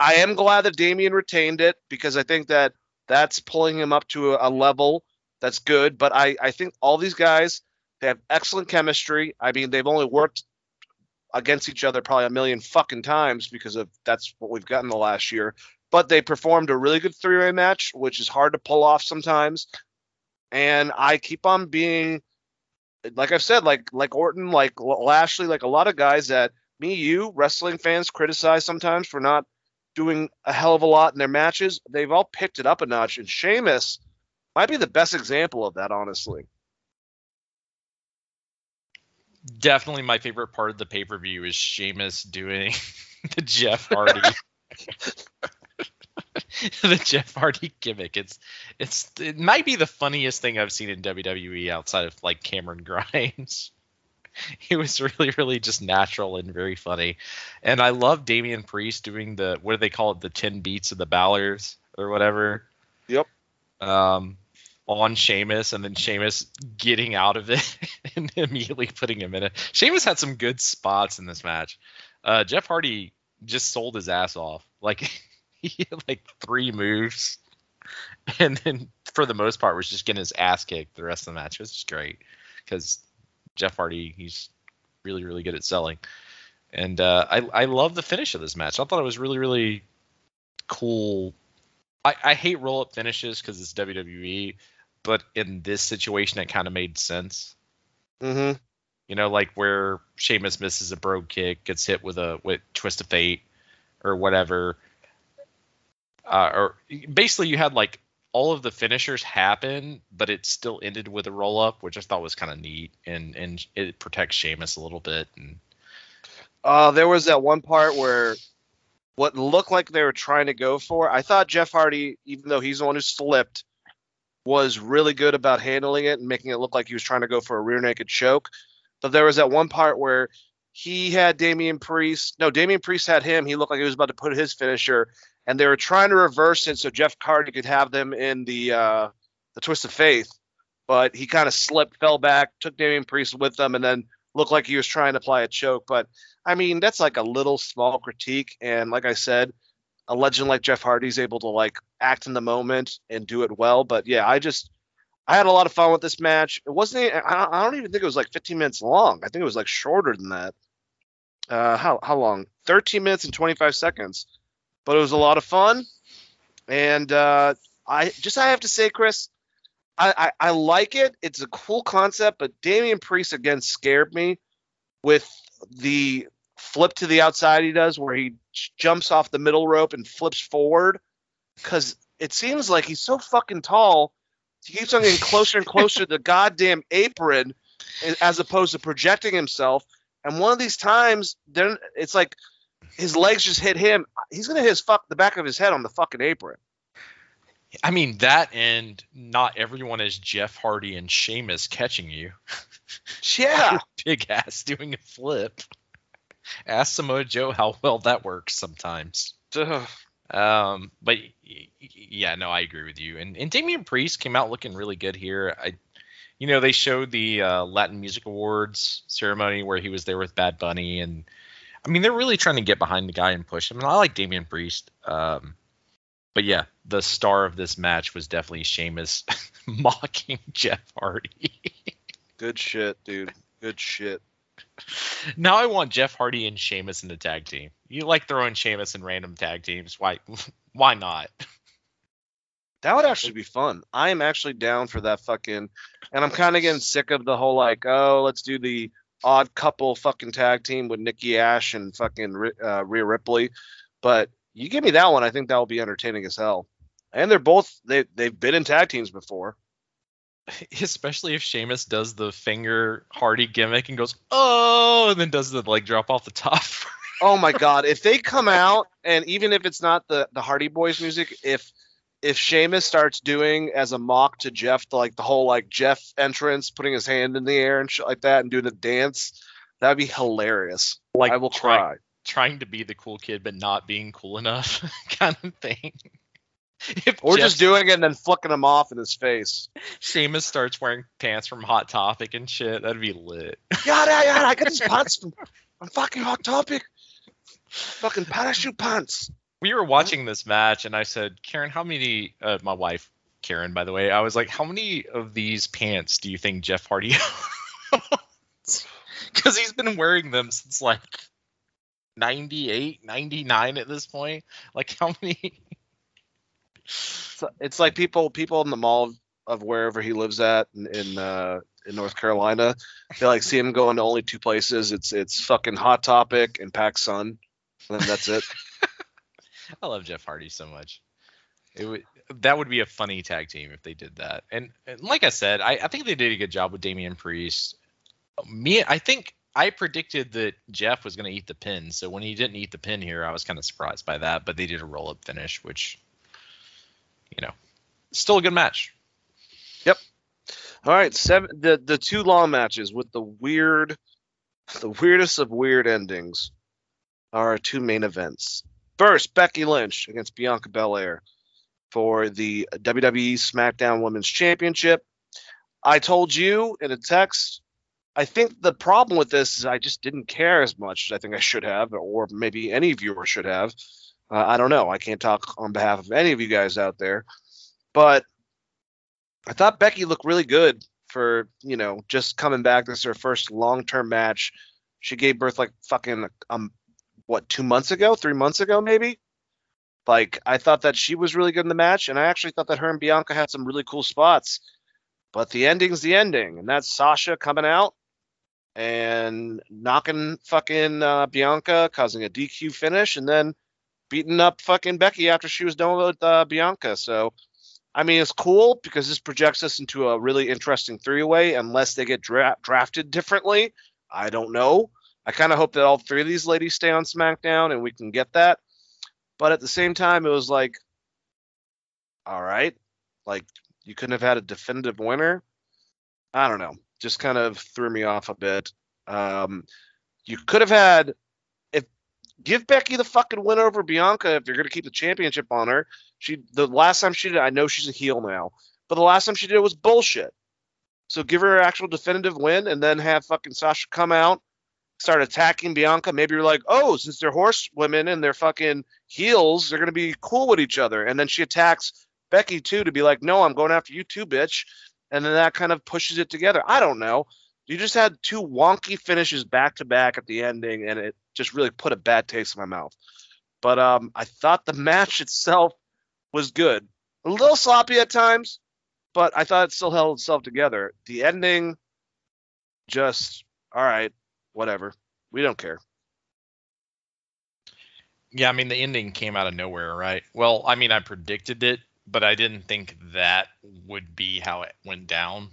I am glad that Damian retained it, because I think that that's pulling him up to a level that's good, but I think all these guys, they have excellent chemistry. I mean, they've only worked against each other probably a million fucking times, because of that's what we've gotten the last year, but they performed a really good three-way match, which is hard to pull off sometimes. And I keep on being, like I've said, like Orton, like Lashley, like a lot of guys that you, wrestling fans, criticize sometimes for not doing a hell of a lot in their matches. They've all picked it up a notch, and Sheamus might be the best example of that, honestly. Definitely my favorite part of the pay-per-view is Sheamus doing the Jeff Hardy. The Jeff Hardy gimmick. It might be the funniest thing I've seen in WWE outside of like Cameron Grimes. It was really, really just natural and very funny. And I love Damian Priest doing the, what do they call it? The 10 beats of the Ballers or whatever. Yep. On Sheamus, and then Sheamus getting out of it and immediately putting him in it. Sheamus had some good spots in this match. Jeff Hardy just sold his ass off. Like, he had like 3 moves, and then for the most part was just getting his ass kicked the rest of the match, which is great because Jeff Hardy, he's really, really good at selling. And I love the finish of this match. I thought it was really, really cool. I hate roll-up finishes because it's WWE, but in this situation, it kind of made sense. Mm-hmm. You know, like where Sheamus misses a brogue kick, gets hit with a twist of fate or whatever. Or basically, you had like all of the finishers happen, but it still ended with a roll up, which I thought was kind of neat, and it protects Sheamus a little bit. And There was that one part where what looked like they were trying to go for. I thought Jeff Hardy, even though he's the one who slipped, was really good about handling it and making it look like he was trying to go for a rear naked choke. But there was that one part where he had Damian Priest. No, Damian Priest had him. He looked like he was about to put his finisher, and they were trying to reverse it so Jeff Hardy could have them in the Twist of Fate. But he kind of slipped, fell back, took Damian Priest with them, and then looked like he was trying to apply a choke. But, I mean, that's like a little small critique. And like I said, a legend like Jeff Hardy's able to, like, act in the moment and do it well. But, yeah, I had a lot of fun with this match. It wasn't – I don't even think it was, like, 15 minutes long. I think it was, like, shorter than that. How long? 13 minutes and 25 seconds. But it was a lot of fun. And I have to say, Chris – I like it. It's a cool concept, but Damian Priest again scared me with the flip to the outside he does where he jumps off the middle rope and flips forward because it seems like he's so fucking tall. He keeps on getting closer and closer to the goddamn apron as opposed to projecting himself. And one of these times, then it's like his legs just hit him. He's going to hit the back of his head on the fucking apron. I mean, that and not everyone is Jeff Hardy and Sheamus catching you. Yeah. Big ass doing a flip. Ask Samoa Joe how well that works sometimes. But yeah, no, I agree with you. And Damian Priest came out looking really good here. They showed the Latin Music Awards ceremony where he was there with Bad Bunny. And I mean, they're really trying to get behind the guy and push him. And I like Damian Priest. But yeah, the star of this match was definitely Sheamus mocking Jeff Hardy. Good shit, dude. Good shit. Now I want Jeff Hardy and Sheamus in the tag team. You like throwing Sheamus in random tag teams. Why not? That would actually be fun. I am actually down for that fucking... And I'm kind of getting sick of the whole like, oh, let's do the odd couple fucking tag team with Nikki Ash and fucking Rhea Ripley. But... You give me that one, I think that will be entertaining as hell. And they're both they've been in tag teams before. Especially if Sheamus does the finger Hardy gimmick and goes, oh, and then does the like drop off the top. Oh my god. If they come out and even if it's not the Hardy Boys music, if Sheamus starts doing as a mock to Jeff, like the whole like Jeff entrance, putting his hand in the air and shit like that and doing the dance, that'd be hilarious. Like I will cry. Trying to be the cool kid but not being cool enough kind of thing. Or just doing it and then flicking him off in his face. Sheamus starts wearing pants from Hot Topic and shit. That'd be lit. Yeah, I got these pants from fucking Hot Topic. Fucking parachute pants. We were watching this match and I said, Karen, how many... my wife, Karen, by the way. I was like, how many of these pants do you think Jeff Hardy owns? Because he's been wearing them since like... 98, 99 at this point. Like how many? It's like people in the mall of wherever he lives at in North Carolina. They like see him going to only two places. It's fucking Hot Topic and PacSun, and then that's it. I love Jeff Hardy so much. That would be a funny tag team if they did that. And like I said, I think they did a good job with Damian Priest. I predicted that Jeff was going to eat the pin, so when he didn't eat the pin here, I was kind of surprised by that, but they did a roll-up finish, which, still a good match. Yep. All right, the two long matches with the weirdest of weird endings are our two main events. First, Becky Lynch against Bianca Belair for the WWE SmackDown Women's Championship. I told you in a text... I think the problem with this is I just didn't care as much as I think I should have, or maybe any viewer should have. I don't know. I can't talk on behalf of any of you guys out there. But I thought Becky looked really good for, just coming back. This is her first long-term match. She gave birth like fucking, 2 months ago? 3 months ago, maybe? Like, I thought that she was really good in the match, and I actually thought that her and Bianca had some really cool spots. But the ending's the ending, and that's Sasha coming out. And knocking fucking Bianca, causing a DQ finish, and then beating up fucking Becky after she was done with Bianca. So, I mean, it's cool because this projects us into a really interesting three-way, unless they get drafted differently. I don't know. I kind of hope that all three of these ladies stay on SmackDown and we can get that. But at the same time, it was like, all right, like you couldn't have had a definitive winner. I don't know. Just kind of threw me off a bit. You could have had, give Becky the fucking win over Bianca if you're going to keep the championship on her. The last time she did, I know she's a heel now, but the last time she did it was bullshit. So give her an actual definitive win and then have fucking Sasha come out, start attacking Bianca. Maybe you're like, oh, since they're horse women and they're fucking heels, they're going to be cool with each other. And then she attacks Becky too to be like, no, I'm going after you too, bitch. And then that kind of pushes it together. I don't know. You just had two wonky finishes back to back at the ending, and it just really put a bad taste in my mouth. But I thought the match itself was good. A little sloppy at times, but I thought it still held itself together. The ending, just, all right, whatever. We don't care. Yeah, I mean, the ending came out of nowhere, right? Well, I mean, I predicted it, but I didn't think that would be how it went down,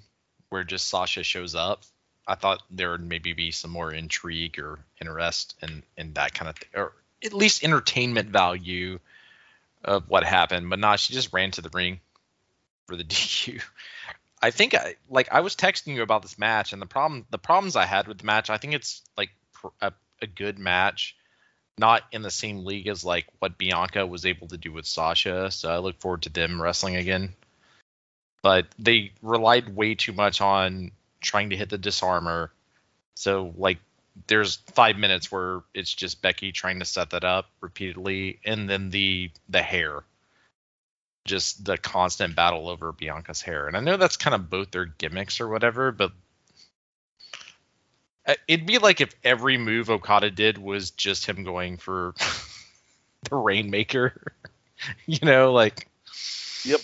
where just Sasha shows up. I thought there would maybe be some more intrigue or interest in that kind of thing, or at least entertainment value of what happened. But nah, she just ran to the ring for the DQ. I think I was texting you about this match, and the problems I had with the match. I think it's like a good match, not in the same league as like what Bianca was able to do with Sasha. So I look forward to them wrestling again. But they relied way too much on trying to hit the disarmer. So like there's 5 minutes where it's just Becky trying to set that up repeatedly, and then the hair, just the constant battle over Bianca's hair. And I know that's kind of both their gimmicks or whatever, but it'd be like if every move Okada did was just him going for the Rainmaker. You know, like, yep.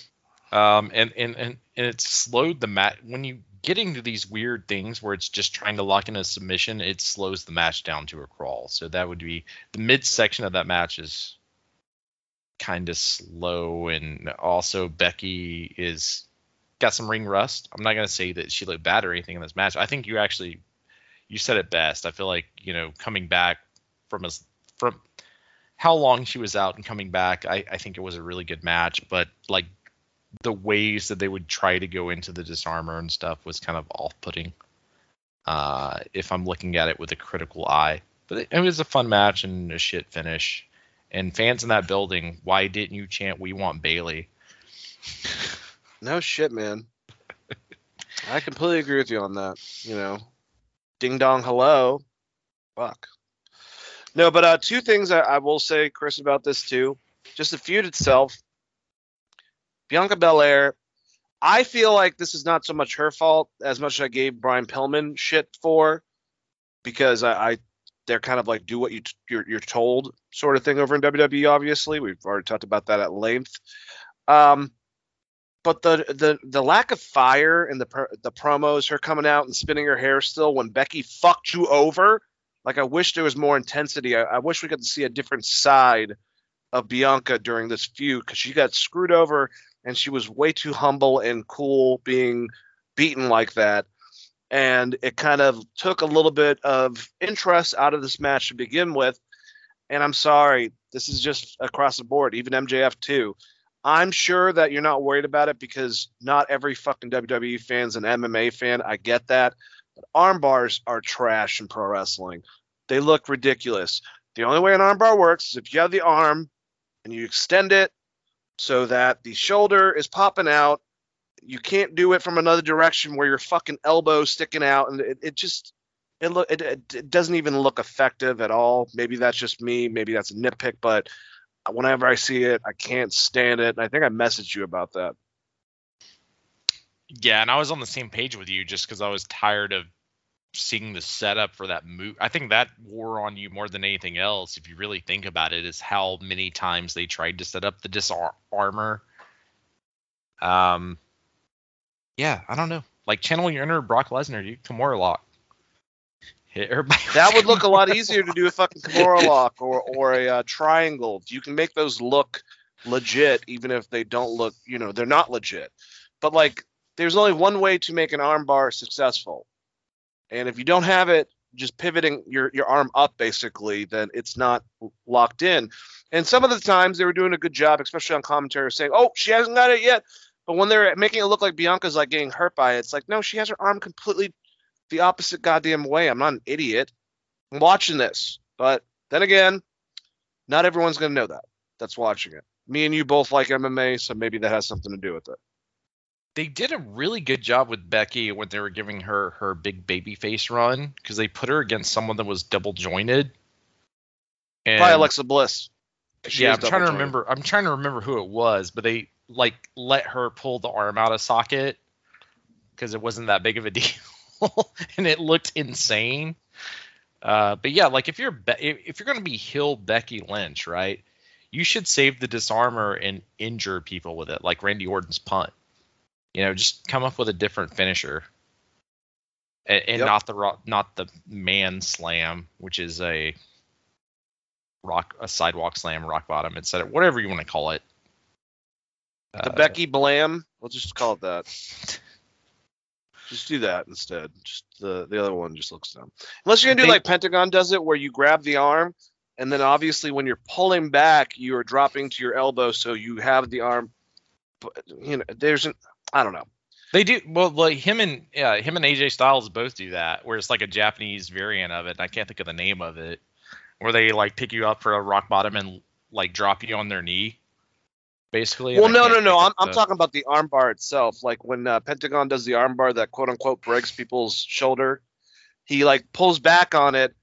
And it slowed the match. When you getting to these weird things where it's just trying to lock in a submission, it slows the match down to a crawl. So that would be the midsection of that match is kind of slow. And also Becky is got some ring rust. I'm not going to say that she looked bad or anything in this match. I think you said it best. I feel like, you know, coming back from how long she was out and coming back, I think it was a really good match, but like, the ways that they would try to go into the disarmer and stuff was kind of off-putting if I'm looking at it with a critical eye. But it was a fun match and a shit finish. And fans in that building, why didn't you chant, "We want Bayley"? No shit, man. I completely agree with you on that. You know, ding dong, hello. Fuck. No, but two things I will say, Chris, about this too. Just the feud itself. Bianca Belair, I feel like this is not so much her fault as much as I gave Brian Pillman shit for, because they're kind of like do what you're told sort of thing over in WWE. Obviously, we've already talked about that at length. But the lack of fire in the promos, her coming out and spinning her hair still when Becky fucked you over. Like, I wish there was more intensity. I wish we got to see a different side of Bianca during this feud, because she got screwed over. And she was way too humble and cool being beaten like that. And it kind of took a little bit of interest out of this match to begin with. And I'm sorry, this is just across the board, even MJF too. I'm sure that you're not worried about it because not every fucking WWE fan's an MMA fan. I get that. But arm bars are trash in pro wrestling. They look ridiculous. The only way an arm bar works is if you have the arm and you extend it, so that the shoulder is popping out. You can't do it from another direction where your fucking elbow's sticking out. And it doesn't even look effective at all. Maybe that's just me. Maybe that's a nitpick. But whenever I see it, I can't stand it. And I think I messaged you about that. Yeah, and I was on the same page with you just because I was tired of seeing the setup for that move. I think that wore on you more than anything else, if you really think about it, is how many times they tried to set up the disarmor. Yeah, I don't know. Like, channel your inner Brock Lesnar, dude. Kimura lock. Hit everybody. That would look a lot easier to do a fucking Kimura lock or a triangle. You can make those look legit, even if they don't look, you know, they're not legit. But, like, there's only one way to make an armbar successful. And if you don't have it, just pivoting your arm up, basically, then it's not locked in. And some of the times they were doing a good job, especially on commentary, saying, oh, she hasn't got it yet. But when they're making it look like Bianca's like getting hurt by it, it's like, no, she has her arm completely the opposite goddamn way. I'm not an idiot. I'm watching this. But then again, not everyone's going to know that. That's watching it. Me and you both like MMA, so maybe that has something to do with it. They did a really good job with Becky when they were giving her her big babyface run, because they put her against someone that was double jointed. Probably Alexa Bliss. I'm trying to remember who it was, but they like let her pull the arm out of socket because it wasn't that big of a deal, and it looked insane. But yeah, like if you're going to be heel Becky Lynch, right? You should save the disarmer and injure people with it, like Randy Orton's punt. You know, just come up with a different finisher, and yep. not the man slam, which is a sidewalk slam, rock bottom, etc. Whatever you want to call it. The Becky Blam, we'll just call it that. Just do that instead. Just the other one just looks dumb. Unless you're gonna do like Pentagon does it, where you grab the arm, and then obviously when you're pulling back, you are dropping to your elbow, so you have the arm. But, you know, I don't know. They do well. Like him and AJ Styles both do that, where it's like a Japanese variant of it. And I can't think of the name of it, where they like pick you up for a rock bottom and like drop you on their knee, basically. Well, no. I'm talking about the armbar itself. Like when Pentagon does the armbar that quote unquote breaks people's shoulder, he like pulls back on it,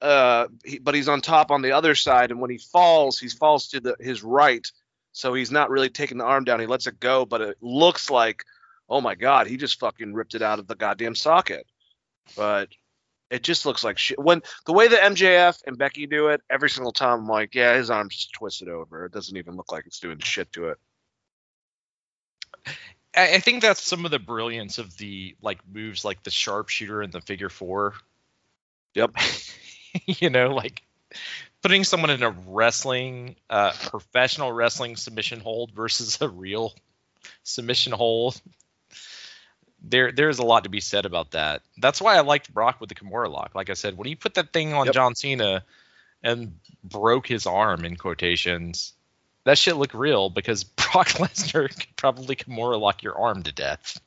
but he's on top on the other side, and when he falls to his right. So he's not really taking the arm down. He lets it go, but it looks like, oh my God, he just fucking ripped it out of the goddamn socket. But it just looks like shit. When the way that MJF and Becky do it, every single time I'm like, yeah, his arm's just twisted over. It doesn't even look like it's doing shit to it. I think that's some of the brilliance of the like moves, like the sharpshooter and the figure four. Yep. You know, like putting someone in a wrestling, professional wrestling submission hold versus a real submission hold. There's a lot to be said about that. That's why I liked Brock with the Kimura lock. Like I said, when he put that thing on John Cena and broke his arm in quotations, that shit looked real because Brock Lesnar could probably Kimura lock your arm to death.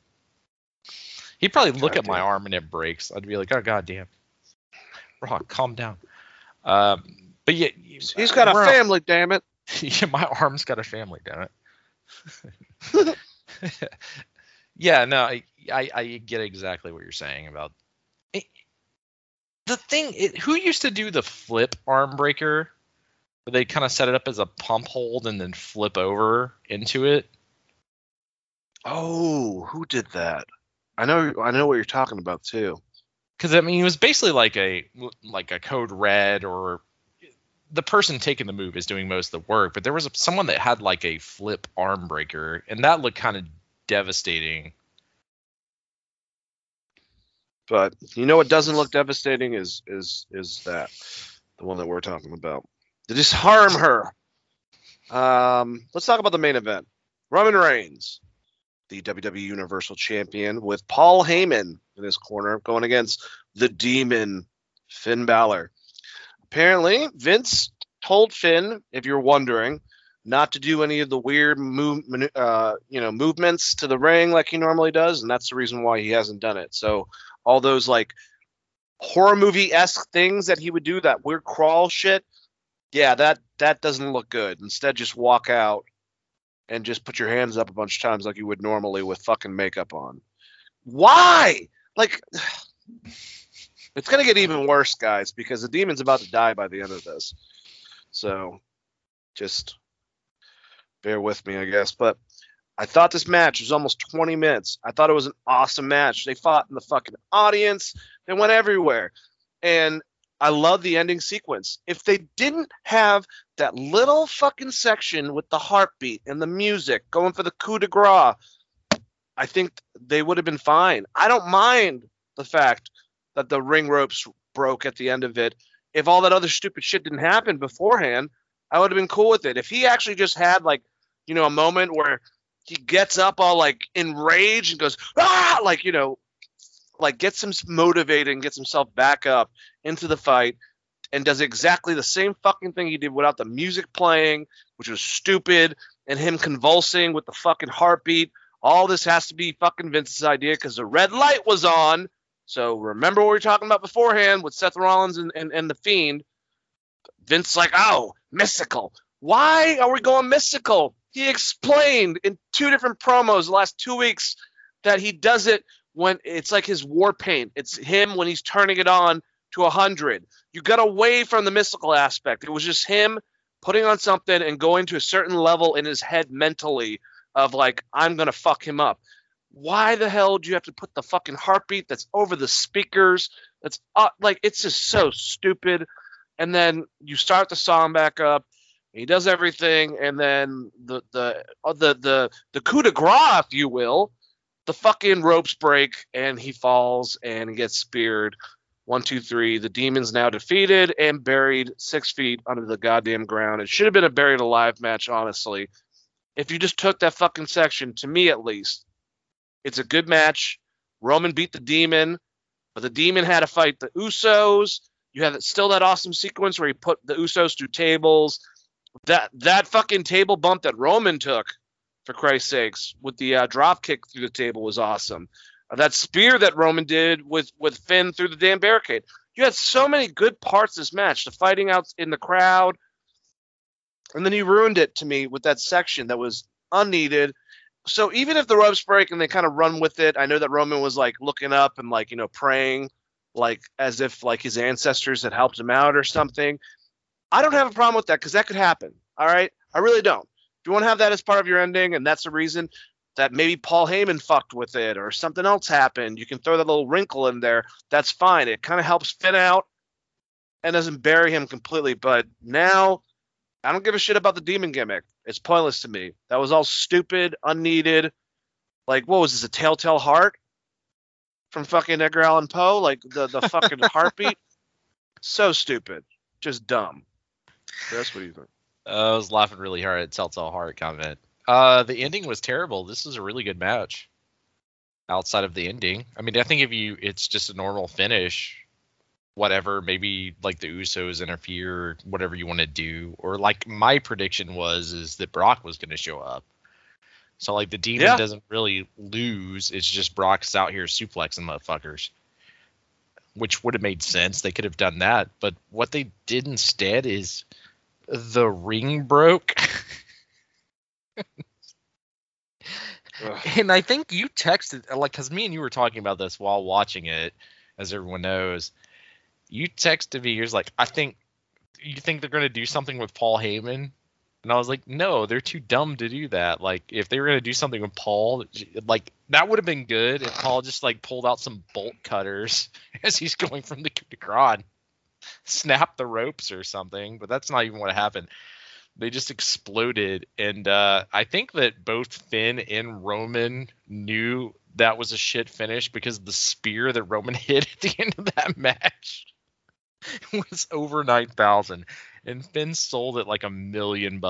He'd probably look at my arm and it breaks. I'd be like, oh, goddamn. Brock, calm down. But yeah, he's got a family, damn it. Yeah, my arm's got a family, damn it. Yeah, no, I get exactly what you're saying about it. The thing. Who used to do the flip arm breaker, where they kind of set it up as a pump hold and then flip over into it? Oh, who did that? I know what you're talking about too. Because I mean, it was basically like a code red, or the person taking the move is doing most of the work, but there was someone that had like a flip arm breaker, and that looked kind of devastating. But you know what doesn't look devastating is that the one that we're talking about. To just harm her. Let's talk about the main event. Roman Reigns, the WWE Universal Champion, with Paul Heyman in his corner, going against the Demon, Finn Balor. Apparently, Vince told Finn, if you're wondering, not to do any of the weird movements to the ring like he normally does, and that's the reason why he hasn't done it. So all those like horror movie-esque things that he would do, that weird crawl shit, yeah, that doesn't look good. Instead, just walk out and just put your hands up a bunch of times like you would normally with fucking makeup on. Why? Like, it's going to get even worse, guys, because the Demon's about to die by the end of this. So just bear with me, I guess. But I thought this match was almost 20 minutes. I thought it was an awesome match. They fought in the fucking audience. They went everywhere. And I love the ending sequence. If they didn't have that little fucking section with the heartbeat and the music going for the coup de grace, I think they would have been fine. I don't mind the fact that the ring ropes broke at the end of it. If all that other stupid shit didn't happen beforehand, I would have been cool with it. If he actually just had like, you know, a moment where he gets up all like enraged and goes, ah, like, you know, like gets him motivated and gets himself back up into the fight and does exactly the same fucking thing he did without the music playing, which was stupid, and him convulsing with the fucking heartbeat. All this has to be fucking Vince's idea because the red light was on. So remember what we were talking about beforehand with Seth Rollins and The Fiend. Vince's like, oh, mystical. Why are we going mystical? He explained in two different promos the last 2 weeks that he does it when it's like his war paint. It's him when he's turning it on to 100. You got away from the mystical aspect. It was just him putting on something and going to a certain level in his head mentally of like, I'm going to fuck him up. Why the hell do you have to put the fucking heartbeat that's over the speakers? That's like, it's just so stupid. And then you start the song back up. He does everything. And then the coup de grace, if you will, the fucking ropes break and he falls and he gets speared. 1, 2, 3. The demon's now defeated and buried 6 feet under the goddamn ground. It should have been a buried alive match, honestly. If you just took that fucking section, to me at least, it's a good match. Roman beat the demon, but the demon had to fight the Usos. You have still that awesome sequence where he put the Usos through tables. That fucking table bump that Roman took, for Christ's sakes, with the drop kick through the table was awesome. That spear that Roman did with Finn through the damn barricade. You had so many good parts this match. The fighting out in the crowd. And then he ruined it to me with that section that was unneeded. So even if the ropes break and they kind of run with it, I know that Roman was like looking up and like, you know, praying like as if like his ancestors had helped him out or something. I don't have a problem with that because that could happen. All right. I really don't. If you want to have that as part of your ending and that's the reason that maybe Paul Heyman fucked with it or something else happened, you can throw that little wrinkle in there. That's fine. It kind of helps Finn out and doesn't bury him completely. But now I don't give a shit about the demon gimmick. It's pointless to me. That was all stupid, unneeded. Like, what was this, a Telltale Heart from fucking Edgar Allan Poe? Like, the fucking heartbeat? So stupid. Just dumb. That's what you think. I was laughing really hard at Telltale Heart comment. The ending was terrible. This was a really good match outside of the ending. I mean, I think it's just a normal finish. Whatever, maybe like the Usos interfere, whatever you want to do, or like my prediction is that Brock was going to show up. So like the demon doesn't really lose. It's just Brock's out here suplexing motherfuckers, which would have made sense. They could have done that, but what they did instead is the ring broke. And I think you texted, like, because me and you were talking about this while watching it, as everyone knows. You texted me, you're like, you think they're going to do something with Paul Heyman? And I was like, no, they're too dumb to do that. Like, if they were going to do something with Paul, like, that would have been good if Paul just, like, pulled out some bolt cutters as he's going from the coup de grace, snap the ropes or something. But that's not even what happened. They just exploded. And I think that both Finn and Roman knew that was a shit finish because the spear that Roman hit at the end of that match was over 9,000, and Finn sold it like $1 million,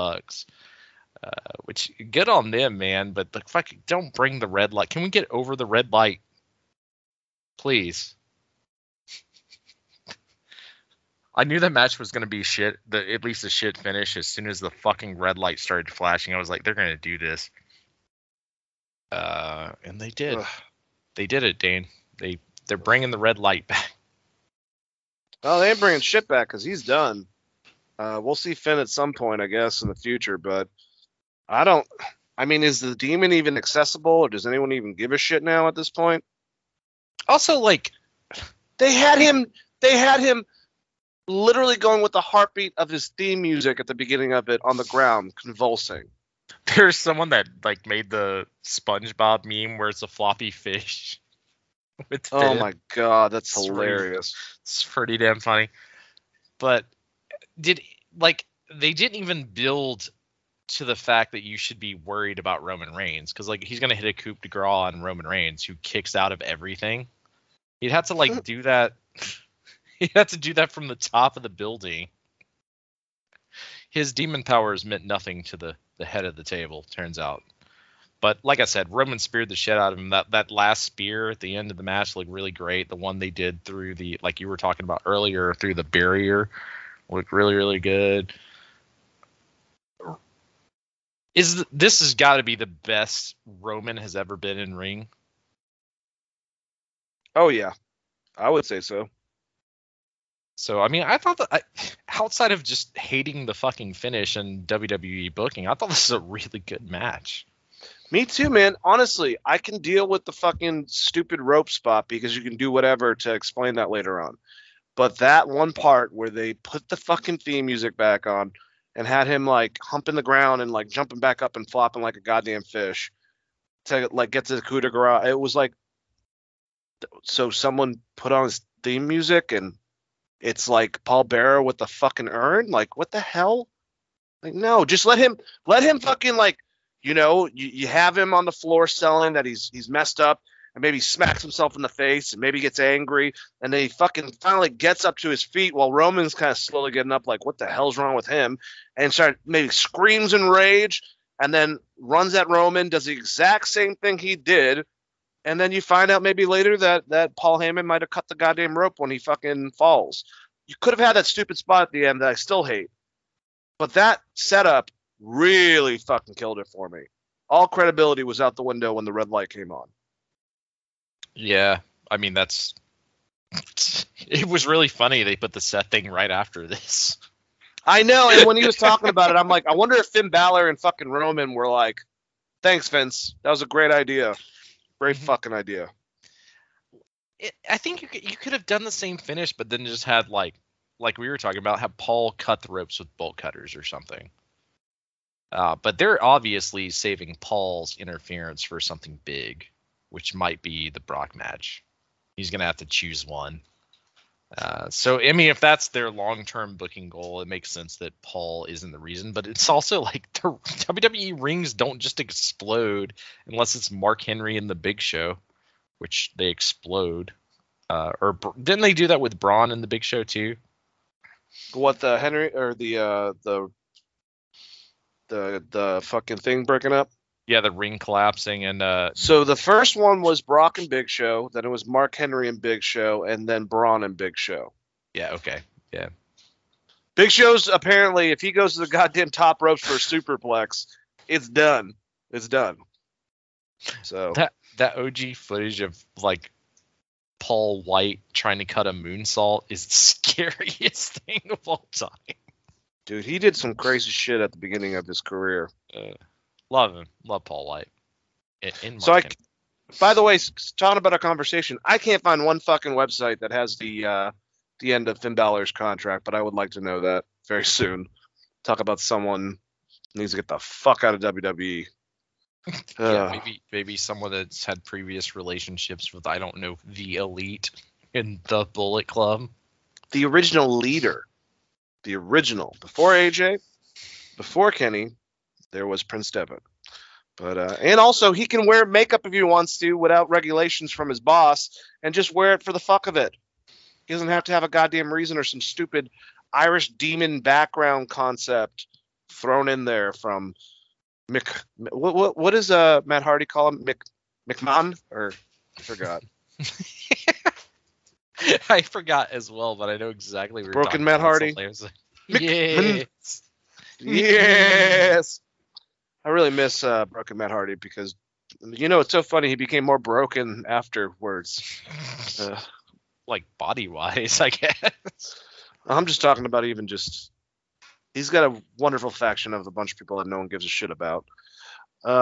which good on them, man. But the fuck, don't bring the red light. Can we get over the red light, please? I knew the match was going to be shit. At least a shit finish. As soon as the fucking red light started flashing, I was like, they're going to do this. And they did. Ugh. They did it, Dane. They're bringing the red light back. Well, they ain't bringing shit back because he's done. We'll see Finn at some point, I guess, in the future. But is the demon even accessible, or does anyone even give a shit now at this point? Also, like, they had him literally going with the heartbeat of his theme music at the beginning of it on the ground, convulsing. There's someone that like made the SpongeBob meme where it's a floppy fish. Oh my god, that's hilarious! It's pretty damn funny. But they didn't even build to the fact that you should be worried about Roman Reigns because like he's gonna hit a coup de grace on Roman Reigns who kicks out of everything. You'd have to like do that. You'd have to do that from the top of the building. His demon powers meant nothing to the head of the table, turns out. But like I said, Roman speared the shit out of him. That last spear at the end of the match looked really great. The one they did through the, like you were talking about earlier, through the barrier looked really, really good. This has got to be the best Roman has ever been in ring? Oh, yeah. I would say so. So, I mean, I thought that outside of just hating the fucking finish and WWE booking, I thought this was a really good match. Me too, man. Honestly, I can deal with the fucking stupid rope spot because you can do whatever to explain that later on. But that one part where they put the fucking theme music back on and had him like humping the ground and like jumping back up and flopping like a goddamn fish to like get to the coup de grace. It was like, so someone put on his theme music and it's like Paul Bearer with the fucking urn. Like, what the hell? Like, no, just let him fucking like, you know, you have him on the floor selling that he's messed up, and maybe smacks himself in the face, and maybe gets angry, and then he fucking finally gets up to his feet while Roman's kind of slowly getting up, like, what the hell's wrong with him? And maybe screams in rage, and then runs at Roman, does the exact same thing he did, and then you find out maybe later that Paul Heyman might have cut the goddamn rope when he fucking falls. You could have had that stupid spot at the end that I still hate, but that setup really fucking killed it for me. All credibility was out the window when the red light came on. Yeah, I mean, it was really funny they put the set thing right after this. I know, and when he was talking about it, I'm like, I wonder if Finn Balor and fucking Roman were like, thanks, Vince, that was a great idea. Great fucking idea. I think you could have done the same finish, but then just had like we were talking about, have Paul cut the ropes with bolt cutters or something. But they're obviously saving Paul's interference for something big, which might be the Brock match. He's going to have to choose one. So, I mean, if that's their long-term booking goal, it makes sense that Paul isn't the reason. But it's also like the WWE rings don't just explode unless it's Mark Henry and the Big Show, which they explode. Or didn't they do that with Braun and the Big Show too? What, the Henry or the fucking thing breaking up? Yeah, the ring collapsing and so the first one was Brock and Big Show, then it was Mark Henry and Big Show, and then Braun and Big Show. Yeah, okay. Yeah. Big Show's apparently, if he goes to the goddamn top ropes for a superplex, it's done. It's done. So that OG footage of like Paul White trying to cut a moonsault is the scariest thing of all time. Dude, he did some crazy shit at the beginning of his career. Love him. Love Paul White. By the way, talking about a conversation, I can't find one fucking website that has the end of Finn Balor's contract, but I would like to know that very soon. Talk about someone needs to get the fuck out of WWE. Yeah, maybe someone that's had previous relationships with, I don't know, the Elite in the Bullet Club. The original leader. The original. Before AJ, before Kenny, there was Prince Devitt. But and also, he can wear makeup if he wants to without regulations from his boss and just wear it for the fuck of it. He doesn't have to have a goddamn reason or some stupid Irish demon background concept thrown in there from Mick. What does Matt Hardy call him? McMahon? Or I forgot. I forgot as well, but I know exactly where Broken Matt Hardy. Yes. I really miss Broken Matt Hardy because, you know, it's so funny. He became more broken afterwards. Like body-wise, I guess. I'm just talking about even just... He's got a wonderful faction of a bunch of people that no one gives a shit about. What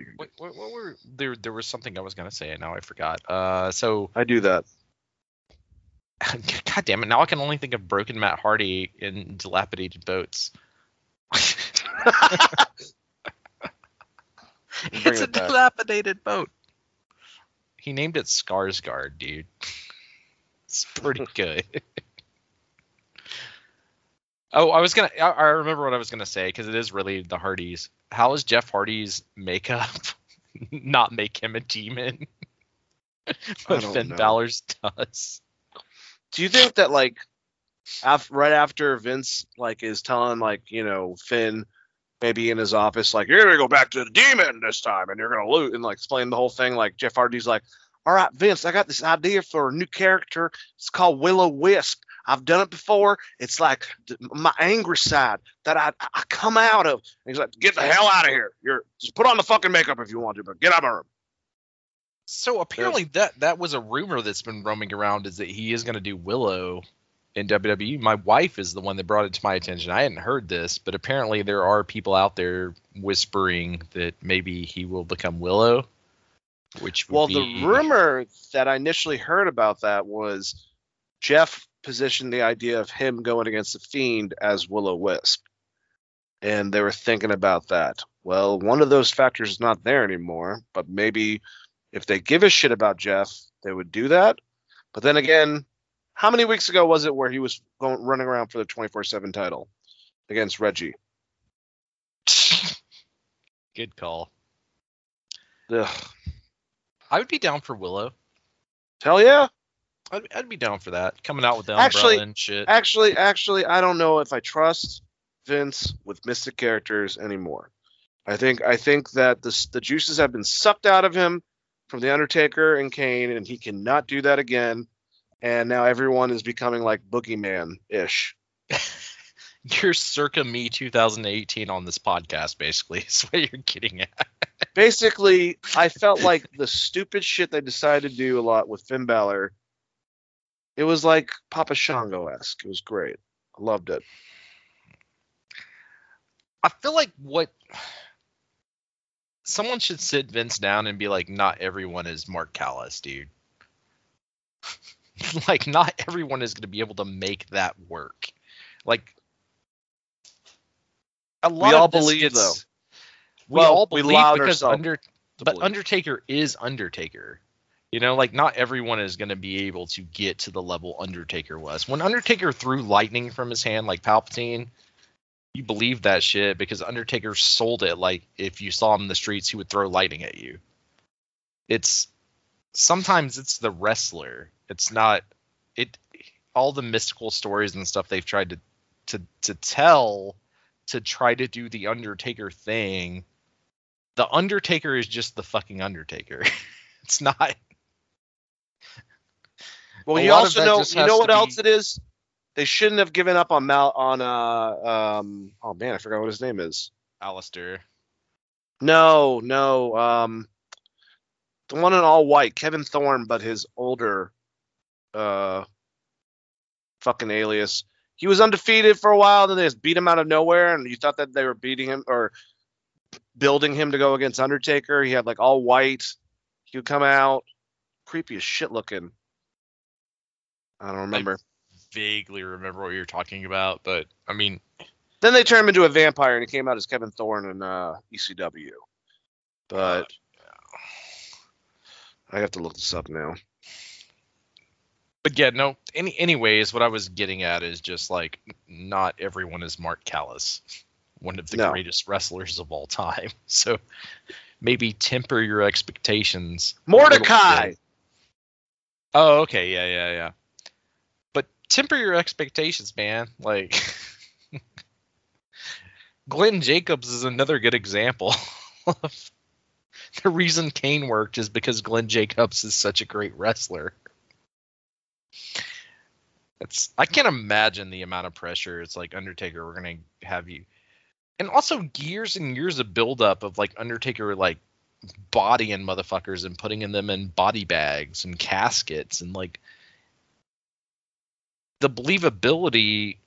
are you? What were there? There was something I was gonna say, and now I forgot. So I do that. God damn it! Now I can only think of Broken Matt Hardy in dilapidated boats. It's a dilapidated boat. He named it Skarsgård, dude. It's pretty good. Oh, I remember what I was gonna say because it is related to Hardy's. How is Jeff Hardy's makeup not make him a demon? But Finn Balor's does. Do you think that like right after Vince like is telling like, you know, Finn maybe in his office, like, you're going to go back to the demon this time, and you're going to loot, and, like, explain the whole thing. Like, Jeff Hardy's like, all right, Vince, I got this idea for a new character. It's called Will-O-Wisp. I've done it before. It's like my angry side that I come out of. And he's like, get the hell out of here. You're just put on the fucking makeup if you want to, but get out of my room. So apparently that was a rumor that's been roaming around, is that he is going to do Willow in WWE. My wife is the one that brought it to my attention. I hadn't heard this, but apparently there are people out there whispering that maybe he will become Willow. Which would be... the rumor that I initially heard about that was Jeff positioned the idea of him going against the Fiend as Will-O-Wisp, and they were thinking about that. Well, one of those factors is not there anymore, but maybe if they give a shit about Jeff, they would do that. But then again, how many weeks ago was it where he was running around for the 24/7 title against Reggie? Good call. Ugh. I would be down for Willow. Hell yeah. I'd be down for that. Coming out with the umbrella and shit. Actually, I don't know if I trust Vince with mystic characters anymore. I think that the juices have been sucked out of him from The Undertaker and Kane, and he cannot do that again. And now everyone is becoming like Boogeyman-ish. You're circa me 2018 on this podcast, basically. Is what you're getting at. Basically, I felt like the stupid shit they decided to do a lot with Finn Balor, it was like Papa Shango-esque. It was great. I loved it. I feel like someone should sit Vince down and be like, not everyone is Mark Callis, dude. Like, not everyone is going to be able to make that work. Like, a lot of this believe, though. We all believe because Undertaker is Undertaker. You know, like, not everyone is going to be able to get to the level Undertaker was. When Undertaker threw lightning from his hand, like Palpatine, you believed that shit because Undertaker sold it. Like, if you saw him in the streets, he would throw lightning at you. Sometimes it's the wrestler. It's not it. All the mystical stories and stuff they've tried to tell to try to do the Undertaker thing. The Undertaker is just the fucking Undertaker. It's not. Well, you also know. You know what else it is? They shouldn't have given up on oh man, I forgot what his name is. Alistair. No. The one in all white, Kevin Thorne, but his older fucking alias. He was undefeated for a while, then they just beat him out of nowhere, and you thought that they were beating him or building him to go against Undertaker. He had like all white. He would come out creepy as shit looking. I don't remember. I vaguely remember what you're talking about, but I mean. Then they turned him into a vampire, and he came out as Kevin Thorne in ECW. But. I have to look this up now. But yeah, no. Anyways, what I was getting at is just like not everyone is Mark Callis, one of the greatest wrestlers of all time. So maybe temper your expectations. Mordecai. Oh, okay, yeah. But temper your expectations, man. Like Glenn Jacobs is another good example of. The reason Kane worked is because Glenn Jacobs is such a great wrestler. I can't imagine the amount of pressure. It's like, Undertaker, we're going to have you. And also years and years of buildup of like Undertaker like bodying motherfuckers and putting them in body bags and caskets. And like the believability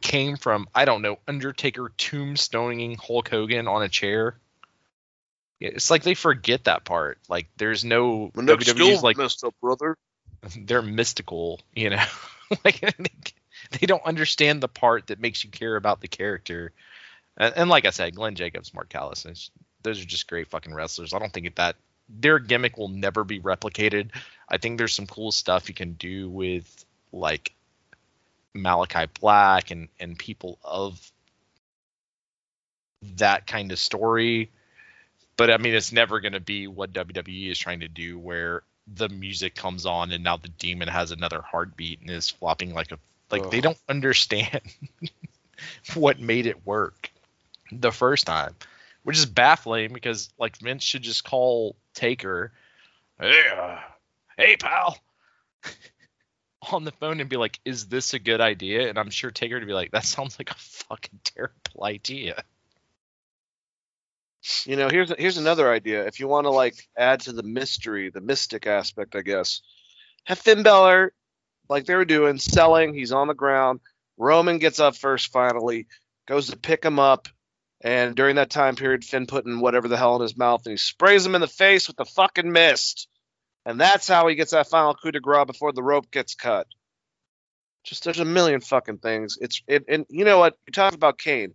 came from, I don't know, Undertaker tombstoning Hulk Hogan on a chair. It's like they forget that part. Like, there's no WWE's like messed up, brother. They're mystical, you know. Like they don't understand the part that makes you care about the character. And like I said, Glenn Jacobs, Mark Callis, those are just great fucking wrestlers. I don't think that their gimmick will never be replicated. I think there's some cool stuff you can do with like Malachi Black and people of that kind of story. But, I mean, it's never going to be what WWE is trying to do where the music comes on and now the demon has another heartbeat and is flopping like a... Like, They don't understand what made it work. the first time, which is baffling because like Vince should just call Taker, hey pal, on the phone and be like, is this a good idea? And I'm sure Taker to be like, that sounds like a fucking terrible idea. You know, here's another idea. If you want to like add to the mystery, the mystic aspect, I guess, have Finn Balor, like they were doing, selling. He's on the ground. Roman gets up first, finally goes to pick him up, and during that time period, Finn putting whatever the hell in his mouth, and he sprays him in the face with the fucking mist, and that's how he gets that final coup de grace before the rope gets cut. Just there's a million fucking things. And you know what? You talked about Kane.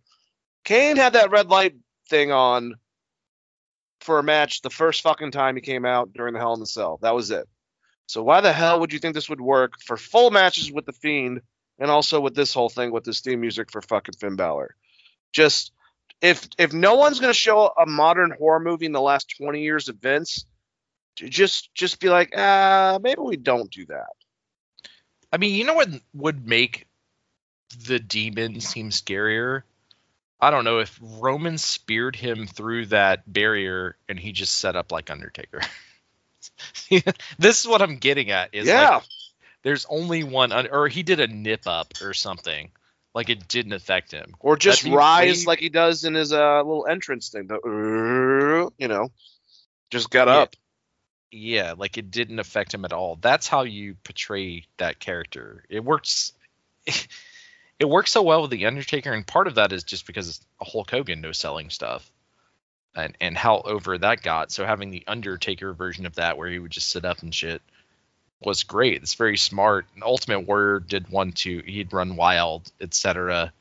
Kane had that red light thing on for a match the first fucking time he came out during the Hell in the Cell. That was it. So why the hell would you think this would work for full matches with The Fiend and also with this whole thing with this theme music for fucking Finn Balor? Just, if no one's going to show a modern horror movie in the last 20 years of Vince, just be like, maybe we don't do that. I mean, you know what would make the demon seem scarier? I don't know, if Roman speared him through that barrier and he just set up like Undertaker. This is what I'm getting at. Is yeah. Like, there's only one, or he did a nip up or something. Like it didn't affect him. Or just rise like he does in his little entrance thing. You know, just got up. Yeah, like it didn't affect him at all. That's how you portray that character. It works. It works so well with The Undertaker, and part of that is just because it's a Hulk Hogan no-selling stuff and how over that got. So having the Undertaker version of that where he would just sit up and shit was great. It's very smart. And Ultimate Warrior did one, too. He'd run wild, etc.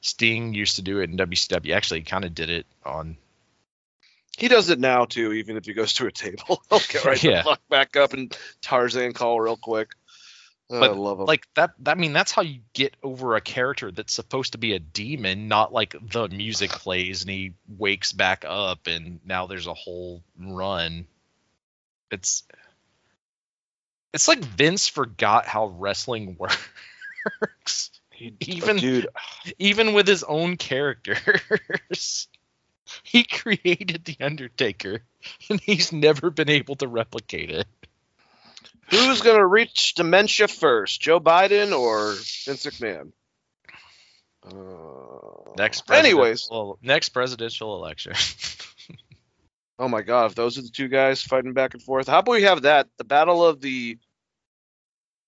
Sting used to do it in WCW. Actually, he kind of did it on... He does it now, too, even if he goes to a table. He'll get right the fuck back up and Tarzan call real quick. But I love him. Like that, I mean, that's how you get over a character that's supposed to be a demon, not like the music plays and he wakes back up and now there's a whole run. It's like Vince forgot how wrestling works, even with his own characters. He created The Undertaker and he's never been able to replicate it. Who's going to reach dementia first, Joe Biden or Vince McMahon? Next presidential election. Oh, my God. If those are the two guys fighting back and forth, how about we have that? The battle of the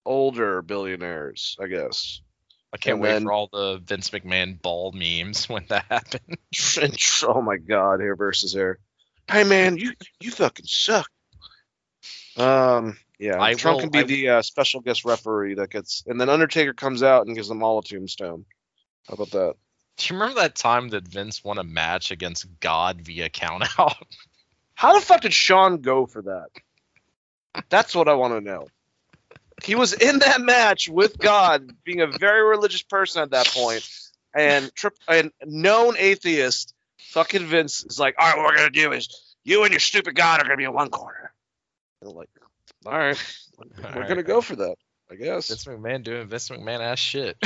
older billionaires, I guess. I can't wait for all the Vince McMahon ball memes when that happens. Oh, my God. Here versus there. Hey, man, you fucking suck. Yeah, Trump can be the special guest referee that gets, and then Undertaker comes out and gives them all a tombstone. How about that? Do you remember that time that Vince won a match against God via countout? How the fuck did Sean go for that? That's what I want to know. He was in that match with God, being a very religious person at that point, and known atheist. Fucking Vince is like, all right, what we're gonna do is you and your stupid God are gonna be in one corner. And like. All right, we're gonna go for that, I guess. Vince McMahon doing Vince McMahon ass shit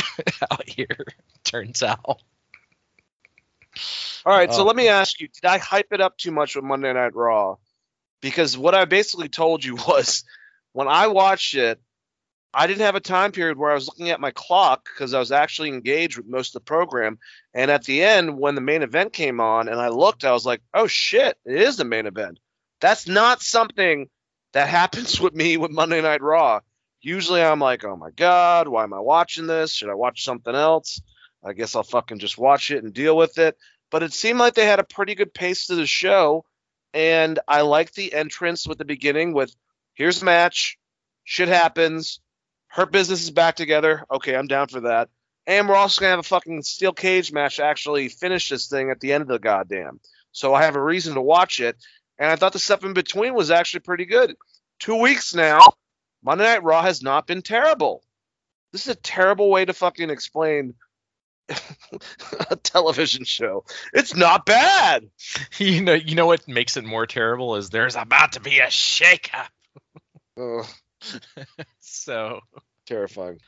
out here. Turns out. All right, so let me ask you: did I hype it up too much with Monday Night Raw? Because what I basically told you was, when I watched it, I didn't have a time period where I was looking at my clock because I was actually engaged with most of the program. And at the end, when the main event came on, and I looked, I was like, "Oh shit, it is the main event." That's not something that happens with me with Monday Night Raw. Usually I'm like, oh my God, why am I watching this? Should I watch something else? I guess I'll fucking just watch it and deal with it. But it seemed like they had a pretty good pace to the show. And I liked the entrance with the beginning with, here's a match. Shit happens. Hurt Business is back together. Okay, I'm down for that. And we're also going to have a fucking steel cage match to actually finish this thing at the end of the goddamn. So I have a reason to watch it. And I thought the stuff in between was actually pretty good. 2 weeks now, Monday Night Raw has not been terrible. This is a terrible way to fucking explain a television show. It's not bad. You know what makes it more terrible is there's about to be a shakeup. So terrifying.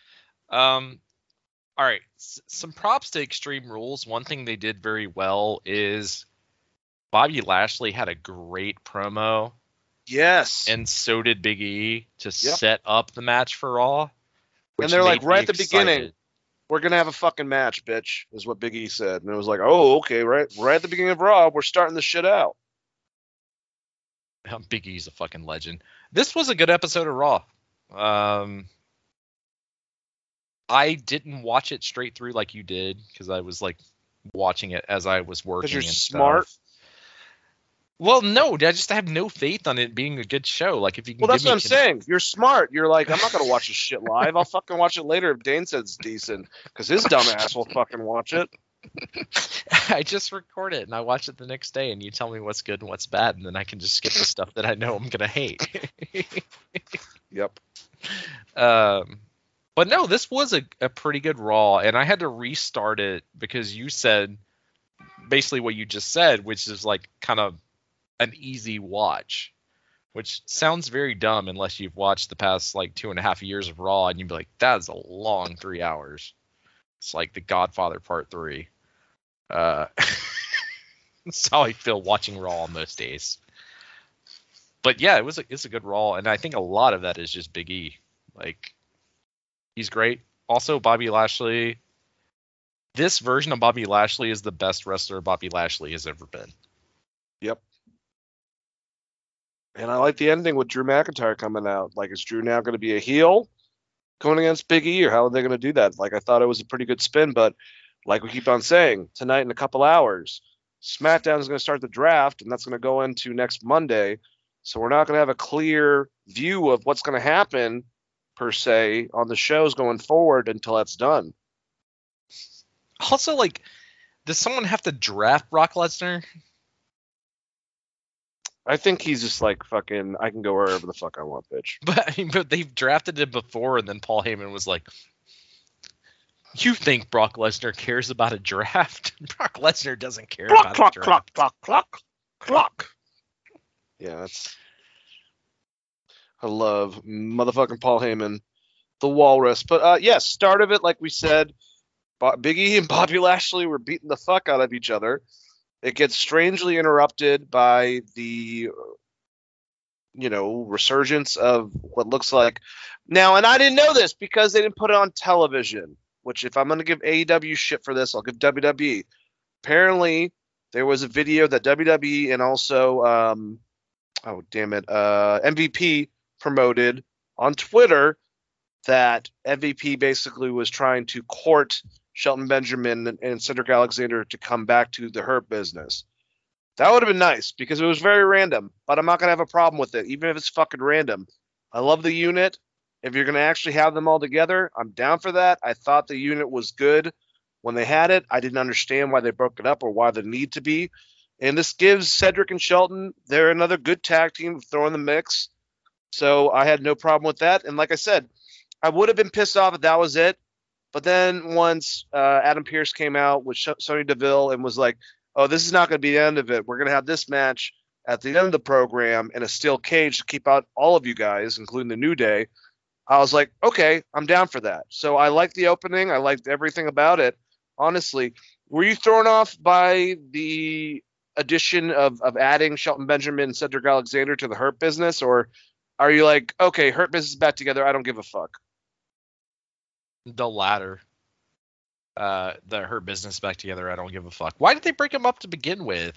all right, some props to Extreme Rules. One thing they did very well is Bobby Lashley had a great promo. Yes. And so did Big E to set up the match for Raw. And they're like, right at the beginning, we're going to have a fucking match, bitch, is what Big E said. And it was like, oh, okay, right at the beginning of Raw, we're starting this shit out. Big E's a fucking legend. This was a good episode of Raw. I didn't watch it straight through like you did, because I was like watching it as I was working. Because you're smart. Stuff. Well, no, I just have no faith on it being a good show. Like, if you can. Well, that's what I'm saying. You're smart. You're like, I'm not gonna watch this shit live. I'll fucking watch it later if Dane says it's decent, because his dumb ass will fucking watch it. I just record it and I watch it the next day, and you tell me what's good and what's bad, and then I can just skip the stuff that I know I'm gonna hate. Yep. But no, this was a pretty good Raw, and I had to restart it because you said basically what you just said, which is like kind of an easy watch, which sounds very dumb unless you've watched the past like 2.5 years of Raw, and you'd be like, that's a long 3 hours. It's like The Godfather Part 3. That's how I feel watching Raw on most days. But yeah, it's a good Raw, and I think a lot of that is just Big E. Like, he's great. Also, Bobby Lashley. This version of Bobby Lashley is the best wrestler Bobby Lashley has ever been. Yep. And I like the ending with Drew McIntyre coming out. Like, is Drew now going to be a heel going against Big E, or how are they going to do that? Like, I thought it was a pretty good spin, but like we keep on saying, tonight in a couple hours, SmackDown is going to start the draft, and that's going to go into next Monday. So we're not going to have a clear view of what's going to happen per se on the shows going forward until that's done. Also, like, does someone have to draft Brock Lesnar? I think he's just like, fucking, I can go wherever the fuck I want, bitch. But they've drafted him before, and then Paul Heyman was like, you think Brock Lesnar cares about a draft? Brock Lesnar doesn't care about a draft. Clock. Yeah, that's... I love motherfucking Paul Heyman, the Walrus. But, yes, start of it, like we said, Big E and Bobby Lashley were beating the fuck out of each other. It gets strangely interrupted by the, resurgence of what looks like now. And I didn't know this because they didn't put it on television, which if I'm going to give AEW shit for this, I'll give WWE. Apparently there was a video that WWE and also, MVP promoted on Twitter that MVP basically was trying to court Shelton Benjamin and Cedric Alexander to come back to the Hurt Business. That would have been nice because it was very random, but I'm not going to have a problem with it, even if it's fucking random. I love the unit. If you're going to actually have them all together, I'm down for that. I thought the unit was good when they had it. I didn't understand why they broke it up or why the need to be. And this gives Cedric and Shelton, they're another good tag team throwing the mix. So I had no problem with that. And like I said, I would have been pissed off if that was it. But then once Adam Pearce came out with Sonya Deville and was like, oh, this is not going to be the end of it. We're going to have this match at the end of the program in a steel cage to keep out all of you guys, including the New Day. I was like, okay, I'm down for that. So I liked the opening. I liked everything about it. Honestly, were you thrown off by the addition of adding Shelton Benjamin and Cedric Alexander to the Hurt Business? Or are you like, okay, Hurt Business is back together. I don't give a fuck. The latter. The Hurt Business back together. I don't give a fuck. Why did they break them up to begin with?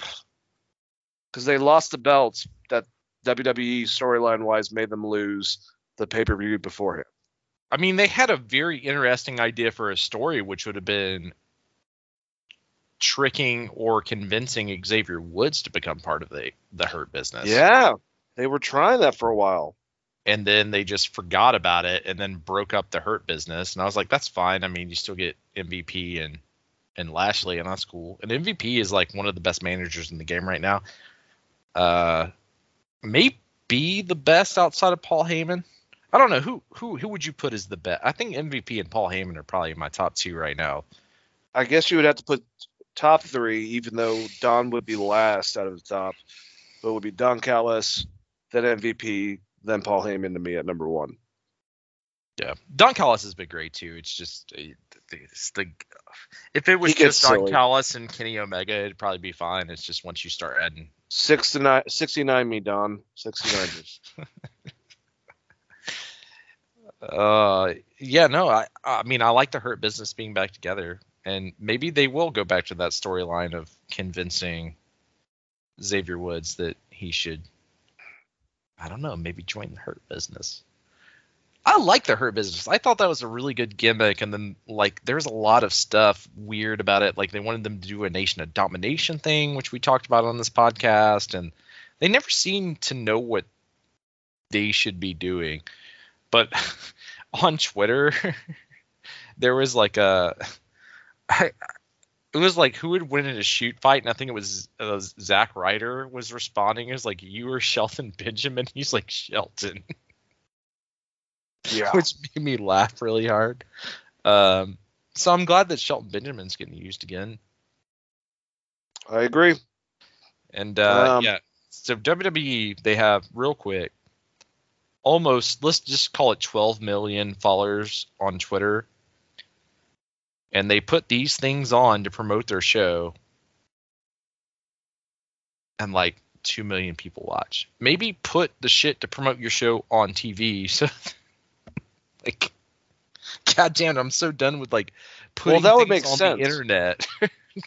Because they lost the belts that WWE storyline-wise made them lose the pay-per-view beforehand. I mean, they had a very interesting idea for a story, which would have been tricking or convincing Xavier Woods to become part of the Hurt Business. Yeah, they were trying that for a while. And then they just forgot about it and then broke up the Hurt Business. And I was like, that's fine. I mean, you still get MVP and Lashley, and that's cool. And MVP is like one of the best managers in the game right now. Maybe the best outside of Paul Heyman. I don't know. Who would you put as the best? I think MVP and Paul Heyman are probably my top two right now. I guess you would have to put top three, even though Don would be last out of the top. But it would be Don Callis, then MVP, then Paul Heyman to me at number one. Yeah. Yeah, Don Callis has been great too. It's just if it was just Don Callis and Kenny Omega, it'd probably be fine. It's just once you start adding 69 me Don 69. I like the Hurt Business being back together, and maybe they will go back to that storyline of convincing Xavier Woods that he should, I don't know, maybe join the Hurt Business. I like the Hurt Business. I thought that was a really good gimmick, and then like there's a lot of stuff weird about it. Like they wanted them to do a Nation of Domination thing, which we talked about on this podcast, and they never seem to know what they should be doing. But on Twitter, there was like it was like who would win in a shoot fight, and I think it was Zack Ryder was responding. It was like, you or Shelton Benjamin? He's like, Shelton. Yeah, which made me laugh really hard. So I'm glad that Shelton Benjamin's getting used again. I agree. And so WWE, they have real quick, almost, let's just call it 12 million followers on Twitter. And they put these things on to promote their show. And like 2 million people watch. Maybe put the shit to promote your show on TV. So, like, goddamn, I'm so done with like putting things on the internet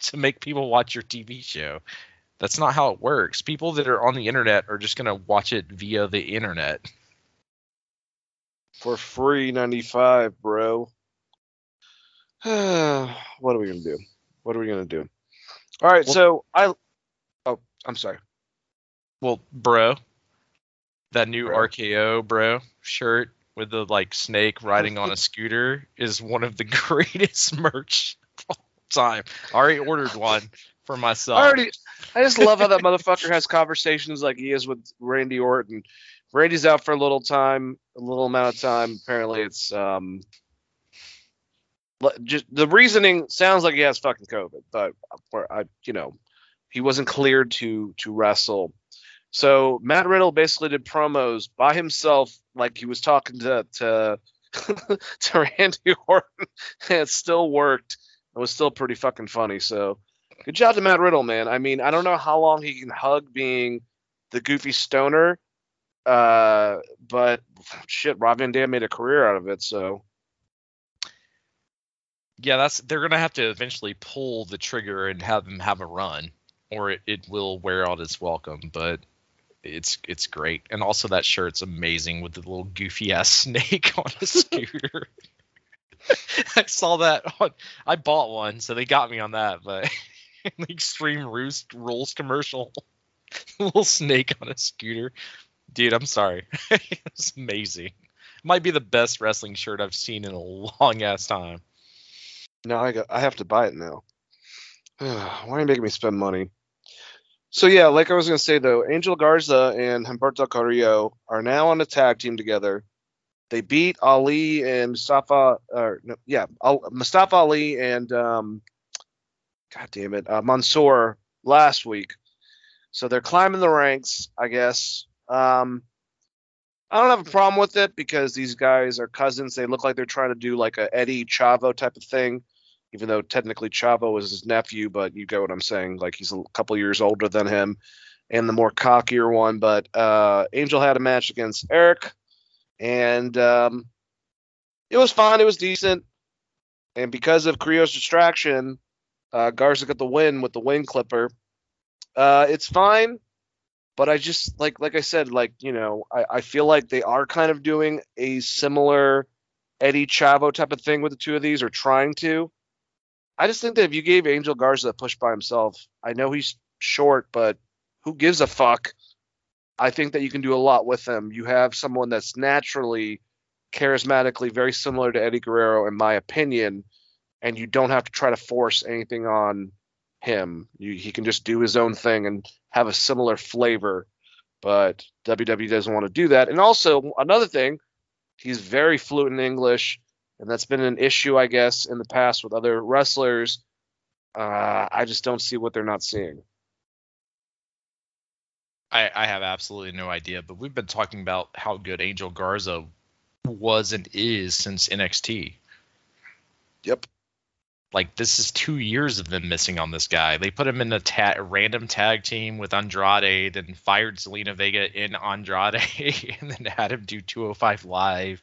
to make people watch your TV show. That's not how it works. People that are on the internet are just going to watch it via the internet. For free, 95, bro. What are we going to do? All right, I'm sorry. Well, bro, that new RKO, bro, shirt with the, like, snake riding on a scooter is one of the greatest merch of all time. I already ordered one for myself. I just love how that motherfucker has conversations like he is with Randy Orton. Randy's out for a little amount of time. Apparently it's just the reasoning sounds like he has fucking COVID, but he wasn't cleared to wrestle. So Matt Riddle basically did promos by himself, like he was talking to to Randy Orton, and it still worked. It was still pretty fucking funny. So good job to Matt Riddle, man. I mean, I don't know how long he can hug being the goofy stoner. But shit, Rob Van Dam made a career out of it, so yeah, they're gonna have to eventually pull the trigger and have him have a run, or it will wear out its welcome. But it's great, and also that shirt's amazing with the little goofy ass snake on a scooter. I saw that I bought one, so they got me on that. But the Extreme Rules commercial, little snake on a scooter. Dude, I'm sorry. It's amazing. Might be the best wrestling shirt I've seen in a long ass time. No, I have to buy it now. Why are you making me spend money? So yeah, like I was gonna say though, Angel Garza and Humberto Carrillo are now on a tag team together. They beat Ali and Mustafa Ali and Mansoor last week. So they're climbing the ranks, I guess. I don't have a problem with it because these guys are cousins. They look like they're trying to do like a Eddie Chavo type of thing, even though technically Chavo was his nephew, but you get what I'm saying. Like he's a couple years older than him and the more cockier one. But Angel had a match against Eric, and it was fine. It was decent. And because of Carrillo's distraction, Garza got the win with the wing clipper. It's fine. But I just, like I said, like, you know, I feel like they are kind of doing a similar Eddie Chavo type of thing with the two of these, or trying to. I just think that if you gave Angel Garza a push by himself, I know he's short, but who gives a fuck? I think that you can do a lot with him. You have someone that's naturally, charismatically very similar to Eddie Guerrero, in my opinion, and you don't have to try to force anything on him. He can just do his own thing and have a similar flavor, but WWE doesn't want to do that. And also another thing, he's very fluent in English, and that's been an issue, I guess, in the past with other wrestlers. I just don't see what they're not seeing. I have absolutely no idea, but we've been talking about how good Angel Garza was and is since NXT. Yep. Like, this is 2 years of them missing on this guy. They put him in a random tag team with Andrade, then fired Zelina Vega in Andrade, and then had him do 205 Live.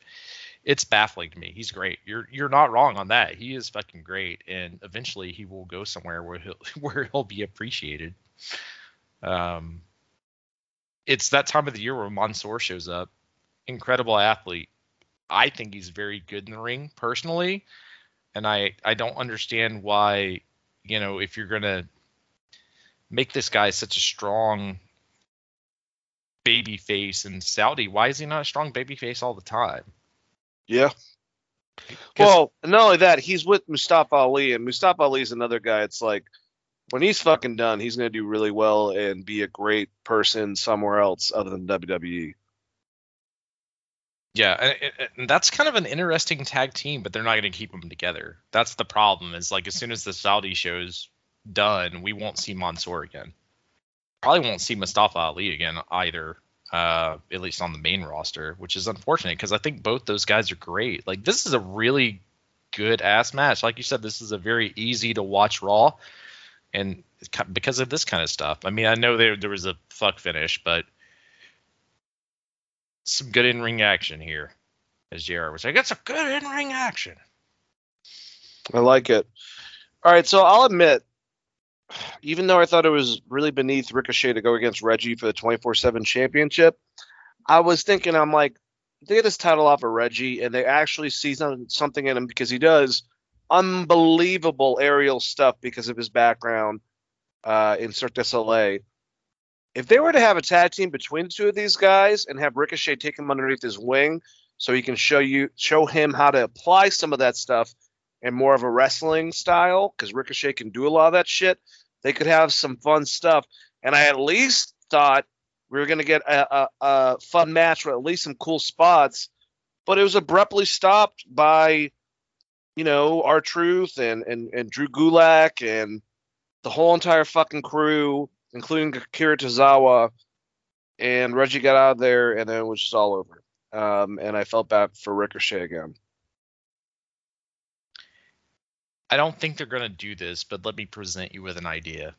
It's baffling to me. He's great. You're not wrong on that. He is fucking great, and eventually he will go somewhere where he'll be appreciated. It's that time of the year where Mansoor shows up. Incredible athlete. I think he's very good in the ring, personally. And I don't understand why, you know, if you're going to make this guy such a strong baby face in Saudi, why is he not a strong baby face all the time? Yeah. Well, not only that, he's with Mustafa Ali, and Mustafa Ali is another guy. It's like, when he's fucking done, he's going to do really well and be a great person somewhere else other than WWE. Yeah, and that's kind of an interesting tag team, but they're not going to keep them together. That's the problem, is like, as soon as the Saudi show's done, we won't see Mansoor again. Probably won't see Mustafa Ali again either, at least on the main roster, which is unfortunate because I think both those guys are great. Like, this is a really good-ass match. Like you said, this is a very easy-to-watch Raw, and because of this kind of stuff. I mean, I know there was a fuck finish, but some good in-ring action here, as JR was like, it's a good in-ring action. I like it. All right, so I'll admit, even though I thought it was really beneath Ricochet to go against Reggie for the 24/7 championship, I was thinking, I'm like, they get this title off of Reggie, and they actually see something in him, because he does unbelievable aerial stuff because of his background in Cirque du Soleil. If they were to have a tag team between the two of these guys and have Ricochet take him underneath his wing so he can show him how to apply some of that stuff in more of a wrestling style, because Ricochet can do a lot of that shit, they could have some fun stuff. And I at least thought we were going to get a fun match with at least some cool spots, but it was abruptly stopped by, you know, R-Truth and Drew Gulak and the whole entire fucking crew, including Akira Tozawa, and Reggie got out of there, and then it was just all over. And I felt bad for Ricochet again. I don't think they're going to do this, but let me present you with an idea.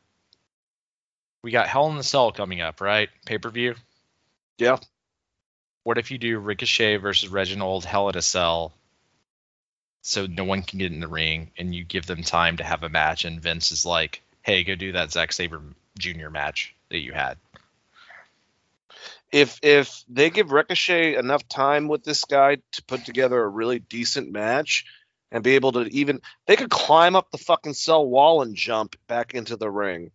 We got Hell in a Cell coming up, right? Pay-per-view? Yeah. What if you do Ricochet versus Reginald Hell in a Cell, so no one can get in the ring, and you give them time to have a match, and Vince is like, hey, go do that Zack Sabre Jr. match that you had. If they give Ricochet enough time with this guy to put together a really decent match and be able to they could climb up the fucking cell wall and jump back into the ring.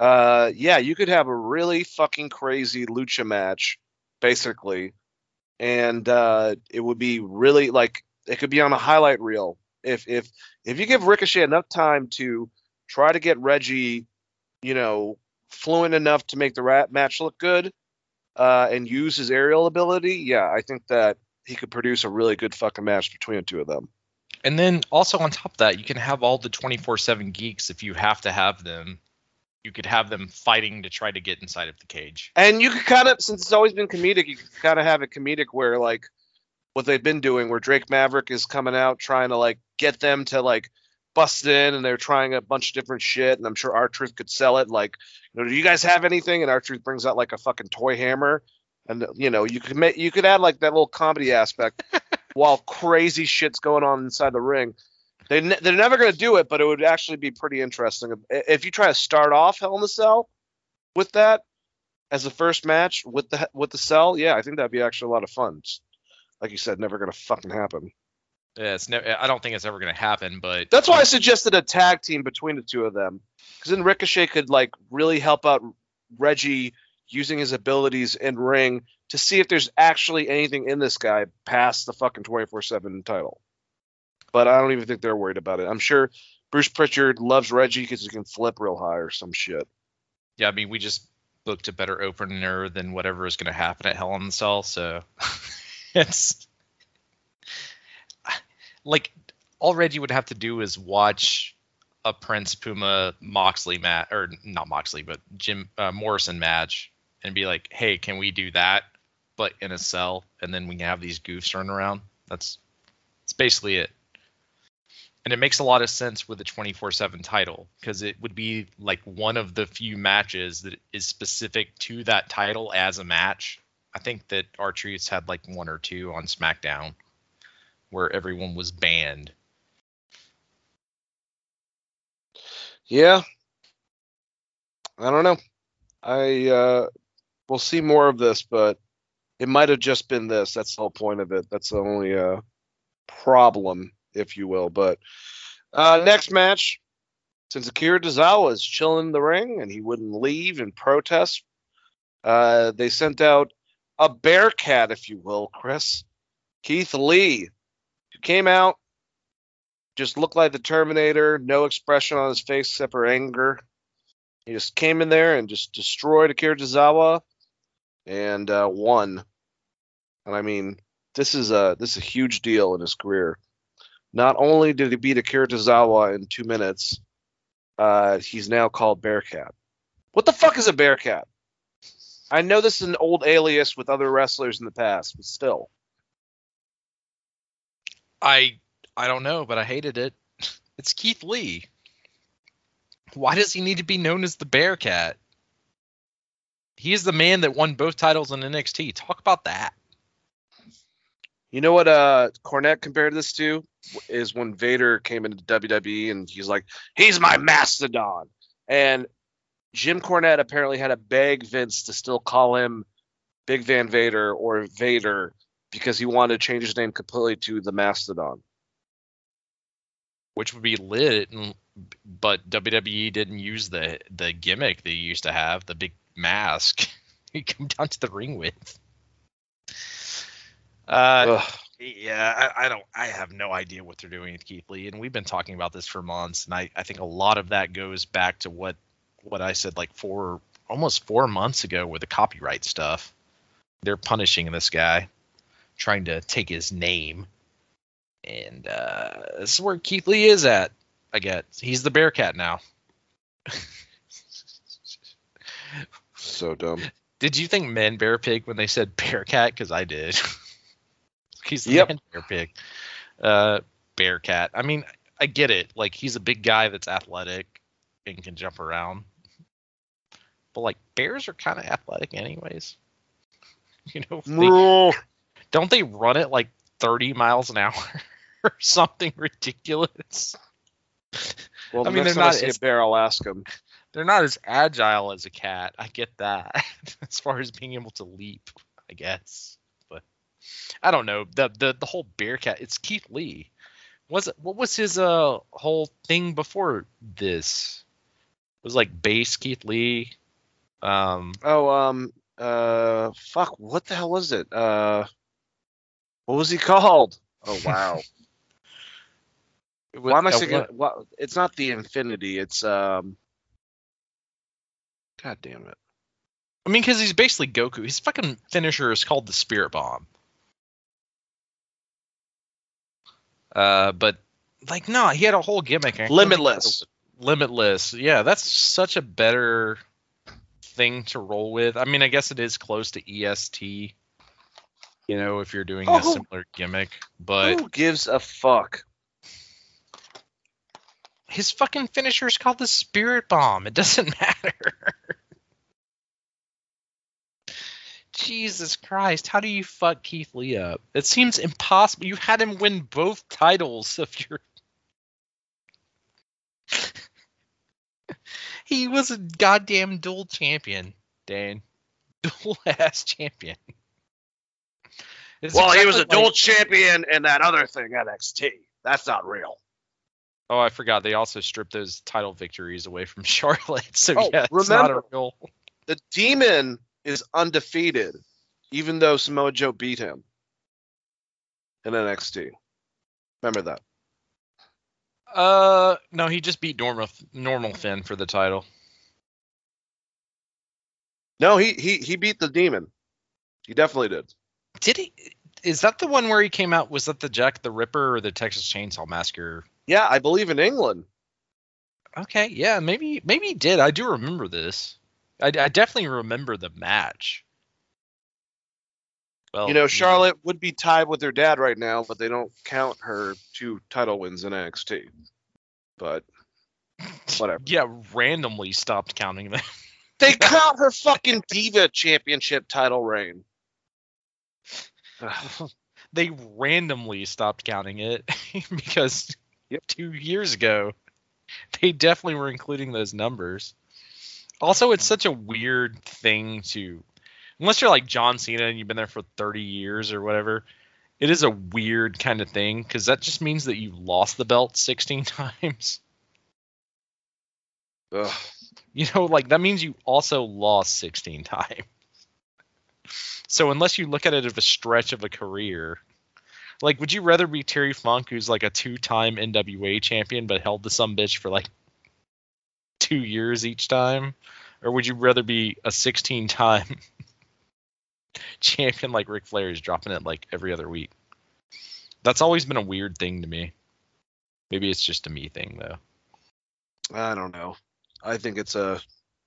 Yeah, you could have a really fucking crazy lucha match, basically. And it would be really, like, it could be on a highlight reel. If you give Ricochet enough time to try to get Reggie, you know, fluent enough to make the match look good, and use his aerial ability, yeah, I think that he could produce a really good fucking match between the two of them. And then also on top of that, you can have all the 24/7 geeks if you have to have them. You could have them fighting to try to get inside of the cage. And you could kind of, since it's always been comedic, you could kind of have it comedic where, like, what they've been doing, where Drake Maverick is coming out trying to, like, get them to, like, busted in, and they're trying a bunch of different shit, and I'm sure R-Truth could sell it, like, you know, do you guys have anything? And R-Truth brings out like a fucking toy hammer, and, you know, you could add like that little comedy aspect while crazy shit's going on inside the ring. They're never going to do it, but it would actually be pretty interesting if you try to start off Hell in the Cell with that as the first match with the cell. Yeah, I think that'd be actually a lot of fun. Just, like you said, never going to fucking happen. Yeah, I don't think it's ever going to happen, but that's why I suggested a tag team between the two of them, because then Ricochet could, like, really help out Reggie using his abilities in ring to see if there's actually anything in this guy past the fucking 24/7 title. But I don't even think they're worried about it. I'm sure Bruce Pritchard loves Reggie because he can flip real high or some shit. Yeah, I mean, we just booked a better opener than whatever is going to happen at Hell in the Cell, so it's. Like, all Reggie would have to do is watch a Prince Puma Moxley match, or not Moxley, but Jim Morrison match, and be like, hey, can we do that? but in a cell, and then we have these goofs running around. That's basically it. And it makes a lot of sense with the 24/7 title, because it would be like one of the few matches that is specific to that title as a match. I think that Artrius had like one or two on SmackDown where everyone was banned. Yeah. I don't know. I we'll see more of this, but it might have just been this. That's the whole point of it. That's the only problem, if you will. But next match, since Akira Tozawa is chilling in the ring and he wouldn't leave in protest, they sent out a bear cat, if you will, Chris. Keith Lee, who came out, just looked like the Terminator, no expression on his face except for anger. He just came in there and just destroyed Akira Tozawa and won. And I mean, this is a huge deal in his career. Not only did he beat Akira Tozawa in 2 minutes, he's now called Bearcat. What the fuck is a Bearcat? I know this is an old alias with other wrestlers in the past, but still. I don't know, but I hated it. It's Keith Lee. Why does he need to be known as the Bearcat? He is the man that won both titles in NXT. Talk about that. You know what Cornette compared this to? Is when Vader came into WWE and he's like, he's my mastodon. And Jim Cornette apparently had to beg Vince to still call him Big Van Vader or Vader because he wanted to change his name completely to the Mastodon. Which would be lit, but WWE didn't use the gimmick they used to have, the big mask you come down to the ring with. Yeah, I have no idea what they're doing with Keith Lee, and we've been talking about this for months, and I think a lot of that goes back to what I said like almost four months ago with the copyright stuff. They're punishing this guy, trying to take his name, and this is where Keith Lee is at. I guess he's the Bearcat now. So dumb. Did you think Man Bear Pig when they said Bearcat? Because I did. He's the Man Bear Pig. Bearcat. I mean, I get it. Like, he's a big guy that's athletic and can jump around. But, like, bears are kind of athletic anyways. You know? Don't they run at, like, 30 miles an hour or something ridiculous? Well, I mean, they're not a bear. I'll ask them. They're not as agile as a cat. I get that. As far as being able to leap, I guess. But I don't know. The whole Bearcat. It's Keith Lee. What was his whole thing before this? It was like base Keith Lee. Fuck. What the hell was it? What was he called? Oh wow. Why am I thinking? Well, it's not the Infinity. It's God damn it! I mean, because he's basically Goku. His fucking finisher is called the Spirit Bomb. But like, no, he had a whole gimmick. Limitless. Yeah, that's such a better thing to roll with. I mean, I guess it is close to EST. You know, if you're doing a similar gimmick, but who gives a fuck? His fucking finisher is called the Spirit Bomb. It doesn't matter. Jesus Christ. How do you fuck Keith Lee up? It seems impossible. You had him win both titles of your... He was a goddamn dual champion, Dan. Dual-ass champion. Well, he was a dual champion in that other thing, NXT. That's not real. Oh, I forgot. They also stripped those title victories away from Charlotte. So, yeah, it's not a real... The Demon is undefeated, even though Samoa Joe beat him in NXT. Remember that. No, he just beat normal Finn for the title. No, he beat the Demon. He definitely did. Did he? Is that the one where he came out? Was that the Jack the Ripper or the Texas Chainsaw Massacre? Yeah, I believe in England. Okay, yeah, maybe he did. I do remember this. I definitely remember the match. Well, you know, Charlotte would be tied with her dad right now, but they don't count her two title wins in NXT. But whatever. Yeah, randomly stopped counting them. They count her fucking Diva Championship title reign. They randomly stopped counting it because 2 years ago, they definitely were including those numbers. Also, it's such a weird thing to, unless you're like John Cena and you've been there for 30 years or whatever, it is a weird kind of thing because that just means that you lost the belt 16 times. Ugh. You know, like that means you also lost 16 times. So unless you look at it as a stretch of a career, like, would you rather be Terry Funk, who's like a two-time NWA champion but held the sumbitch for like 2 years each time, or would you rather be a 16-time champion like Ric Flair, who's dropping it like every other week? That's always been a weird thing to me. Maybe it's just a me thing, though. I don't know. I think it's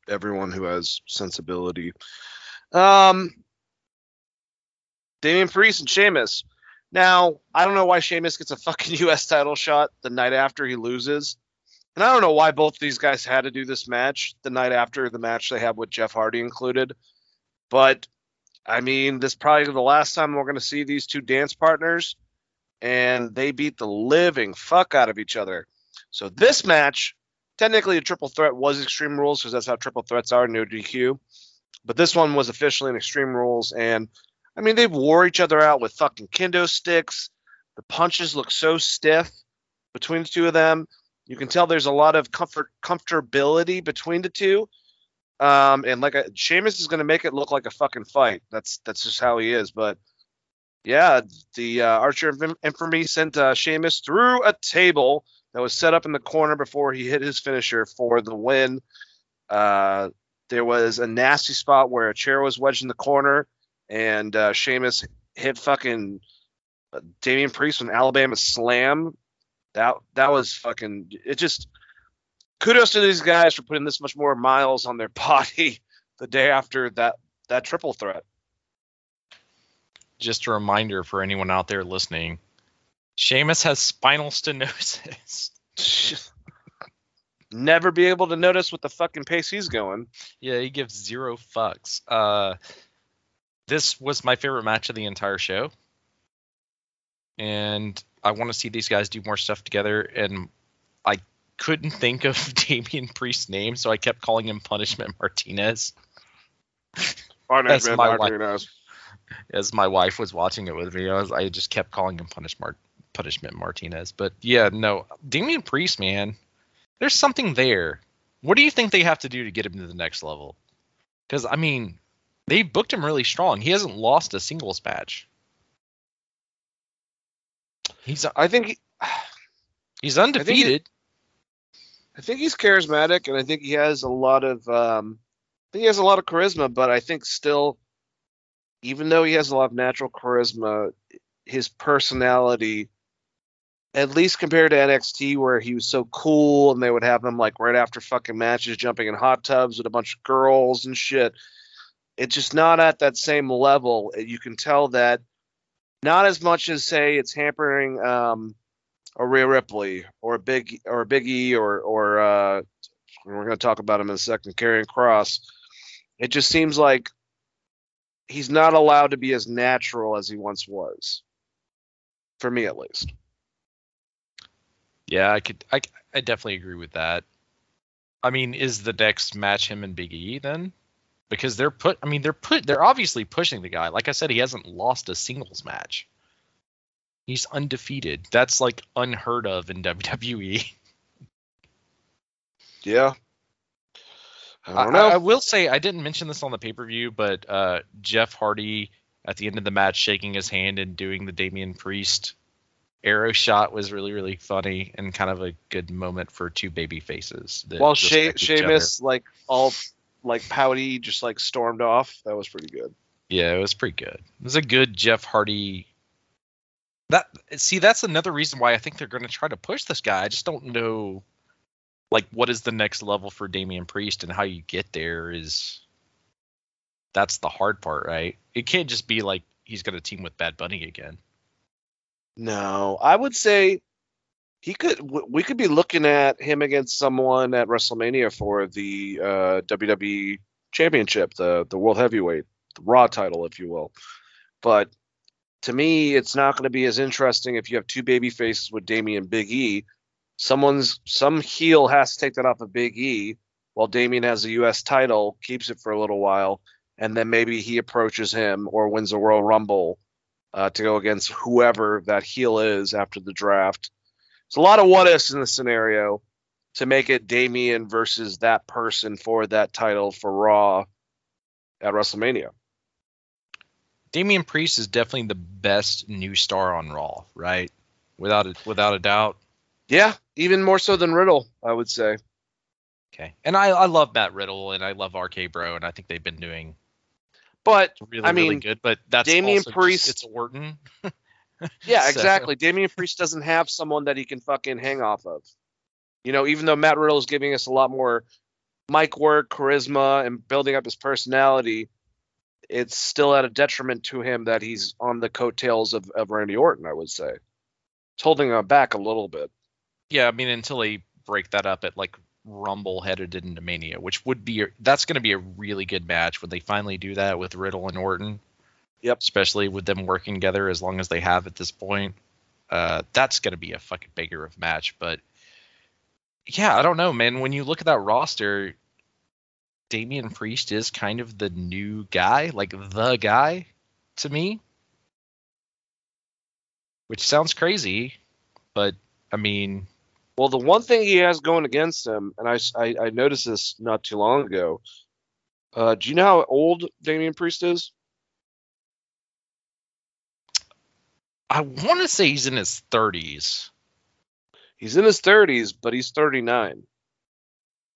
everyone who has sensibility. Damian Priest and Sheamus. Now, I don't know why Sheamus gets a fucking U.S. title shot the night after he loses. And I don't know why both these guys had to do this match the night after the match they have with Jeff Hardy included. But, I mean, this is probably the last time we're going to see these two dance partners. And they beat the living fuck out of each other. So this match, technically a triple threat was Extreme Rules because that's how triple threats are, no DQ. But this one was officially an Extreme Rules, and I mean, they wore each other out with fucking kendo sticks. The punches look so stiff between the two of them. You can tell there's a lot of comfortability between the two. And like, Sheamus is going to make it look like a fucking fight. That's just how he is. But yeah, the Archer Infamy sent Sheamus through a table that was set up in the corner before he hit his finisher for the win. There was a nasty spot where a chair was wedged in the corner, and Sheamus hit fucking Damian Priest with an Alabama slam. That was fucking... It just... Kudos to these guys for putting this much more miles on their body the day after that triple threat. Just a reminder for anyone out there listening, Sheamus has spinal stenosis. Never be able to notice what the fucking pace he's going. Yeah, he gives zero fucks. This was my favorite match of the entire show. And I want to see these guys do more stuff together. And I couldn't think of Damian Priest's name, so I kept calling him Punishment Martinez. Punishment Martinez. As my wife was watching it with me, I just kept calling him Punishment Martinez. But yeah, no, Damian Priest, man, there's something there. What do you think they have to do to get him to the next level? Because, I mean, they booked him really strong. He hasn't lost a singles match. He's undefeated. I think he's charismatic, and I think he has a lot of charisma. But I think still, even though he has a lot of natural charisma, his personality, at least compared to NXT, where he was so cool, and they would have him like right after fucking matches, jumping in hot tubs with a bunch of girls and shit. It's just not at that same level. You can tell that. Not as much as, say, it's hampering a Rhea Ripley or a Big E or we're going to talk about him in a second, Karrion Kross. It just seems like he's not allowed to be as natural as he once was, for me at least. Yeah, I definitely agree with that. I mean, is the next match him and Big E then? Because they're obviously pushing the guy. Like I said, he hasn't lost a singles match. He's undefeated. That's like unheard of in WWE. Yeah. I don't know. I will say, I didn't mention this on the pay-per-view, but Jeff Hardy at the end of the match shaking his hand and doing the Damian Priest arrow shot was really, really funny and kind of a good moment for two baby faces. While Sheamus, like, all... like pouty, just like stormed off. That was pretty good. Yeah, it was pretty good. It was a good Jeff Hardy. That's another reason why I think they're going to try to push this guy. I just don't know, like, what is the next level for Damian Priest and how you get there that's the hard part, right? It can't just be like he's going to team with Bad Bunny again. No, I would say he could. We could be looking at him against someone at WrestleMania for the WWE Championship, the World Heavyweight, the Raw title, if you will. But to me, it's not going to be as interesting if you have two baby faces with Damian and Big E. Some heel has to take that off of Big E while Damian has the U.S. title, keeps it for a little while, and then maybe he approaches him or wins the Royal Rumble to go against whoever that heel is after the draft. It's a lot of what ifs in this scenario to make it Damian versus that person for that title for Raw at WrestleMania. Damian Priest is definitely the best new star on Raw, right? Without a doubt. Yeah, even more so than Riddle, I would say. Okay. And I love Matt Riddle, and I love RK-Bro, and I think they've been doing really good. But that's Damian Priest. It's Orton. Yeah, so. Exactly. Damian Priest doesn't have someone that he can fucking hang off of. You know, even though Matt Riddle is giving us a lot more mic work, charisma, and building up his personality, it's still at a detriment to him that he's on the coattails of Randy Orton, I would say. It's holding him back a little bit. Yeah, I mean, until they break that up at, like, Rumble headed into Mania, which would be – that's going to be a really good match when they finally do that with Riddle and Orton. Yep. Especially with them working together as long as they have at this point. That's going to be a fucking banger of match. But, yeah, I don't know, man. When you look at that roster, Damian Priest is kind of the new guy, like the guy to me, which sounds crazy, but – I mean, well, the one thing he has going against him, and I noticed this not too long ago. Do you know how old Damian Priest is? I want to say he's in his 30s. He's in his 30s, but he's 39.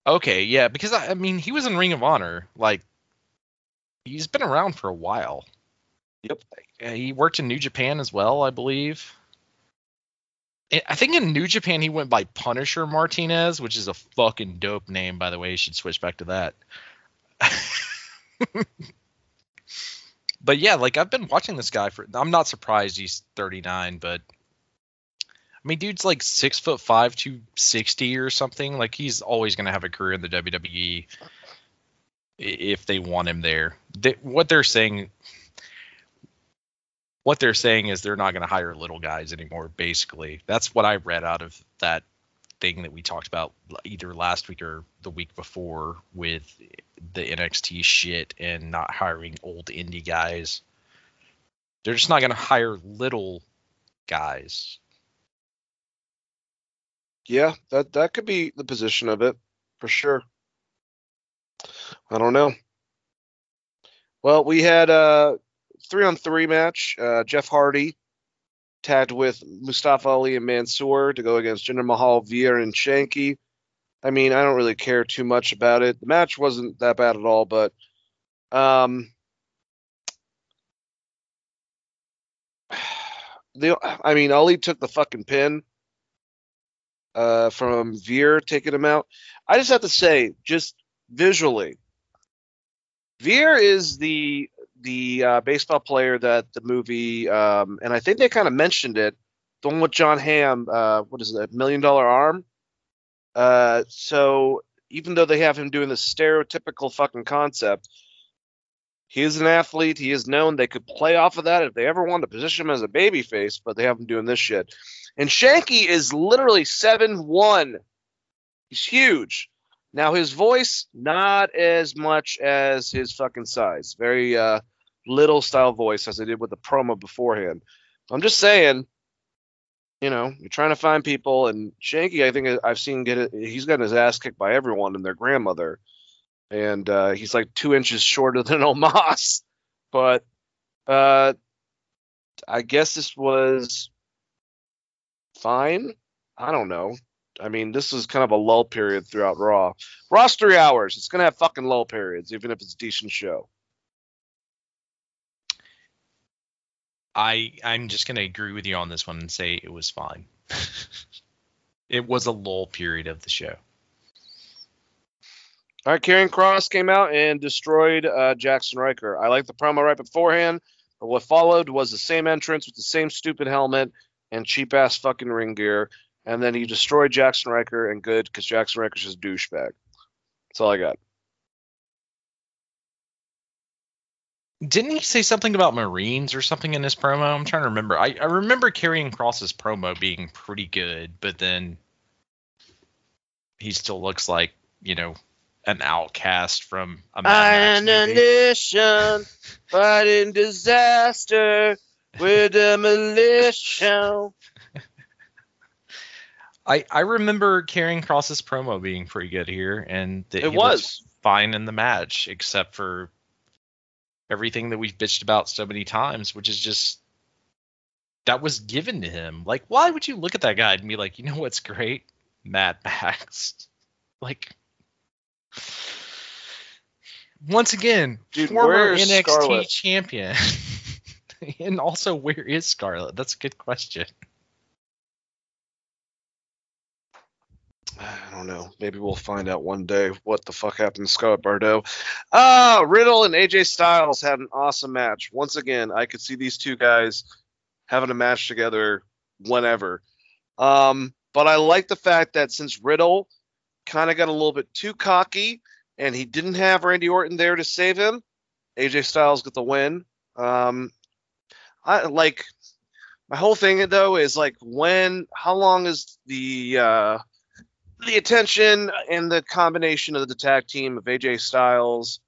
Okay, yeah, because I mean, he was in Ring of Honor. Like, he's been around for a while. Yep. He worked in New Japan as well, I believe. I think in New Japan, he went by Punisher Martinez, which is a fucking dope name, by the way. You should switch back to that. But yeah, like, I've been watching this guy for... I'm not surprised he's 39, but... I mean, dude's like 6'5", 260 or something. Like, he's always going to have a career in the WWE if they want him there. What they're saying is they're not going to hire little guys anymore, basically. That's what I read out of that thing that we talked about either last week or the week before with the NXT shit and not hiring old indie guys. They're just not going to hire little guys. Yeah, that could be the position of it, for sure. I don't know. Well, we had... 3-on-3 match. Jeff Hardy tagged with Mustafa Ali and Mansoor to go against Jinder Mahal, Veer, and Shanky. I mean, I don't really care too much about it. The match wasn't that bad at all, but Ali took the fucking pin from Veer, taking him out. I just have to say, just visually, Veer is the baseball player that the movie, and I think they kind of mentioned it, the one with John Hamm, what is it, $1 Million Arm? So even though they have him doing the stereotypical fucking concept, he is an athlete, he is known, they could play off of that if they ever wanted to position him as a babyface, but they have him doing this shit. And Shanky is literally 7'1". He's huge. Now, his voice, not as much as his fucking size. Very little style voice, as I did with the promo beforehand. I'm just saying, you know, you're trying to find people, and Shanky, I think I've seen he's gotten his ass kicked by everyone and their grandmother, and he's like 2 inches shorter than Omos. But I guess this was fine. I don't know. I mean, this is kind of a lull period throughout Raw. Raw's 3 hours. It's going to have fucking lull periods, even if it's a decent show. I'm just going to agree with you on this one and say it was fine. It was a lull period of the show. All right, Karrion Kross came out and destroyed Jackson Riker. I liked the promo right beforehand. But what followed was the same entrance with the same stupid helmet and cheap-ass fucking ring gear. And then he destroyed Jackson Riker, and good, because Jackson Riker's just a douchebag. That's all I got. Didn't he say something about Marines or something in his promo? I'm trying to remember. I remember Karrion Kross's promo being pretty good, but then he still looks like, you know, an outcast from a Mad Max movie. Nation fighting disaster with a militia. I remember Karrion Kross's promo being pretty good here, and it was fine in the match, except for everything that we've bitched about so many times, which is just, that was given to him. Like, why would you look at that guy and be like, you know what's great? Mad Max. Like, once again, dude, former NXT Scarlet? Champion. And also, where is Scarlett? That's a good question. I don't know. Maybe we'll find out one day what the fuck happened to Scarlett Bordeaux. Riddle and AJ Styles had an awesome match. Once again, I could see these two guys having a match together whenever. But I like the fact that since Riddle kind of got a little bit too cocky and he didn't have Randy Orton there to save him, AJ Styles got the win. I like, my whole thing though is like, how long is the attention and the combination of the tag team of AJ Styles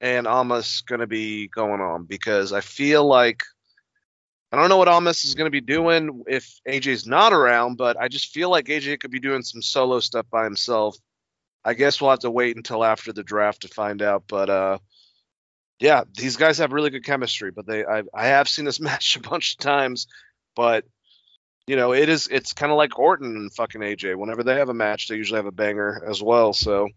and Almas going to be going on? Because I feel like, I don't know what Almas is going to be doing if AJ's not around, but I just feel like AJ could be doing some solo stuff by himself. I guess we'll have to wait until after the draft to find out. But yeah, these guys have really good chemistry, but I have seen this match a bunch of times, but you know, it's kind of like Orton and fucking AJ. Whenever they have a match, they usually have a banger as well, so.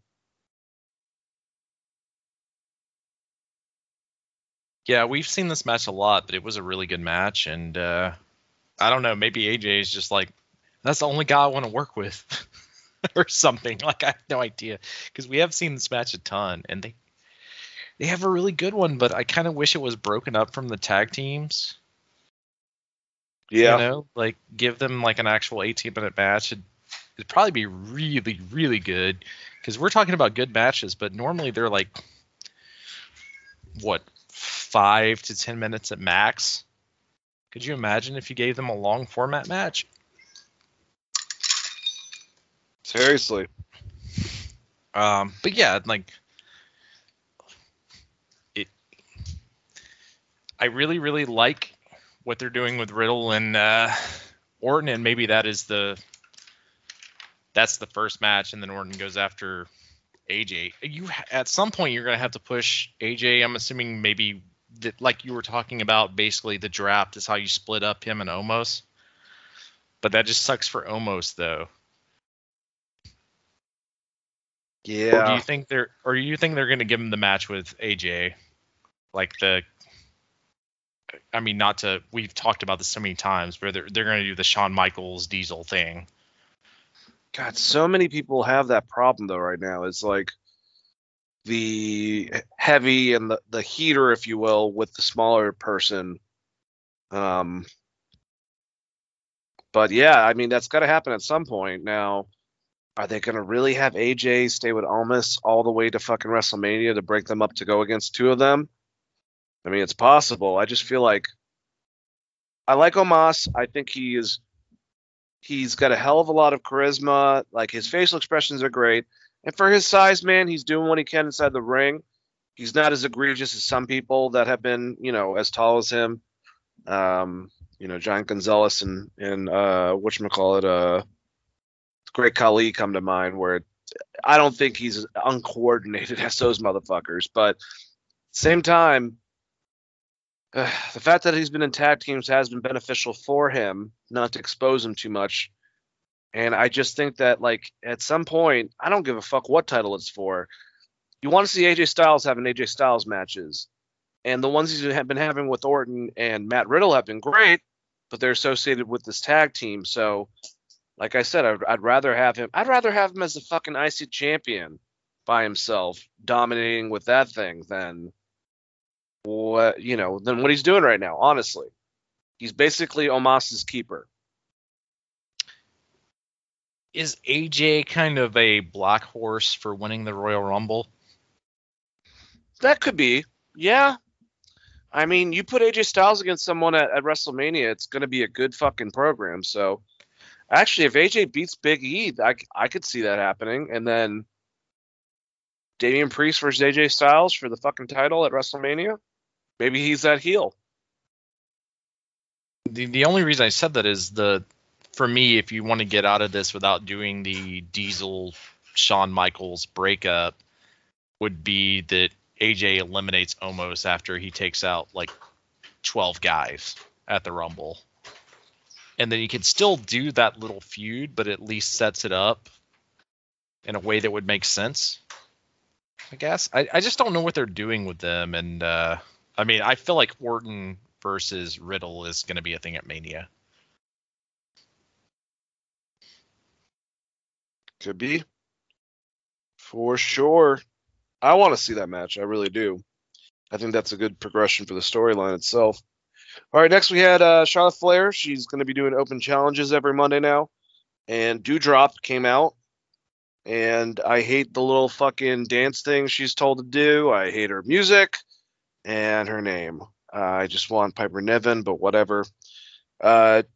Yeah, we've seen this match a lot, but it was a really good match, and I don't know, maybe AJ is just like, that's the only guy I want to work with, or something. Like, I have no idea, because we have seen this match a ton, and they have a really good one, but I kind of wish it was broken up from the tag teams. Yeah, you know, like give them like an actual 18-minute match. It'd probably be really, really good, because we're talking about good matches, but normally they're like, what, 5 to 10 minutes at max. Could you imagine if you gave them a long format match? Seriously. But yeah, like it. I really, really like what they're doing with Riddle and Orton, and maybe that's the first match, and then Orton goes after AJ. At some point you're gonna have to push AJ. I'm assuming maybe that, like you were talking about, basically the draft is how you split up him and Omos. But that just sucks for Omos though. Yeah. Or do you think they're gonna give him the match with AJ, like the? I mean, not to, we've talked about this so many times, where they're going to do the Shawn Michaels Diesel thing. God, so many people have that problem though right now. It's like the heavy and the heater, if you will, with the smaller person. But yeah, I mean, that's got to happen at some point. Now, are they going to really have AJ stay with Almas all the way to fucking WrestleMania to break them up to go against two of them? I mean, it's possible. I just feel like I like Omos. I think he's got a hell of a lot of charisma. Like, his facial expressions are great. And for his size, man, he's doing what he can inside the ring. He's not as egregious as some people that have been, you know, as tall as him. You know, Giant Gonzalez and whatchamacallit, Great Khali come to mind, where I don't think he's uncoordinated as those motherfuckers. But same time, the fact that he's been in tag teams has been beneficial for him, not to expose him too much. And I just think that, like, at some point, I don't give a fuck what title it's for. You want to see AJ Styles having AJ Styles matches. And the ones he's been having with Orton and Matt Riddle have been great, but they're associated with this tag team. So, like I said, I'd rather have him. I'd rather have him as the fucking IC champion by himself, dominating with that thing, than what, you know, than what he's doing right now, honestly. He's basically Omos's keeper. Is AJ kind of a black horse for winning the Royal Rumble? That could be, yeah. I mean, you put AJ Styles against someone at WrestleMania, it's going to be a good fucking program. So, actually, if AJ beats Big E, I could see that happening. And then Damian Priest versus AJ Styles for the fucking title at WrestleMania. Maybe he's that heel. The only reason I said that is for me, if you want to get out of this without doing the Diesel Shawn Michaels breakup, would be that AJ eliminates Omos after he takes out like 12 guys at the Rumble. And then you can still do that little feud, but at least sets it up in a way that would make sense, I guess. I just don't know what they're doing with them. And I mean, I feel like Orton versus Riddle is going to be a thing at Mania. Could be. For sure. I want to see that match. I really do. I think that's a good progression for the storyline itself. All right, next we had Charlotte Flair. She's going to be doing open challenges every Monday now. And Doudrop came out. And I hate the little fucking dance thing she's told to do. I hate her music and her name. I just want Piper Niven, but whatever.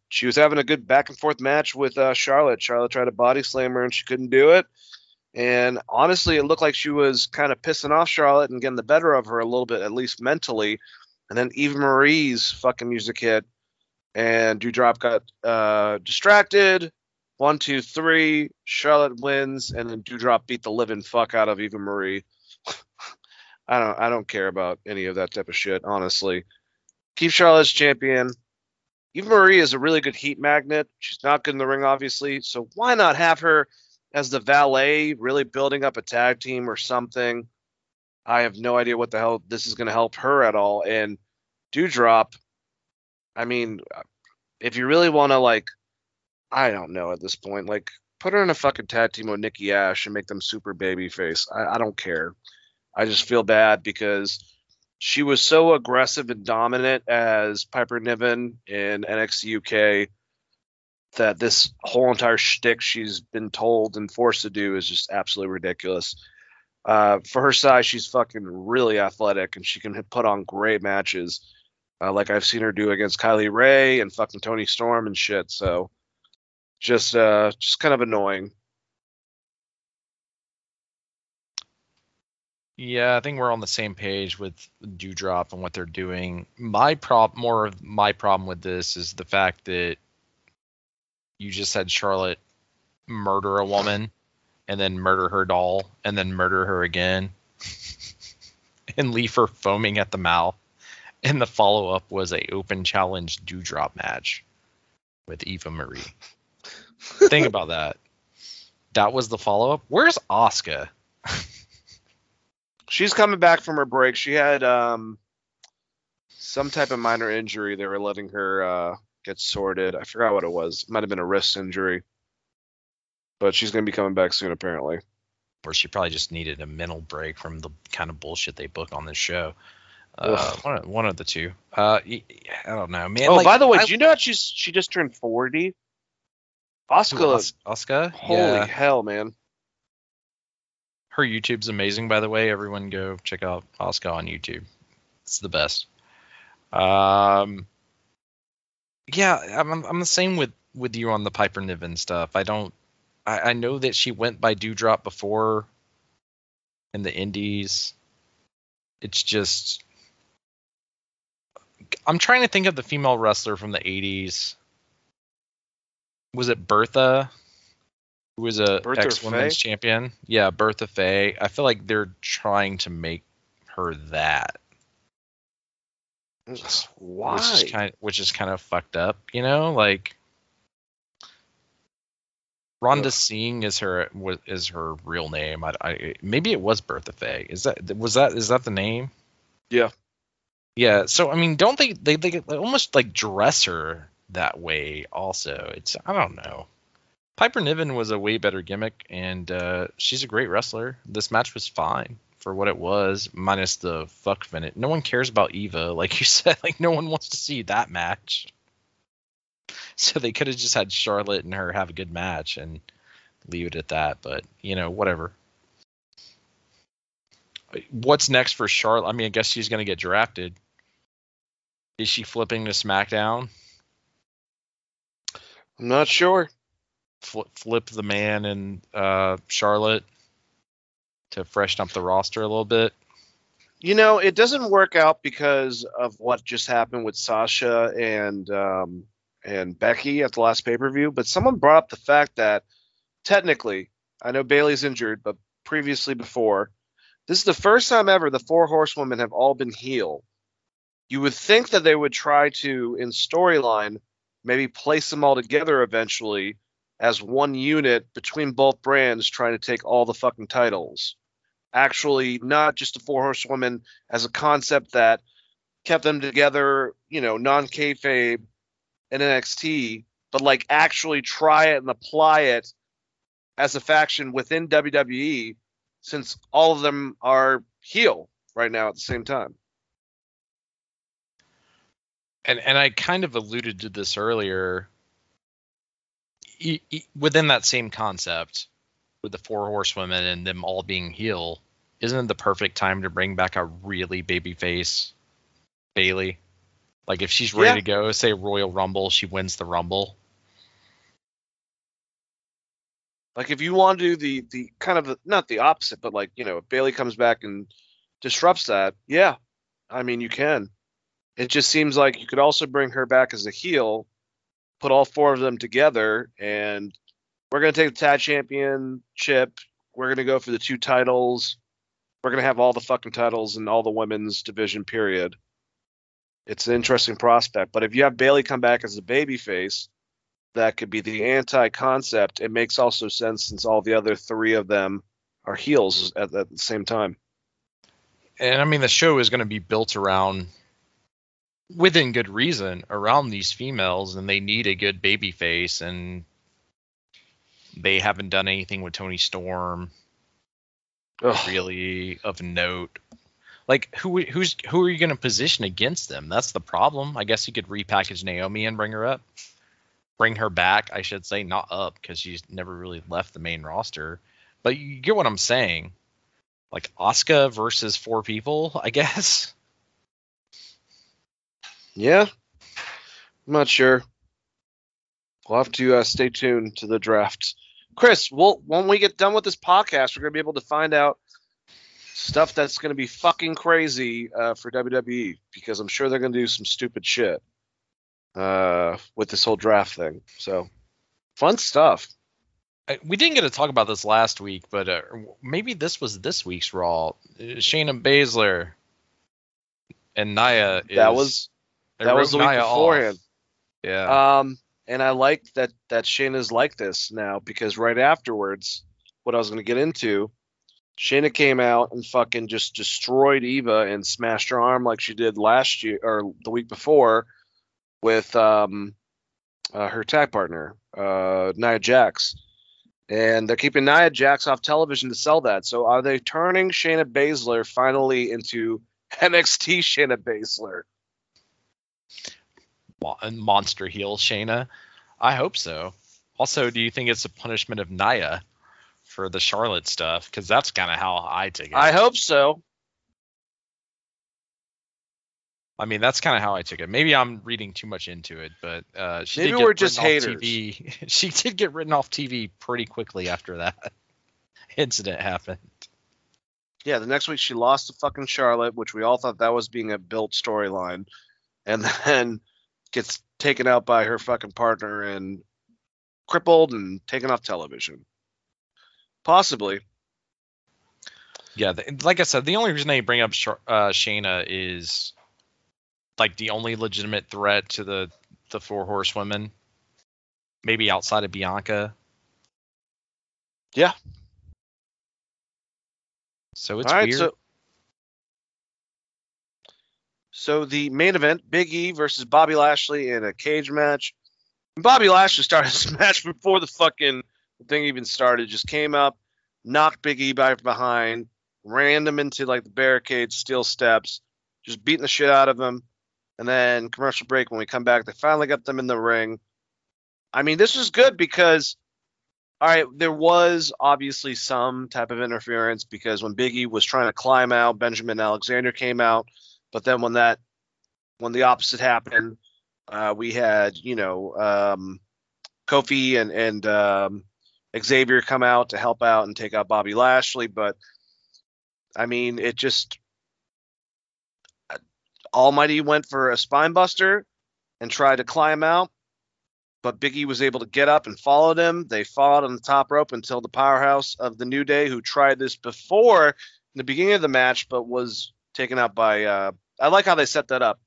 She was having a good back-and-forth match with Charlotte. Charlotte tried to body slam her, and she couldn't do it. And honestly, it looked like she was kind of pissing off Charlotte and getting the better of her a little bit, at least mentally. And then Eva Marie's fucking music hit, and Doudrop got distracted. 1, 2, 3. Charlotte wins, and then Doudrop beat the living fuck out of Eva Marie. I don't care about any of that type of shit, honestly. Keep Charlotte's champion. Eva Marie is a really good heat magnet. She's not good in the ring, obviously, so why not have her as the valet, really building up a tag team or something? I have no idea what the hell this is going to help her at all. And Doudrop, I mean, if you really want to, like, I don't know at this point, like, put her in a fucking tag team with Nikki Ash and make them super babyface. I don't care. I just feel bad because she was so aggressive and dominant as Piper Niven in NXT UK. That this whole entire shtick she's been told and forced to do is just absolutely ridiculous. For her size, she's fucking really athletic, and she can put on great matches, like I've seen her do against Kylie Rae and fucking Toni Storm and shit. So just kind of annoying. Yeah, I think we're on the same page with Doudrop and what they're doing. My problem with this is the fact that you just had Charlotte murder a woman and then murder her doll and then murder her again and leave her foaming at the mouth. And the follow-up was a open challenge Doudrop match with Eva Marie. Think about that. That was the follow-up. Where's Asuka? She's coming back from her break. She had some type of minor injury. They were letting her... get sorted. I forgot what it was. It might have been a wrist injury. But she's going to be coming back soon, apparently. Or she probably just needed a mental break from the kind of bullshit they book on this show. One of the two. I don't know, man. Oh, like, by the way, do you know that she just turned 40? Asuka? Holy hell, man. Her YouTube's amazing, by the way. Everyone go check out Asuka on YouTube. It's the best. Yeah, I'm the same with you on the Piper Niven stuff. I know that she went by Doudrop before in the indies. It's just, I'm trying to think of the female wrestler from the 80s. Was it Bertha? Who was a ex-women's champion? Yeah, Bertha Faye. I feel like they're trying to make her that. Why? Which is kind of fucked up, you know. Like Rhonda Singh is her real name. I maybe it was Bertha Faye. Is that the name? Yeah. So I mean, don't they almost like dress her that way? Also, I don't know. Piper Niven was a way better gimmick, and she's a great wrestler. This match was fine for what it was, minus the fuck minute. No one cares about Eva, like you said. Like, no one wants to see that match. So they could have just had Charlotte and her have a good match and leave it at that. But, you know, whatever. What's next for Charlotte? I mean, I guess she's going to get drafted. Is she flipping to SmackDown? I'm not sure. Flip the man and Charlotte to freshen up the roster a little bit. You know, it doesn't work out because of what just happened with Sasha and Becky at the last pay-per-view, but someone brought up the fact that technically, I know Bayley's injured, but previously before, this is the first time ever the four horsewomen have all been heel. You would think that they would try to, in storyline, maybe place them all together eventually as one unit between both brands trying to take all the fucking titles. Actually, not just the four horsewomen as a concept that kept them together, you know, non-kayfabe in NXT, but like actually try it and apply it as a faction within WWE, since all of them are heel right now at the same time. And I kind of alluded to this earlier. Within that same concept, with the four horsewomen and them all being heel, isn't it the perfect time to bring back a really babyface Bayley? Like, if she's ready to go, say Royal Rumble, she wins the Rumble. Like, if you want to do the kind of, not the opposite, but like, you know, if Bayley comes back and disrupts that, yeah, I mean, you can. It just seems like you could also bring her back as a heel, put all four of them together, and we're going to take the tag championship, we're going to go for the two titles, we're going to have all the fucking titles in all the women's division, period. It's an interesting prospect, but if you have Bayley come back as a babyface, that could be the anti-concept. It makes also sense since all the other three of them are heels at the same time. And I mean, the show is going to be built around, within good reason, around these females, and they need a good babyface, and they haven't done anything with Toni Storm really of note. Like, who are you going to position against them? That's the problem. I guess you could repackage Naomi and bring her back, I should say, not up, because she's never really left the main roster. But you get what I'm saying. Like, Asuka versus four people, I guess. Yeah. I'm not sure. We'll have to stay tuned to the draft. Chris, when we get done with this podcast, we're going to be able to find out stuff that's going to be fucking crazy for WWE, because I'm sure they're going to do some stupid shit with this whole draft thing. So, fun stuff. We didn't get to talk about this last week, but maybe this was this week's Raw. Shayna Baszler and Nia. That was the week Nia beforehand. Off. Yeah. And I like that Shayna's like this now, because right afterwards, what I was going to get into, Shayna came out and fucking just destroyed Eva and smashed her arm like she did last year or the week before with her tag partner, Nia Jax. And they're keeping Nia Jax off television to sell that. So are they turning Shayna Baszler finally into NXT Shayna Baszler? Monster heel Shayna? I hope so. Also, do you think it's a punishment of Nia for the Charlotte stuff? Because that's kind of how I take it. I hope so. I mean, that's kind of how I took it. Maybe I'm reading too much into it, but maybe we're just haters. She did get written off TV pretty quickly after that incident happened. Yeah, the next week she lost to fucking Charlotte, which we all thought that was being a built storyline, and then gets taken out by her fucking partner and crippled and taken off television. Possibly. Yeah, like I said, the only reason they bring up Shayna is like the only legitimate threat to the four horsewomen, maybe outside of Bianca. Yeah. So it's weird. So the main event, Big E versus Bobby Lashley in a cage match. Bobby Lashley started this match before the fucking thing even started, just came up, knocked Big E back behind, rammed him into like the barricade, steel steps, just beating the shit out of him. And then commercial break, when we come back, they finally got them in the ring. I mean, this was good because, all right, there was obviously some type of interference because when Big E was trying to climb out, Benjamin Alexander came out. But then when the opposite happened, we had, you know, Kofi and Xavier come out to help out and take out Bobby Lashley. But, I mean, it just... Almighty went for a spine buster and tried to climb out, but Big E was able to get up and followed him. They fought on the top rope until the powerhouse of the New Day, who tried this before in the beginning of the match, but was taken out by, I like how they set that up,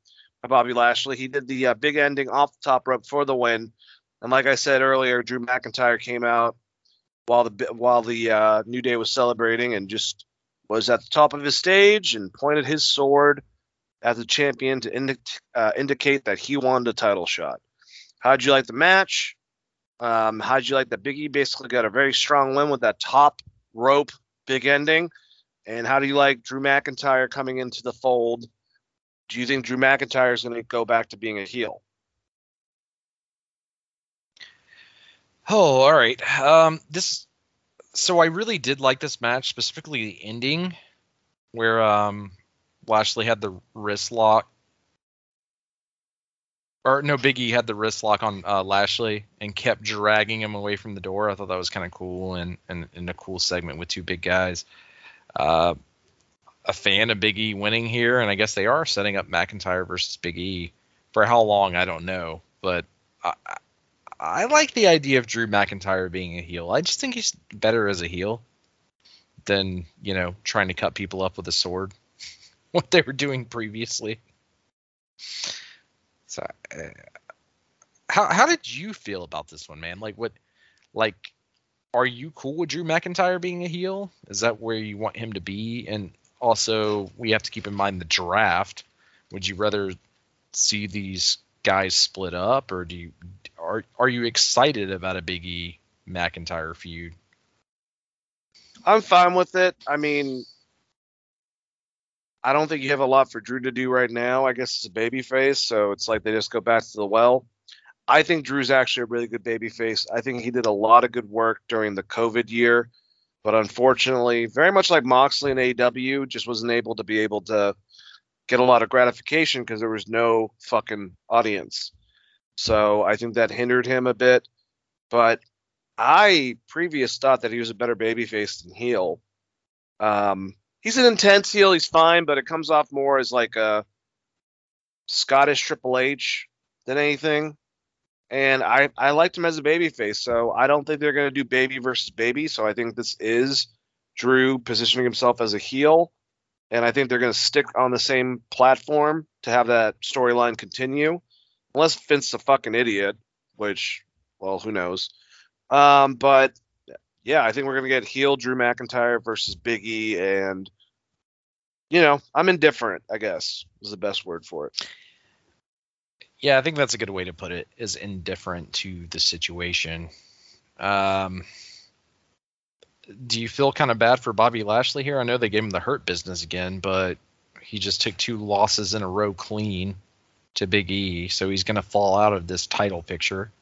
by Bobby Lashley. He did the big ending off the top rope for the win. And like I said earlier, Drew McIntyre came out while the New Day was celebrating and just was at the top of his stage and pointed his sword as a champion to indicate that he wanted a title shot. How'd you like the match? How'd you like that Big E basically got a very strong win with that top rope big ending? And how do you like Drew McIntyre coming into the fold? Do you think Drew McIntyre is going to go back to being a heel? Oh, all right. So I really did like this match, specifically the ending where Lashley had the wrist lock. Or, no, Big E had the wrist lock on Lashley and kept dragging him away from the door. I thought that was kind of cool and a cool segment with two big guys. A fan of Big E winning here, and I guess they are setting up McIntyre versus Big E. For how long, I don't know. But I like the idea of Drew McIntyre being a heel. I just think he's better as a heel than, you know, trying to cut people up with a sword. What they were doing previously. So, how did you feel about this one, man? Like, what? Like, are you cool with Drew McIntyre being a heel? Is that where you want him to be? And also, we have to keep in mind the draft. Would you rather see these guys split up, or are you excited about a Big E McIntyre feud? I'm fine with it. I mean, I don't think you have a lot for Drew to do right now. I guess it's a babyface, so it's like they just go back to the well. I think Drew's actually a really good babyface. I think he did a lot of good work during the COVID year, but unfortunately, very much like Moxley and AEW, just wasn't able to get a lot of gratification because there was no fucking audience. So I think that hindered him a bit, but I previously thought that he was a better babyface than heel. He's an intense heel. He's fine, but it comes off more as like a Scottish Triple H than anything. And I liked him as a babyface, so I don't think they're going to do baby versus baby. So I think this is Drew positioning himself as a heel. And I think they're going to stick on the same platform to have that storyline continue. Unless Vince's a fucking idiot, which, well, who knows. But yeah, I think we're going to get heel Drew McIntyre versus Big E, and you know, I'm indifferent, I guess, is the best word for it. Yeah, I think that's a good way to put it, is indifferent to the situation. Do you feel kind of bad for Bobby Lashley here? I know they gave him the Hurt Business again, but he just took two losses in a row clean to Big E, so he's going to fall out of this title picture,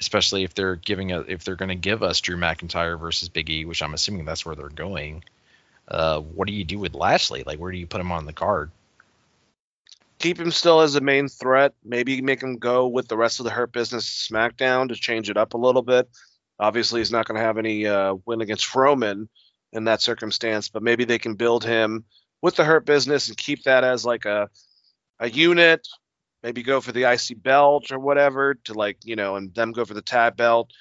especially if they're going to give us Drew McIntyre versus Big E, which I'm assuming that's where they're going. What do you do with Lashley? Like, where do you put him on the card? Keep him still as a main threat. Maybe make him go with the rest of the Hurt Business SmackDown to change it up a little bit. Obviously, he's not going to have any win against Roman in that circumstance, but maybe they can build him with the Hurt Business and keep that as like a unit. Maybe go for the IC belt or whatever to, like, you know, and them go for the tag belt.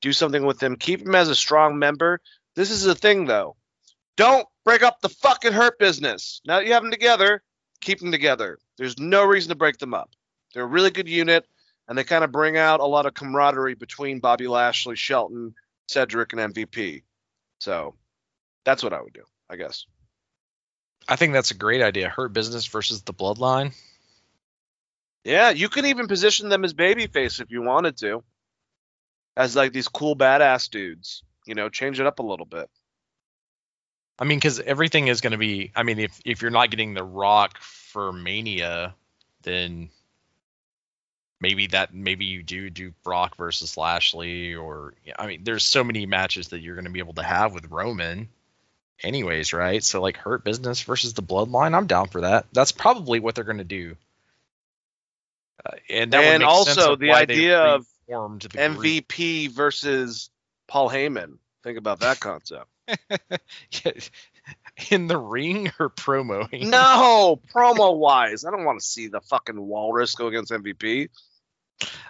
Do something with them. Keep him as a strong member. This is the thing, though. Don't break up the fucking Hurt Business. Now that you have them together, keep them together. There's no reason to break them up. They're a really good unit, and they kind of bring out a lot of camaraderie between Bobby Lashley, Shelton, Cedric, and MVP. So that's what I would do, I guess. I think that's a great idea. Hurt Business versus the Bloodline. Yeah, you can even position them as babyface if you wanted to. As like these cool badass dudes. You know, change it up a little bit. I mean, because everything is going to be, I mean, if you're not getting The Rock for Mania, then maybe you do Brock versus Lashley, or, I mean, there's so many matches that you're going to be able to have with Roman anyways, right? So, like, Hurt Business versus the Bloodline, I'm down for that. That's probably what they're going to do. And that and would make also sense of the idea of MVP group versus Paul Heyman. Think about that concept. In the ring or promoing? No, promo wise. I don't want to see the fucking Walrus go against MVP.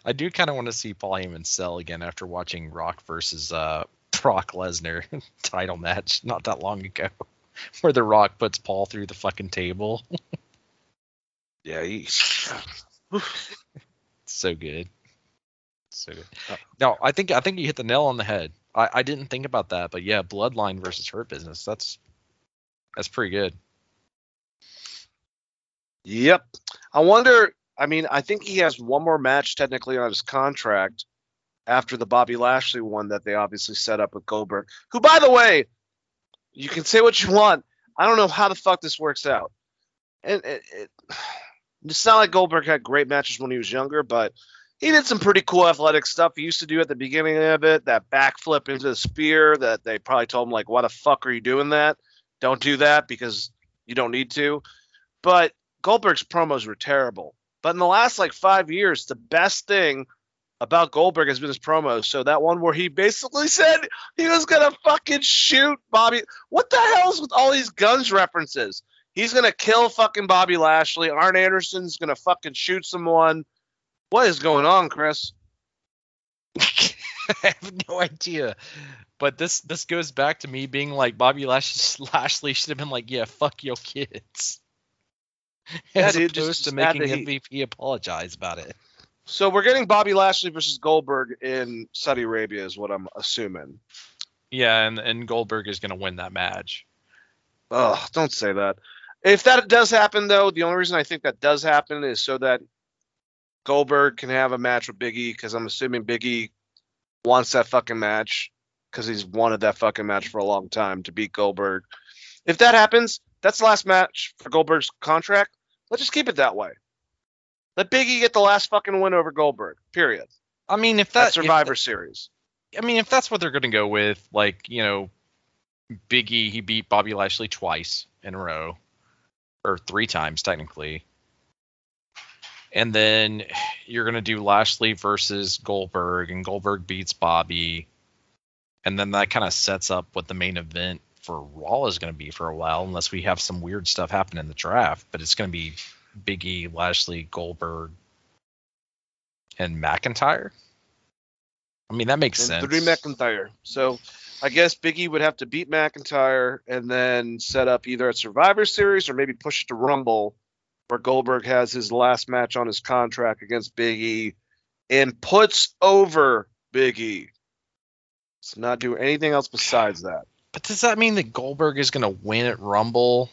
I do kind of want to see Paul Heyman sell again after watching Rock versus Brock Lesnar title match not that long ago, where The Rock puts Paul through the fucking table. Yeah, he's so good. So good. No, I think you hit the nail on the head. I didn't think about that, but yeah, Bloodline versus Hurt Business. That's pretty good. Yep. I wonder, I mean, I think he has one more match technically on his contract after the Bobby Lashley one that they obviously set up with Goldberg, who, by the way, you can say what you want. I don't know how the fuck this works out. And it's not like Goldberg had great matches when he was younger, but he did some pretty cool athletic stuff he used to do at the beginning of it, that backflip into the spear that they probably told him, like, why the fuck are you doing that? Don't do that because you don't need to. But Goldberg's promos were terrible. But in the last, like, 5 years, the best thing about Goldberg has been his promos. So that one where he basically said he was going to fucking shoot Bobby. What the hell is with all these guns references? He's going to kill fucking Bobby Lashley. Arn Anderson's going to fucking shoot someone. What is going on, Chris? I have no idea. But this goes back to me being like, Bobby Lashley should have been like, yeah, fuck your kids. As opposed to making MVP apologize about it. So we're getting Bobby Lashley versus Goldberg in Saudi Arabia is what I'm assuming. Yeah, and Goldberg is going to win that match. Oh, don't say that. If that does happen, though, the only reason I think that does happen is so that Goldberg can have a match with Big E, because I'm assuming Big E wants that fucking match because he's wanted that fucking match for a long time to beat Goldberg. If that happens, that's the last match for Goldberg's contract. Let's just keep it that way. Let Big E get the last fucking win over Goldberg, period. I mean, if that Survivor Series. I mean, if that's what they're going to go with, like, you know, Big E, he beat Bobby Lashley twice in a row, or three times technically. And then you're going to do Lashley versus Goldberg, and Goldberg beats Bobby. And then that kind of sets up what the main event for Raw is going to be for a while, unless we have some weird stuff happen in the draft. But it's going to be Big E, Lashley, Goldberg, and McIntyre. I mean, that makes sense. 3 McIntyre. So I guess Big E would have to beat McIntyre and then set up either a Survivor Series or maybe push it to Rumble, where Goldberg has his last match on his contract against Big E and puts over Big E. Let's not do anything else besides that. But does that mean that Goldberg is going to win at Rumble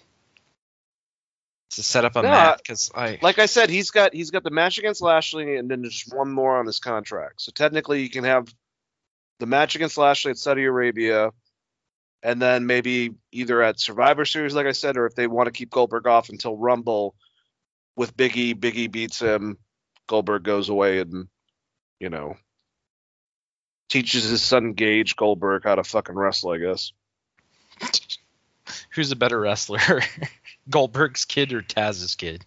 to set up a match? Because like I said, he's got the match against Lashley and then just one more on his contract. So technically, you can have the match against Lashley at Saudi Arabia, and then maybe either at Survivor Series, like I said, or if they want to keep Goldberg off until Rumble. With Big E beats him, Goldberg goes away and, you know, teaches his son Gage Goldberg how to fucking wrestle, I guess. Who's a better wrestler, Goldberg's kid or Taz's kid?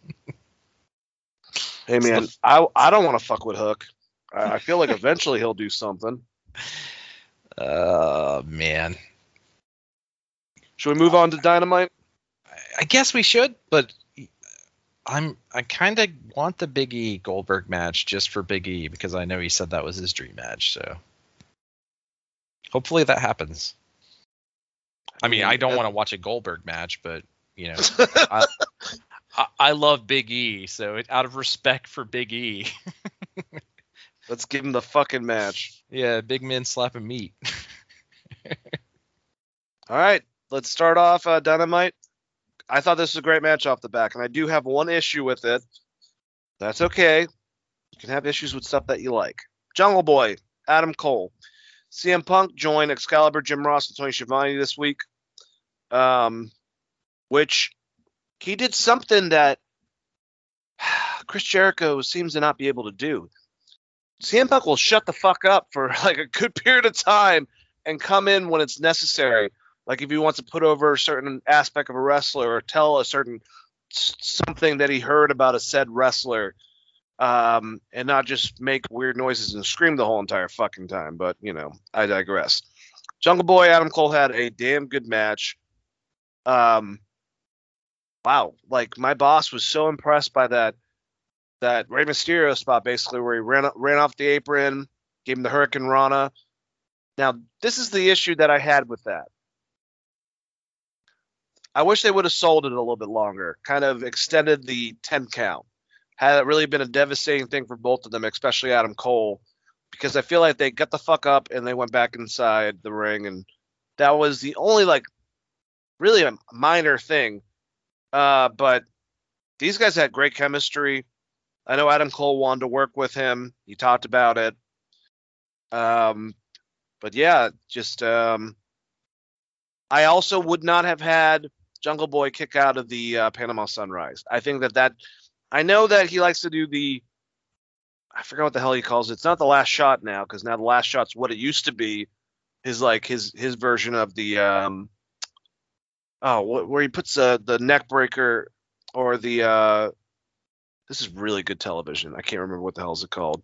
Hey, man, I don't want to fuck with Hook. I feel like eventually he'll do something. Man. Should we move on to Dynamite? I guess we should, but... I kind of want the Big E Goldberg match just for Big E, because I know he said that was his dream match. So hopefully that happens. I mean, I don't want to watch a Goldberg match, but, you know, I love Big E. So out of respect for Big E, let's give him the fucking match. Yeah. Big men slapping meat. All right. Let's start off Dynamite. I thought this was a great match off the back, and I do have one issue with it. That's okay. You can have issues with stuff that you like. Jungle Boy, Adam Cole. CM Punk joined Excalibur, Jim Ross, and Tony Schiavone this week. which he did something that Chris Jericho seems to not be able to do. CM Punk will shut the fuck up for like a good period of time and come in when it's necessary. Like if he wants to put over a certain aspect of a wrestler or tell a certain something that he heard about a said wrestler, and not just make weird noises and scream the whole entire fucking time. But, you know, I digress. Jungle Boy Adam Cole had a damn good match. Wow. Like my boss was so impressed by that Rey Mysterio spot, basically, where he ran off the apron, gave him the Hurricane Rana. Now, this is the issue that I had with that. I wish they would have sold it a little bit longer, kind of extended the 10 count. Had it really been a devastating thing for both of them, especially Adam Cole, because I feel like they got the fuck up and they went back inside the ring, and that was the only, like, really a minor thing. But these guys had great chemistry. I know Adam Cole wanted to work with him. He talked about it. But yeah, just I also would not have had Jungle Boy kick out of the Panama Sunrise. I think that I know that he likes to do the, I forgot what the hell he calls it. It's not the last shot now, because now the last shot's what it used to be. His like his version of the where he puts the neck breaker or the this is really good television. I can't remember what the hell is it called.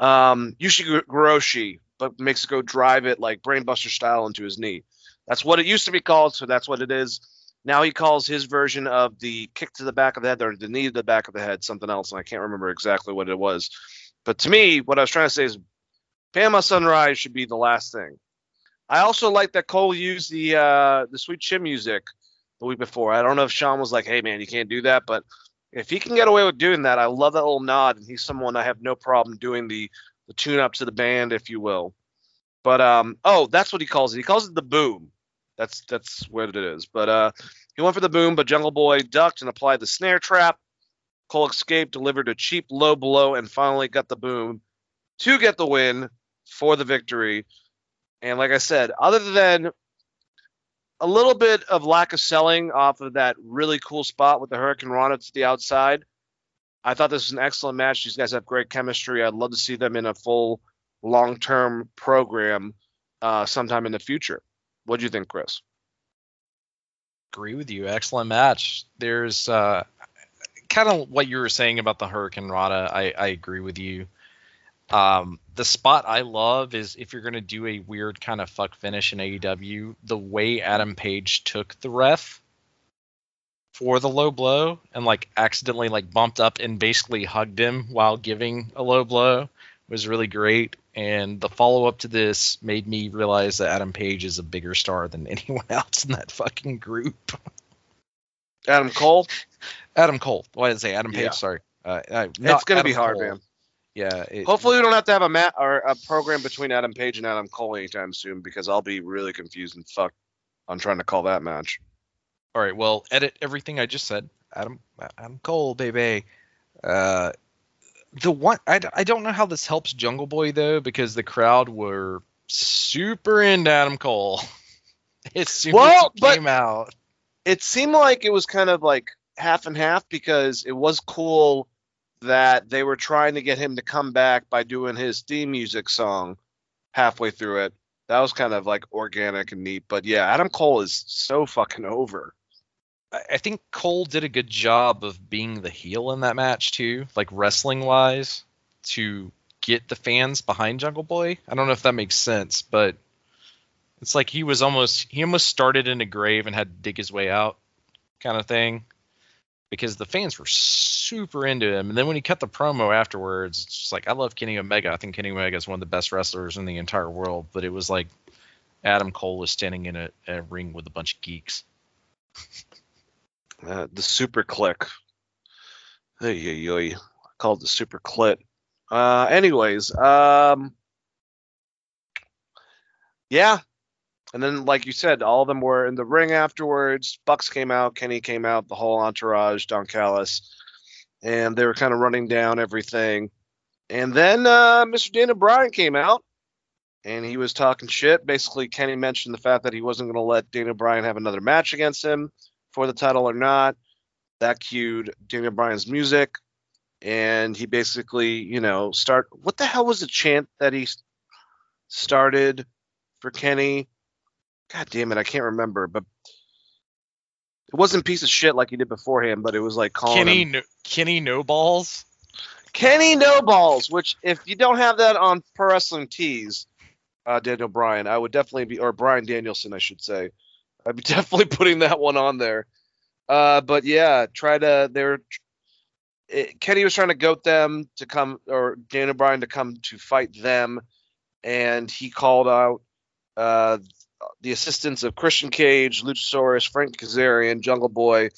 Yoshihashi, but makes it go drive it like brainbuster style into his knee. That's what it used to be called, so that's what it is. Now he calls his version of the kick to the back of the head or the knee to the back of the head something else, and I can't remember exactly what it was. But to me, what I was trying to say is Panama Sunrise should be the last thing. I also like that Cole used the Sweet Chin music the week before. I don't know if Sean was like, hey, man, you can't do that, but if he can get away with doing that, I love that little nod, and he's someone I have no problem doing the tune-up to the band, if you will. But, that's what he calls it. He calls it the boom. That's what it is. But he went for the boom, but Jungle Boy ducked and applied the snare trap. Cole escaped, delivered a cheap low blow, and finally got the boom to get the win for the victory. And like I said, other than a little bit of lack of selling off of that really cool spot with the Hurricane Rana to the outside, I thought this was an excellent match. These guys have great chemistry. I'd love to see them in a full long-term program sometime in the future. What do you think, Chris? Agree with you. Excellent match. There's kind of what you were saying about the Hurricane Rana. I agree with you. The spot I love is if you're going to do a weird kind of fuck finish in AEW, the way Adam Page took the ref for the low blow and like accidentally like bumped up and basically hugged him while giving a low blow was really great. And the follow up to this made me realize that Adam Page is a bigger star than anyone else in that fucking group. Adam Cole? Adam Cole. Why did I say Adam Page? Yeah. Sorry. It's going to be hard, Cole. Man. Yeah. Hopefully we don't have to have a program between Adam Page and Adam Cole anytime soon, because I'll be really confused and fucked on trying to call that match. All right. Well, edit everything I just said. Adam Cole, baby. The one I don't know how this helps Jungle Boy though, because the crowd were super into Adam Cole. Came out. It seemed like it was kind of like half and half, because it was cool that they were trying to get him to come back by doing his theme music song halfway through it. That was kind of like organic and neat. But yeah, Adam Cole is so fucking over. I think Cole did a good job of being the heel in that match too, like wrestling wise, to get the fans behind Jungle Boy. I don't know if that makes sense, but it's like he was almost started in a grave and had to dig his way out kind of thing, because the fans were super into him. And then when he cut the promo afterwards, it's just like, I love Kenny Omega. I think Kenny Omega is one of the best wrestlers in the entire world, but it was like Adam Cole was standing in a ring with a bunch of geeks. The super click. Hey, called the super clit. Yeah. And then, like you said, all of them were in the ring afterwards. Bucks came out. Kenny came out. The whole entourage, Don Callis. And they were kind of running down everything. And then Mr. Daniel Bryan came out. and he was talking shit. Basically, Kenny mentioned the fact that he wasn't going to let Daniel Bryan have another match against him for the title or not. That cued Daniel Bryan's music, and he basically, you know, what the hell was the chant that he started for Kenny? God damn it, I can't remember, but it wasn't piece of shit like he did beforehand, but it was like calling him Kenny No Balls. Kenny No Balls, which if you don't have that on Pro Wrestling Tees, Daniel Bryan, I would definitely be, or Bryan Danielson, I should say, I'd be definitely putting that one on there. But yeah, Kenny was trying to goat them to come, or Daniel Bryan to come to fight them, and he called out the assistance of Christian Cage, Luchasaurus, Frank Kazarian, Jungle Boy,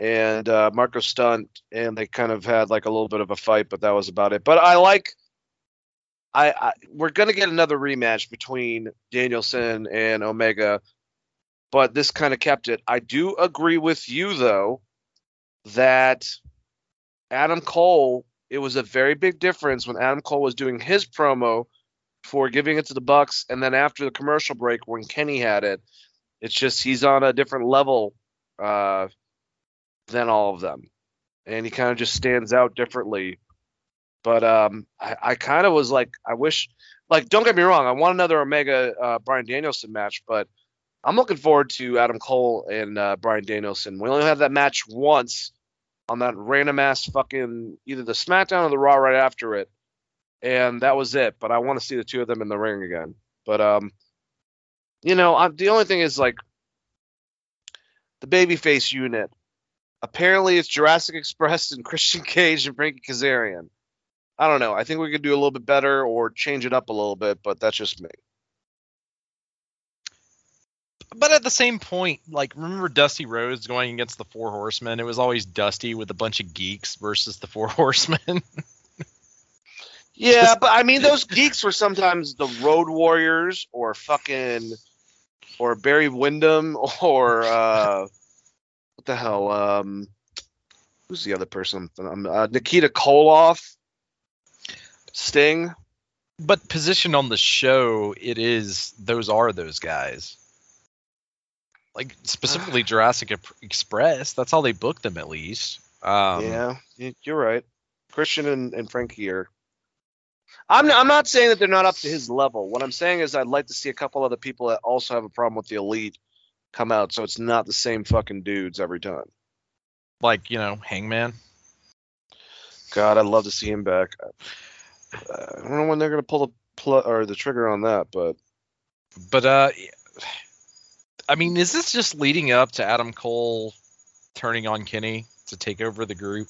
and Marco Stunt, and they kind of had like a little bit of a fight, but that was about it. But we're gonna get another rematch between Danielson and Omega, but this kind of kept it. I do agree with you though that Adam Cole, it was a very big difference when Adam Cole was doing his promo for giving it to the Bucks, and then after the commercial break when Kenny had it, it's just he's on a different level than all of them, and he kind of just stands out differently. But I kind of was like, I wish, like, don't get me wrong, I want another Omega Bryan Danielson match, but I'm looking forward to Adam Cole and Bryan Danielson. We only have that match once on that random ass fucking either the SmackDown or the Raw right after it. And that was it. But I want to see the two of them in the ring again. But, you know, the only thing is, like, the babyface unit. Apparently it's Jurassic Express and Christian Cage and Frankie Kazarian. I don't know. I think we could do a little bit better or change it up a little bit, but that's just me. But at the same point, like, remember Dusty Rhodes going against the Four Horsemen? It was always Dusty with a bunch of geeks versus the Four Horsemen. Yeah, but I mean, those geeks were sometimes the Road Warriors or Barry Windham or what the hell? Who's the other person? Nikita Koloff, Sting. But positioned on the show, those are those guys. Like specifically Jurassic Express. That's how they booked them, at least. Yeah, you're right. Christian and Frankie are. I'm not saying that they're not up to his level. What I'm saying is I'd like to see a couple other people that also have a problem with the Elite come out, so it's not the same fucking dudes every time. Like, you know, Hangman. God, I'd love to see him back. I don't know when they're going to pull the trigger on that, but... But, I mean, is this just leading up to Adam Cole turning on Kenny to take over the group?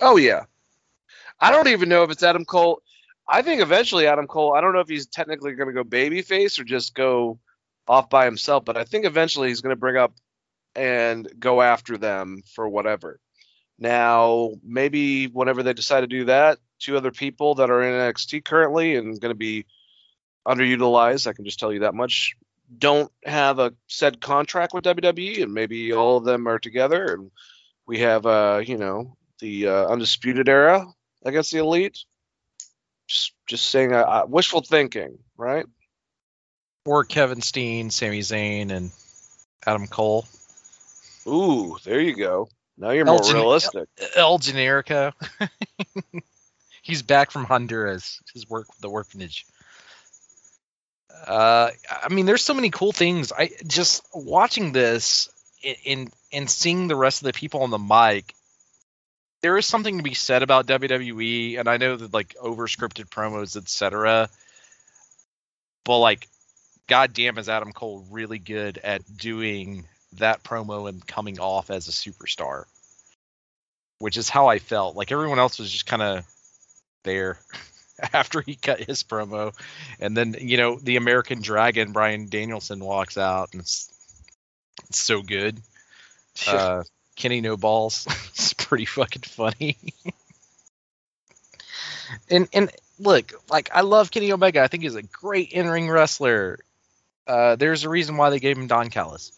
Oh, yeah. I don't even know if it's Adam Cole. I think eventually Adam Cole, I don't know if he's technically going to go babyface or just go off by himself, but I think eventually he's going to bring up and go after them for whatever. Now, maybe whenever they decide to do that, two other people that are in NXT currently and going to be underutilized, I can just tell you that much, don't have a said contract with WWE, and maybe all of them are together, and we have, you know, the Undisputed Era against the Elite. Just saying, wishful thinking, right? Or Kevin Steen, Sami Zayn, and Adam Cole. Ooh, there you go. Now you're more realistic. El Generico. He's back from Honduras. His work, the orphanage. I mean, there's so many cool things. I just watching this and seeing the rest of the people on the mic. There is something to be said about WWE, and I know that, like, over-scripted promos, etc. But, like, goddamn is Adam Cole really good at doing that promo and coming off as a superstar, which is how I felt. Like, everyone else was just kind of there after he cut his promo. And then, you know, the American Dragon, Bryan Danielson, walks out, and it's so good. Kenny No Balls. It's pretty fucking funny. and look, like, I love Kenny Omega. I think he's a great in-ring wrestler. There's a reason why they gave him Don Callis.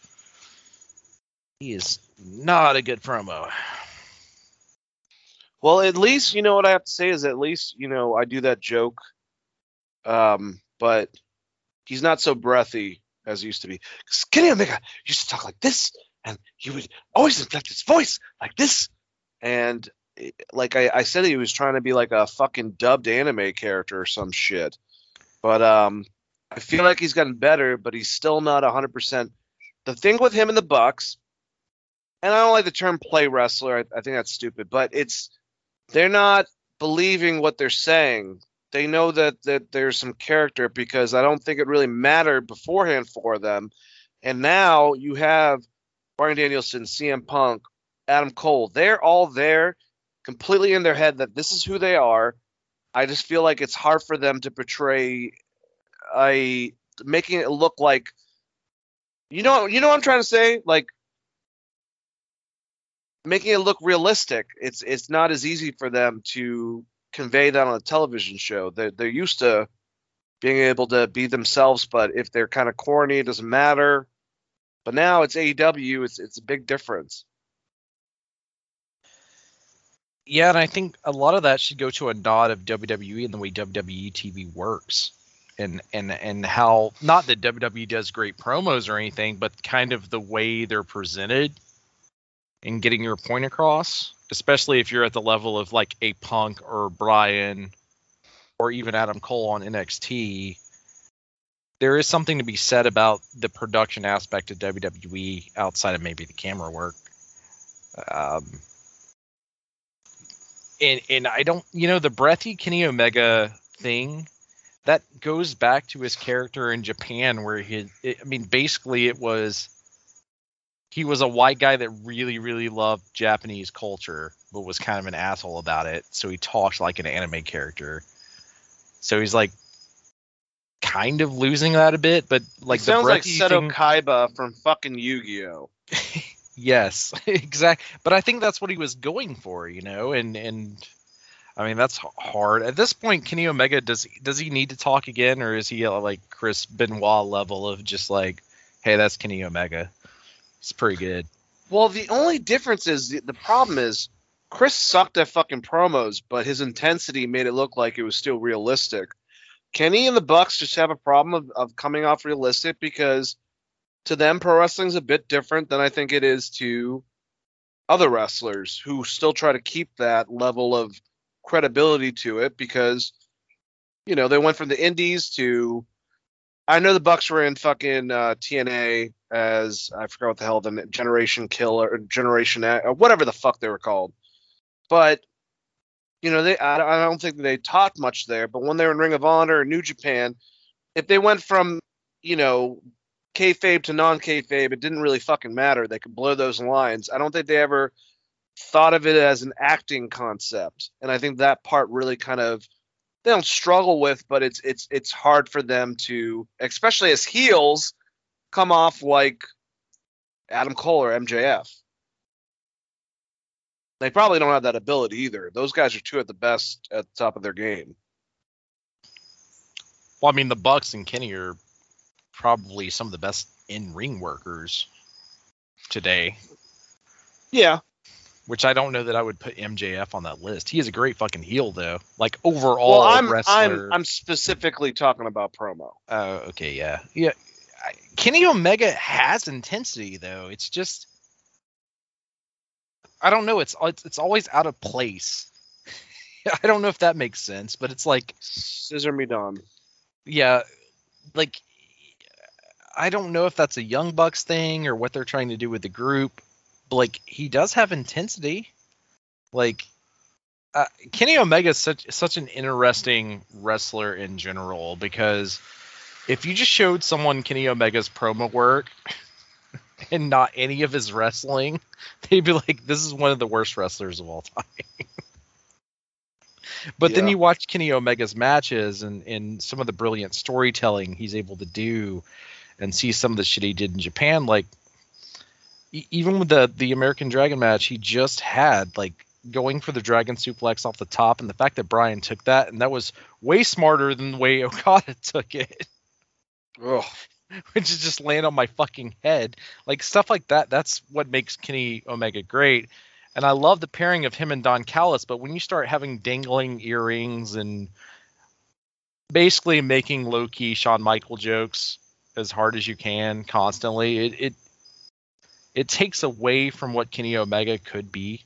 He is not a good promo. Well, at least, you know, what I have to say is at least, you know, I do that joke but he's not so breathy as he used to be. Kenny Omega used to talk like this, and he would always inflect his voice like this. And like I said, he was trying to be like a fucking dubbed anime character or some shit. But I feel like he's gotten better, but he's still not 100%. The thing with him and the Bucks, and I don't like the term play wrestler. I think that's stupid, but it's they're not believing what they're saying. They know that there's some character, because I don't think it really mattered beforehand for them. And now you have Bryan Danielson, CM Punk, Adam Cole. They're all there, completely in their head that this is who they are. I just feel like it's hard for them to portray making it look like, you know what I'm trying to say? Like, making it look realistic. It's not as easy for them to convey that on a television show. They're used to being able to be themselves, but if they're kind of corny, it doesn't matter. But now it's AEW. It's a big difference. Yeah, and I think a lot of that should go to a nod of WWE and the way WWE TV works. And how, not that WWE does great promos or anything, but kind of the way they're presented and getting your point across, especially if you're at the level of like a Punk or Bryan or even Adam Cole on NXT. There is something to be said about the production aspect of WWE outside of maybe the camera work. And I don't, the breathy Kenny Omega thing, that goes back to his character in Japan where basically he was a white guy that really, really loved Japanese culture, but was kind of an asshole about it. So he talked like an anime character. So he's like kind of losing that a bit, but like the breathy thing. Sounds like Seto Kaiba from fucking Yu-Gi-Oh! Yes, exactly. But I think that's what he was going for, and I mean, that's hard. At this point, Kenny Omega, does he need to talk again, or is he like Chris Benoit level of just like, hey, that's Kenny Omega. It's pretty good. Well, the only difference is the problem is Chris sucked at fucking promos, but his intensity made it look like it was still realistic. Kenny and the Bucks just have a problem of coming off realistic, because to them, pro wrestling is a bit different than I think it is to other wrestlers who still try to keep that level of credibility to it, because, they went from the indies to, I know the Bucks were in fucking TNA as, I forgot what the hell, the Generation Killer or Generation or whatever the fuck they were called. But, I don't think they taught much there. But when they were in Ring of Honor or New Japan, if they went from, kayfabe to non-kayfabe, it didn't really fucking matter. They could blur those lines. I don't think they ever thought of it as an acting concept, and I think that part really kind of they don't struggle with, but it's hard for them to, especially as heels, come off like Adam Cole or MJF. They probably don't have that ability either. Those guys are two at the best at the top of their game. Well, I mean, the Bucks and Kenny are probably some of the best in-ring workers today. Yeah. Which I don't know that I would put MJF on that list. He is a great fucking heel, though. Like, overall, wrestler. I'm specifically talking about promo. Oh, okay, yeah. Yeah. Kenny Omega has intensity, though. It's just, I don't know. It's always out of place. I don't know if that makes sense, but it's like, scissor me, Dom. Yeah. Like, I don't know if that's a Young Bucks thing or what they're trying to do with the group. Like, he does have intensity. Like, Kenny Omega is such an interesting wrestler in general, because if you just showed someone Kenny Omega's promo work and not any of his wrestling, they'd be like, this is one of the worst wrestlers of all time. But yeah. Then you watch Kenny Omega's matches and some of the brilliant storytelling he's able to do, and see some of the shit he did in Japan. Like, even with the American Dragon match, he just had, like, going for the Dragon Suplex off the top, and the fact that Bryan took that, and that was way smarter than the way Okada took it. Ugh. Which is just land on my fucking head. Like, stuff like that, that's what makes Kenny Omega great. And I love the pairing of him and Don Callis, but when you start having dangling earrings and basically making low-key Shawn Michaels jokes as hard as you can constantly. It takes away from what Kenny Omega could be.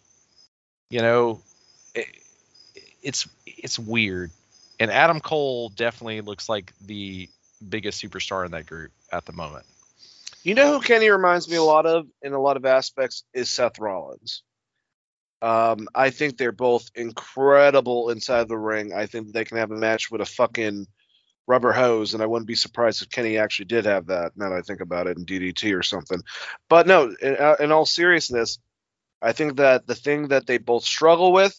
You know, it's weird. And Adam Cole definitely looks like the biggest superstar in that group at the moment. You know who Kenny reminds me a lot of in a lot of aspects is Seth Rollins. I think they're both incredible inside the ring. I think they can have a match with a fucking rubber hose, and I wouldn't be surprised if Kenny actually did have that, now that I think about it, in DDT or something. But no, in all seriousness, I think that the thing that they both struggle with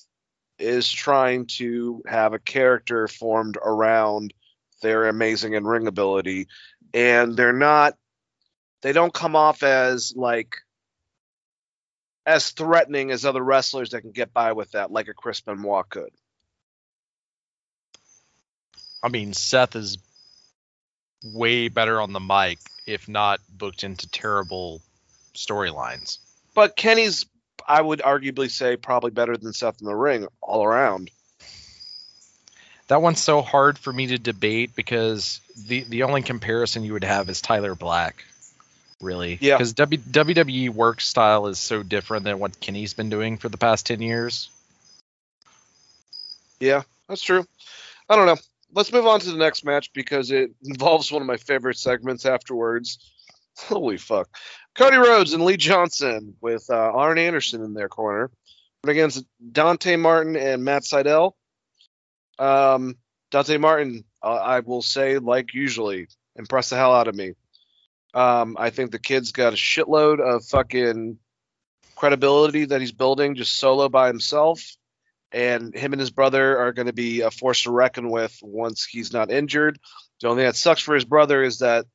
is trying to have a character formed around their amazing in-ring ability, and they don't come off as as threatening as other wrestlers that can get by with that, like a Chris Benoit could. I mean, Seth is way better on the mic, if not booked into terrible storylines. But Kenny's, I would arguably say, probably better than Seth in the ring all around. That one's so hard for me to debate because the only comparison you would have is Tyler Black, really. Yeah. Because WWE work style is so different than what Kenny's been doing for the past 10 years. Yeah, that's true. I don't know. Let's move on to the next match because it involves one of my favorite segments afterwards. Holy fuck. Cody Rhodes and Lee Johnson with Arn Anderson in their corner against Dante Martin and Matt Sydal. Dante Martin, I will say, like usually, impressed the hell out of me. I think the kid's got a shitload of fucking credibility that he's building just solo by himself. And him and his brother are going to be a force to reckon with once he's not injured. The only thing that sucks for his brother is that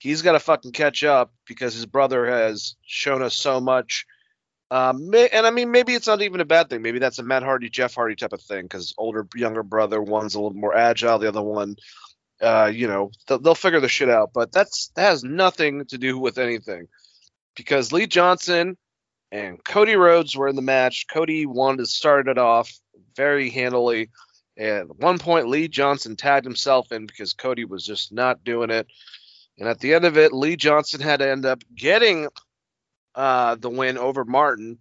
he's got to fucking catch up because his brother has shown us so much. And I mean, maybe it's not even a bad thing. Maybe that's a Matt Hardy, Jeff Hardy type of thing because younger brother, one's a little more agile. The other one, they'll figure the shit out. But that has nothing to do with anything because Lee Johnson and Cody Rhodes were in the match. Cody won to start it off very handily. And at one point, Lee Johnson tagged himself in because Cody was just not doing it. And at the end of it, Lee Johnson had to end up getting the win over Martin.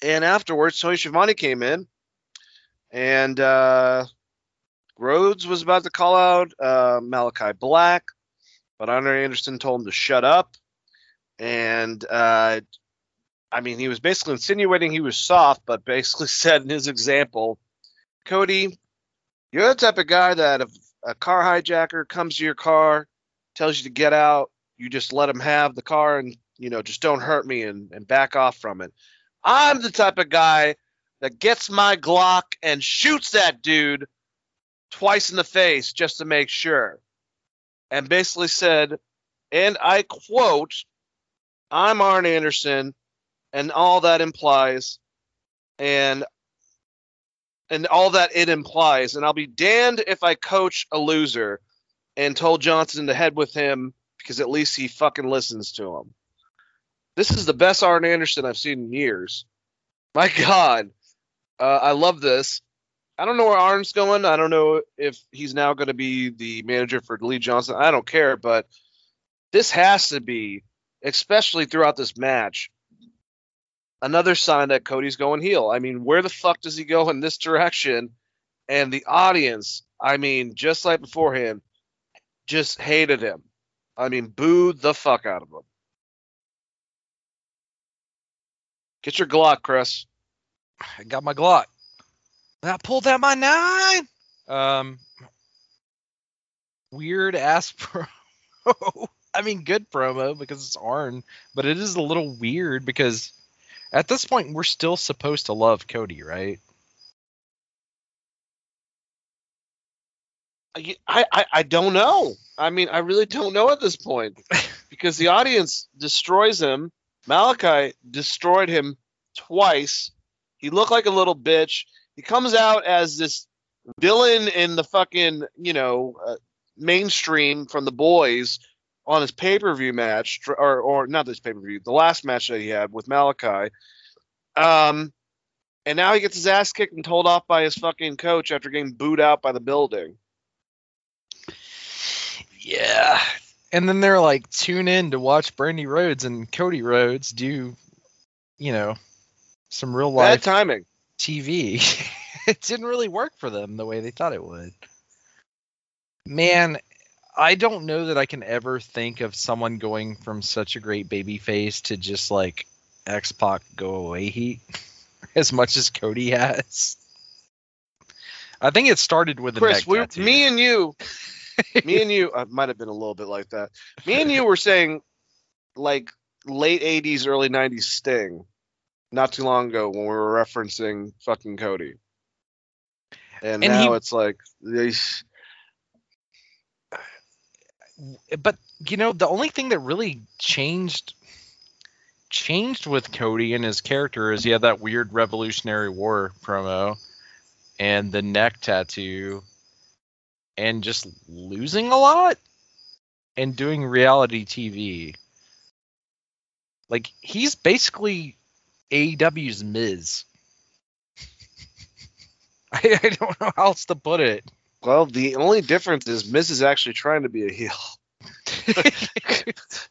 And afterwards, Tony Schiavone came in. And Rhodes was about to call out Malachi Black. But Arn Anderson told him to shut up. And... he was basically insinuating he was soft, but basically said in his example, Cody, you're the type of guy that if a car hijacker comes to your car, tells you to get out, you just let him have the car and, just don't hurt me and back off from it. I'm the type of guy that gets my Glock and shoots that dude twice in the face just to make sure. And basically said, and I quote, I'm Arn Anderson. And all that implies, and all that it implies. And I'll be damned if I coach a loser and told Johnson to head with him because at least he fucking listens to him. This is the best Arn Anderson I've seen in years. My God. I love this. I don't know where Arn's going. I don't know if he's now going to be the manager for Lee Johnson. I don't care, but this has to be, especially throughout this match, another sign that Cody's going heel. I mean, where the fuck does he go in this direction? And the audience, just like beforehand, just hated him. Booed the fuck out of him. Get your Glock, Chris. I got my Glock. I pulled out my 9. Weird ass promo. Good promo because it's Arn, but it is a little weird because... At this point, we're still supposed to love Cody, right? I don't know. I really don't know at this point because the audience destroys him. Malachi destroyed him twice. He looked like a little bitch. He comes out as this villain in the fucking, mainstream from The Boys on his pay-per-view match, or not this pay-per-view, the last match that he had with Malachi. And now he gets his ass kicked and told off by his fucking coach after getting booed out by the building. yeah. And then they're like, tune in to watch Brandy Rhodes and Cody Rhodes do, you know, some real life timing TV. It didn't really work for them the way they thought it would. Man, I don't know that I can ever think of someone going from such a great babyface to just like X-Pac go away heat as much as Cody has. I think it started with the Chris, neck tattoo. Me and you, I might have been a little bit like that. Me and you were saying like late 80s, early 90s Sting not too long ago when we were referencing fucking Cody. And now it's like these. But, you know, the only thing that really changed with Cody and his character is he had that weird Revolutionary War promo and the neck tattoo and just losing a lot and doing reality TV. Like, he's basically AEW's Miz. I don't know how else to put it. Well, the only difference is Miz is actually trying to be a heel.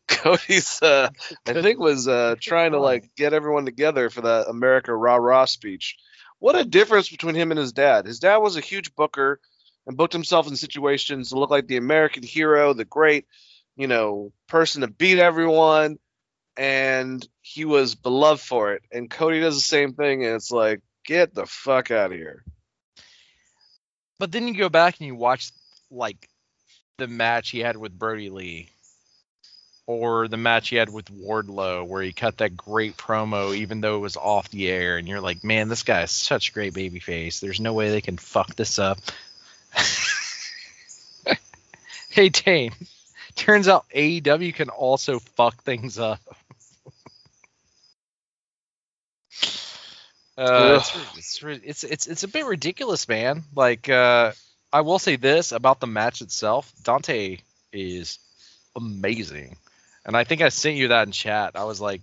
Cody's, I think, was trying to like get everyone together for the America rah-rah speech. What a difference between him and his dad. His dad was a huge booker and booked himself in situations to look like the American hero, the great, you know, person to beat everyone, and he was beloved for it. And Cody does the same thing, and it's like, get the fuck out of here. But then you go back and you watch, like, the match he had with Brody Lee or the match he had with Wardlow where he cut that great promo even though it was off the air. And you're like, man, this guy is such a great babyface. There's no way they can fuck this up. Hey, Tane, turns out AEW can also fuck things up. It's a bit ridiculous, man. Like, I will say this about the match itself. Dante is amazing. And I think I sent you that in chat. I was like,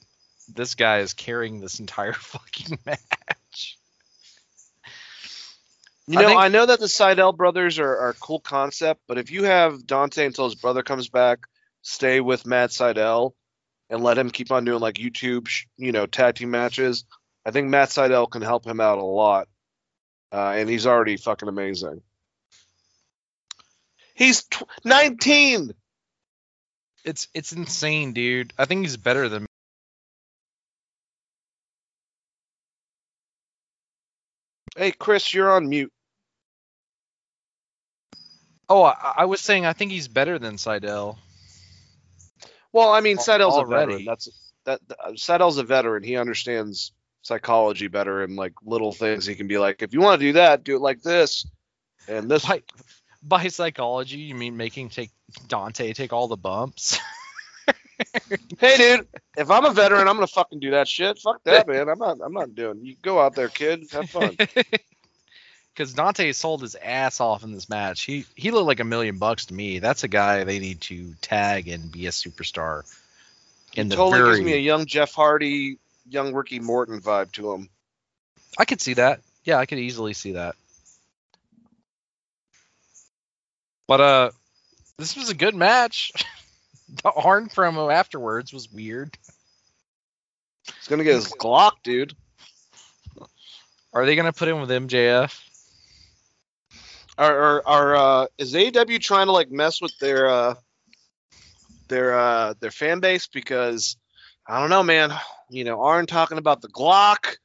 this guy is carrying this entire fucking match. I know that the Sydal brothers are a cool concept, but if you have Dante until his brother comes back, stay with Matt Sydal and let him keep on doing like YouTube, tag team matches. I think Matt Sydal can help him out a lot, and he's already fucking amazing. He's 19. It's insane, dude. I think he's better than. Hey, Chris, you're on mute. Oh, I was saying I think he's better than Sydal. Well, I mean, Sydal's already a veteran. Sydal's a veteran. He understands psychology better and like little things. He can be like, if you want to do that, do it like this and this. By psychology, you mean making Dante take all the bumps? Hey, dude, if I'm a veteran, I'm gonna fucking do that shit. Fuck that, man. I'm not doing. You go out there, kid. Have fun. Because Dante sold his ass off in this match. He looked like $1 million to me. That's a guy they need to tag and be a superstar. Totally gives me a young Jeff Hardy. Young Ricky Morton vibe to him. I could see that. Yeah, I could easily see that. But this was a good match. The Arn promo afterwards was weird. He's gonna get his Glock, dude. Are they gonna put him with MJF? Are is AEW trying to like mess with their fan base? Because I don't know, man. You know, Arn talking about the Glock,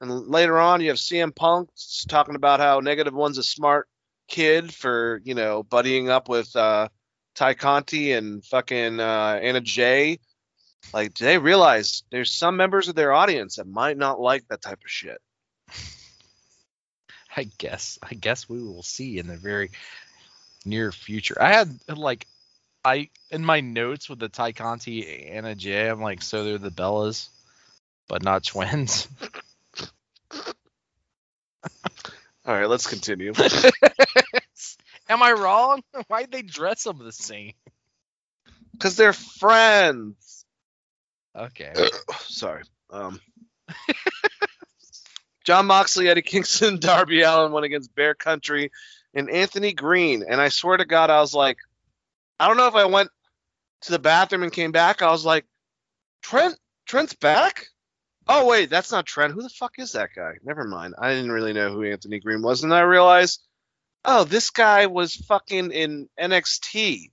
and later on you have CM Punk talking about how Negative One's a smart kid for, you know, buddying up with Ty Conti and fucking Anna Jay. Like, do they realize there's some members of their audience that might not like that type of shit? I guess we will see in the very near future. I had like, in my notes with the Ty Conti Anna Jay, I'm like, so they're the Bellas. But not twins. All right, let's continue. Am I wrong? Why'd they dress them the same? Because they're friends. Okay. Sorry. John Moxley, Eddie Kingston, Darby Allin went against Bear Country and Anthony Green. And I swear to God, I was like, I don't know if I went to the bathroom and came back. I was like, Trent's back? Oh, wait, that's not Trent. Who the fuck is that guy? Never mind. I didn't really know who Anthony Green was. And I realized, oh, this guy was fucking in NXT.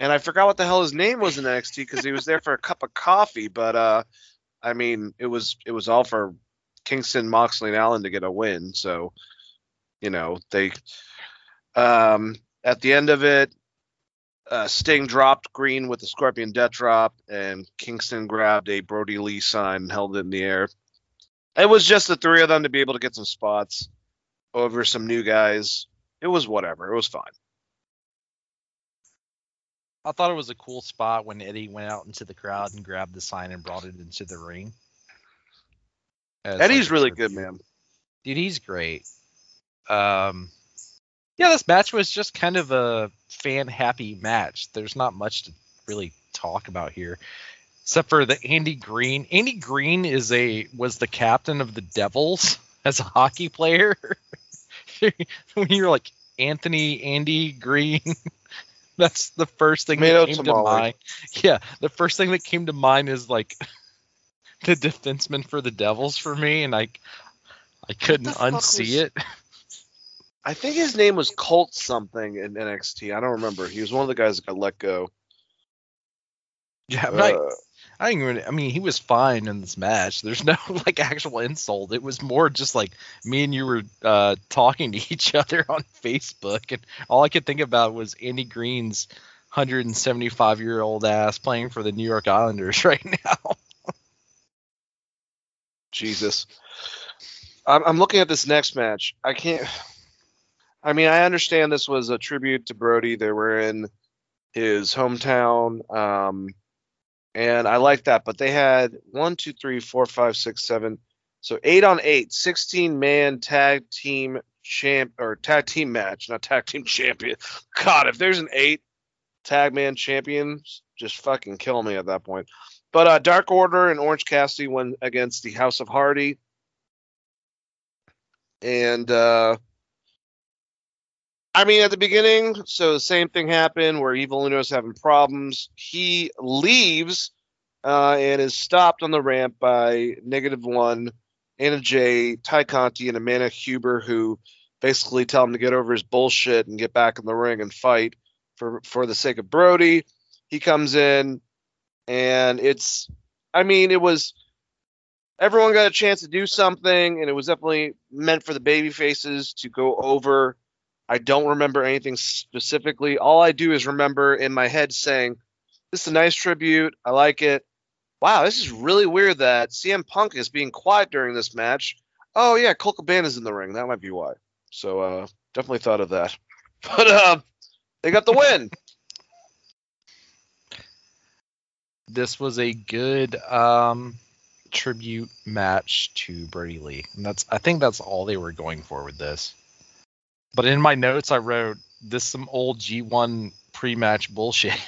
And I forgot what the hell his name was in NXT because he was there for a cup of coffee. But, I mean, it was all for Kingston, Moxley, and Allen to get a win. So, you know, they at the end of it, Sting dropped Green with the Scorpion Death Drop, and Kingston grabbed a Brody Lee sign and held it in the air. It was just the three of them to be able to get some spots over some new guys. It was whatever. It was fine. I thought it was a cool spot when Eddie went out into the crowd and grabbed the sign and brought it into the ring. Eddie's really good, man. Dude, he's great. Yeah, this match was just kind of a fan-happy match. There's not much to really talk about here, except for the Andy Green. Andy Green was the captain of the Devils as a hockey player. When you're like, Andy Green, that's the first thing that came to mind. Yeah, the first thing that came to mind is, like, the defenseman for the Devils for me, and I couldn't unsee it. I think his name was Colt something in NXT. I don't remember. He was one of the guys that got let go. Yeah, but he was fine in this match. There's no like actual insult. It was more just like me and you were talking to each other on Facebook, and all I could think about was Andy Green's 175-year-old ass playing for the New York Islanders right now. Jesus, I'm looking at this next match. I can't. I mean, I understand this was a tribute to Brody. They were in his hometown, and I like that. But they had 1, 2, 3, 4, 5, 6, 7. So 8-on-8, 16-man tag team match, not tag team champion. God, if there's an 8 tag man champion, just fucking kill me at that point. But Dark Order and Orange Cassidy went against the House of Hardy, and I mean, at the beginning, so the same thing happened where Evil Uno's having problems. He leaves and is stopped on the ramp by -1, Anna Jay, Ty Conti, and Amanda Huber, who basically tell him to get over his bullshit and get back in the ring and fight for the sake of Brody. He comes in, and everyone got a chance to do something, and it was definitely meant for the baby faces to go over. I don't remember anything specifically. All I do is remember in my head saying, this is a nice tribute. I like it. Wow, this is really weird that CM Punk is being quiet during this match. Oh, yeah, Colt Cabana's in the ring. That might be why. So definitely thought of that. But they got the win. This was a good tribute match to Brody Lee. And I think that's all they were going for with this. But in my notes, I wrote, this some old G1 pre-match bullshit.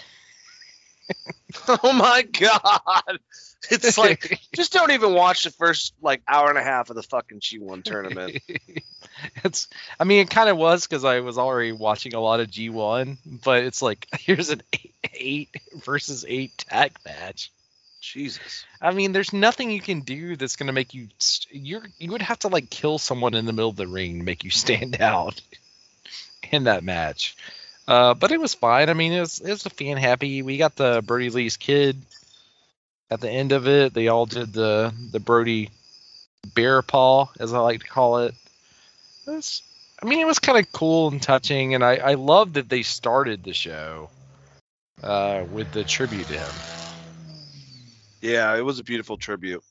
Oh, my God. It's like, just don't even watch the first, like, hour and a half of the fucking G1 tournament. It kind of was because I was already watching a lot of G1. But it's like, here's an 8 versus 8 tag match. Jesus. I mean, there's nothing you can do that's going to make you... You would have to, like, kill someone in the middle of the ring to make you stand out in that match. But it was fine. I mean, it was a fan happy. We got the Brody Lee's kid at the end of it. They all did the Brody bear paw, as I like to call it. It was kind of cool and touching, and I love that they started the show with the tribute to him. Yeah, it was a beautiful tribute.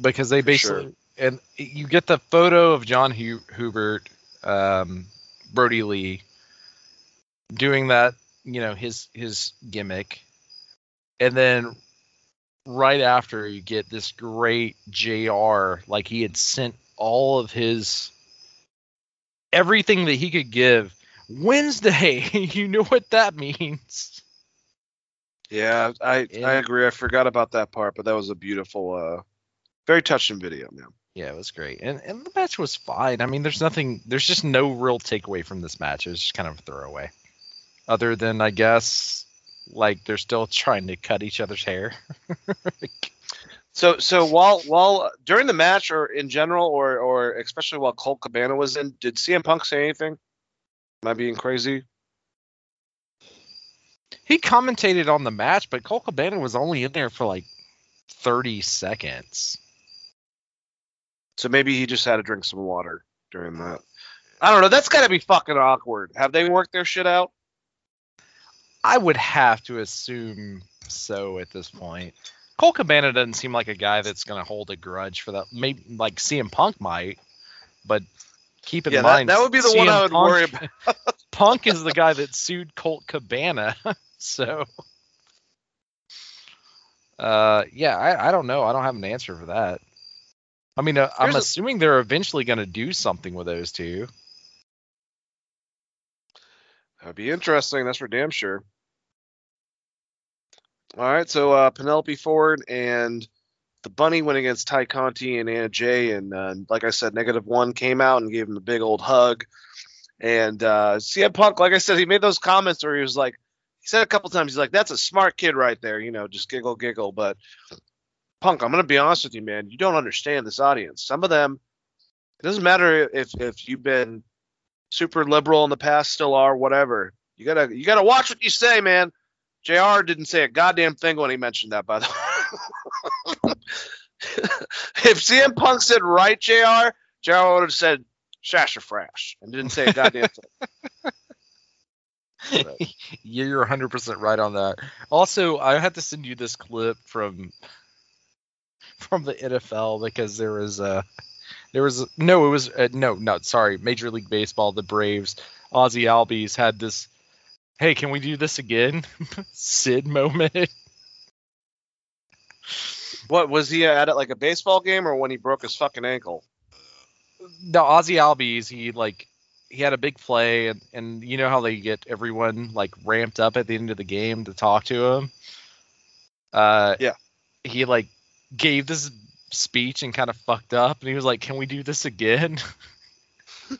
Because they and you get the photo of John Hubert, Brody Lee, doing that, you know, his gimmick. And then right after you get this great JR, like he had sent all of his, everything that he could give. Wednesday, you know what that means. Yeah, I agree. I forgot about that part, but that was a beautiful, very touching video, man. Yeah, it was great. And the match was fine. I mean, there's just no real takeaway from this match. It was just kind of a throwaway. Other than, I guess, like they're still trying to cut each other's hair. So while during the match or in general or especially while Colt Cabana was in, did CM Punk say anything? Am I being crazy? He commentated on the match, but Colt Cabana was only in there for like 30 seconds. So maybe he just had to drink some water during that. I don't know. That's got to be fucking awkward. Have they worked their shit out? I would have to assume so at this point. Colt Cabana doesn't seem like a guy that's going to hold a grudge for that. Maybe like CM Punk might, but keep in mind that would be the CM one I would Punk, worry about. Punk is the guy that sued Colt Cabana, so I don't know. I don't have an answer for that. I mean, I'm assuming they're eventually going to do something with those two. That'd be interesting. That's for damn sure. All right, so Penelope Ford and the Bunny went against Ty Conti and Anna Jay, and like I said, Negative One came out and gave him a big old hug. And CM Punk, like I said, he made those comments where he was like, he said a couple times, he's like, "That's a smart kid right there," you know, just giggle. But Punk, I'm gonna be honest with you, man, you don't understand this audience. Some of them, it doesn't matter if you've been super liberal in the past, still are, whatever. You gotta watch what you say, man. JR didn't say a goddamn thing when he mentioned that, by the way. If CM Punk said, right, JR would have said, shash or frash, and didn't say a goddamn thing. But. You're 100% right on that. Also, I have to send you this clip from the NFL because Major League Baseball, the Braves, Ozzie Albies had this, "Hey, can we do this again?" Sid moment. What, was he at it like a baseball game or when he broke his fucking ankle? No, Ozzie Albies, he had a big play and you know how they get everyone like ramped up at the end of the game to talk to him? Yeah. He like gave this speech and kind of fucked up and he was like, "Can we do this again?"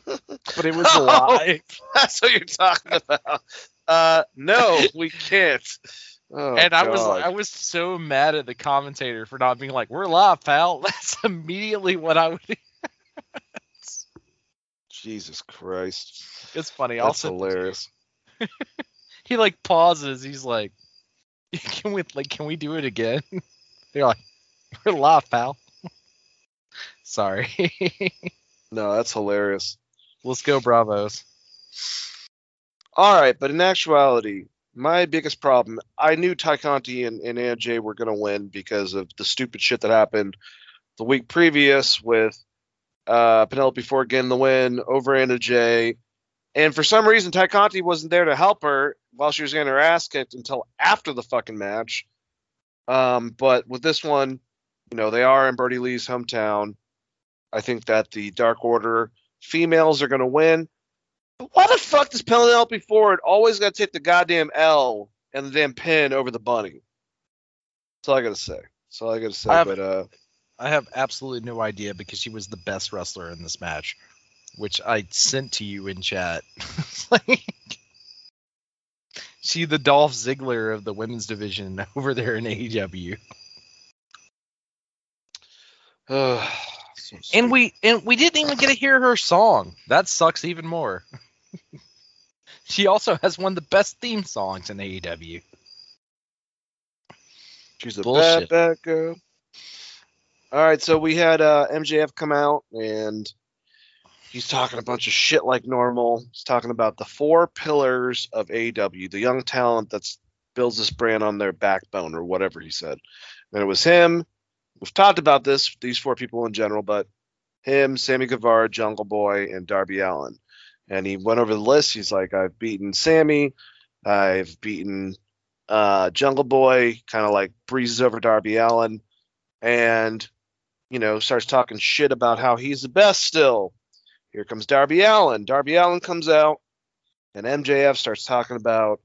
But it was live. That's what you're talking about. No, we can't. Oh, and God. I was so mad at the commentator for not being like, "We're live, pal." That's immediately what I would. Jesus Christ. It's funny. That's hilarious. He like pauses. He's like, "Can we do it again?" They're like, "We're live, pal." Sorry. No, that's hilarious. Let's go Bravos. All right, but in actuality, my biggest problem, I knew Ty Conti and AJ were going to win because of the stupid shit that happened the week previous with Penelope Ford getting the win over AJ. And for some reason, Ty Conti wasn't there to help her while she was getting her ass kicked until after the fucking match. But with this one, you know, they are in Brody Lee's hometown. I think that the Dark Order females are going to win. But why the fuck does Penelope Ford always got to take the goddamn L and the damn pin over the Bunny? That's all I got to say. I have absolutely no idea because she was the best wrestler in this match, which I sent to you in chat. She the Dolph Ziggler of the women's division over there in AEW. And we didn't even get to hear her song. That sucks even more. She also has one of the best theme songs in AEW. She's a bad girl. All right, so we had MJF come out, and he's talking a bunch of shit like normal. He's talking about the four pillars of AEW, the young talent that builds this brand on their backbone or whatever he said. And it was him. We've talked about this, these four people in general, but him, Sammy Guevara, Jungle Boy, and Darby Allin. And he went over the list. He's like, "I've beaten Sammy. I've beaten Jungle Boy," kind of like breezes over Darby Allin. And, you know, starts talking shit about how he's the best still. Here comes Darby Allin. Darby Allin comes out, and MJF starts talking about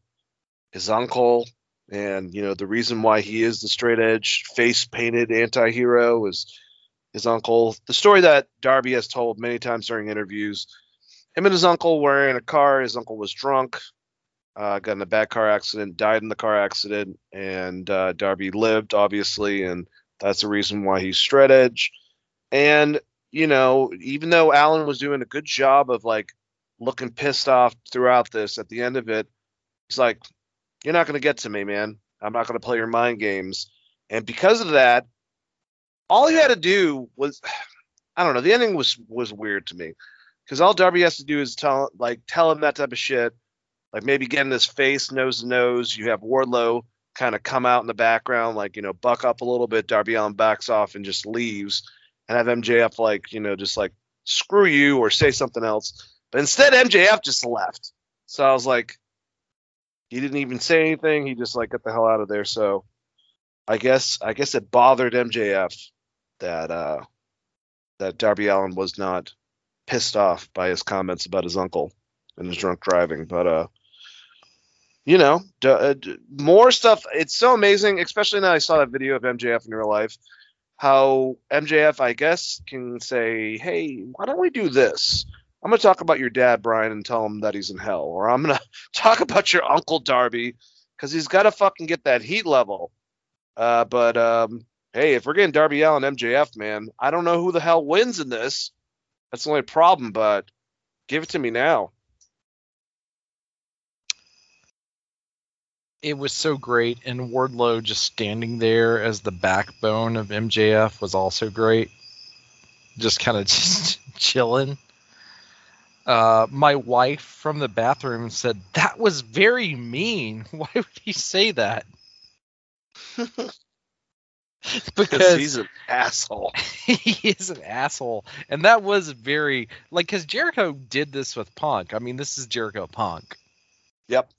his uncle. And, you know, the reason why he is the straight-edge, face-painted anti-hero is his uncle. The story that Darby has told many times during interviews, him and his uncle were in a car. His uncle was drunk. got in a bad car accident, died in the car accident, and Darby lived, obviously, and that's the reason why he's Straight Edge. And, you know, even though Alan was doing a good job of, like, looking pissed off throughout this, at the end of it, he's like, you're not going to get to me, man. I'm not going to play your mind games. And because of that, all he had to do was, I don't know, the ending was weird to me. Because all Darby has to do is tell him that type of shit. Like, maybe get in his face, nose to nose. You have Wardlow kind of come out in the background, like, you know, buck up a little bit. Darby Allin backs off and just leaves. And have MJF, like, you know, just like, screw you or say something else. But instead, MJF just left. So I was like, he didn't even say anything. He just, like, got the hell out of there. So I guess it bothered MJF that Darby Allin was not pissed off by his comments about his uncle and his drunk driving. But, you know, more stuff. It's so amazing, especially now I saw that video of MJF in real life, how MJF, I guess, can say, hey, why don't we do this? I'm going to talk about your dad, Brian, and tell him that he's in hell. Or I'm going to talk about your uncle, Darby, because he's got to fucking get that heat level. But hey, if we're getting Darby Allin and MJF, man, I don't know who the hell wins in this. That's the only problem, but give it to me now. It was so great, and Wardlow just standing there as the backbone of MJF was also great. Just kind of just chilling. My wife from the bathroom said, that was very mean. Why would he say that? Because he's an asshole. He is an asshole. And that was very, like, because Jericho did this with Punk. I mean, this is Jericho Punk. Yep.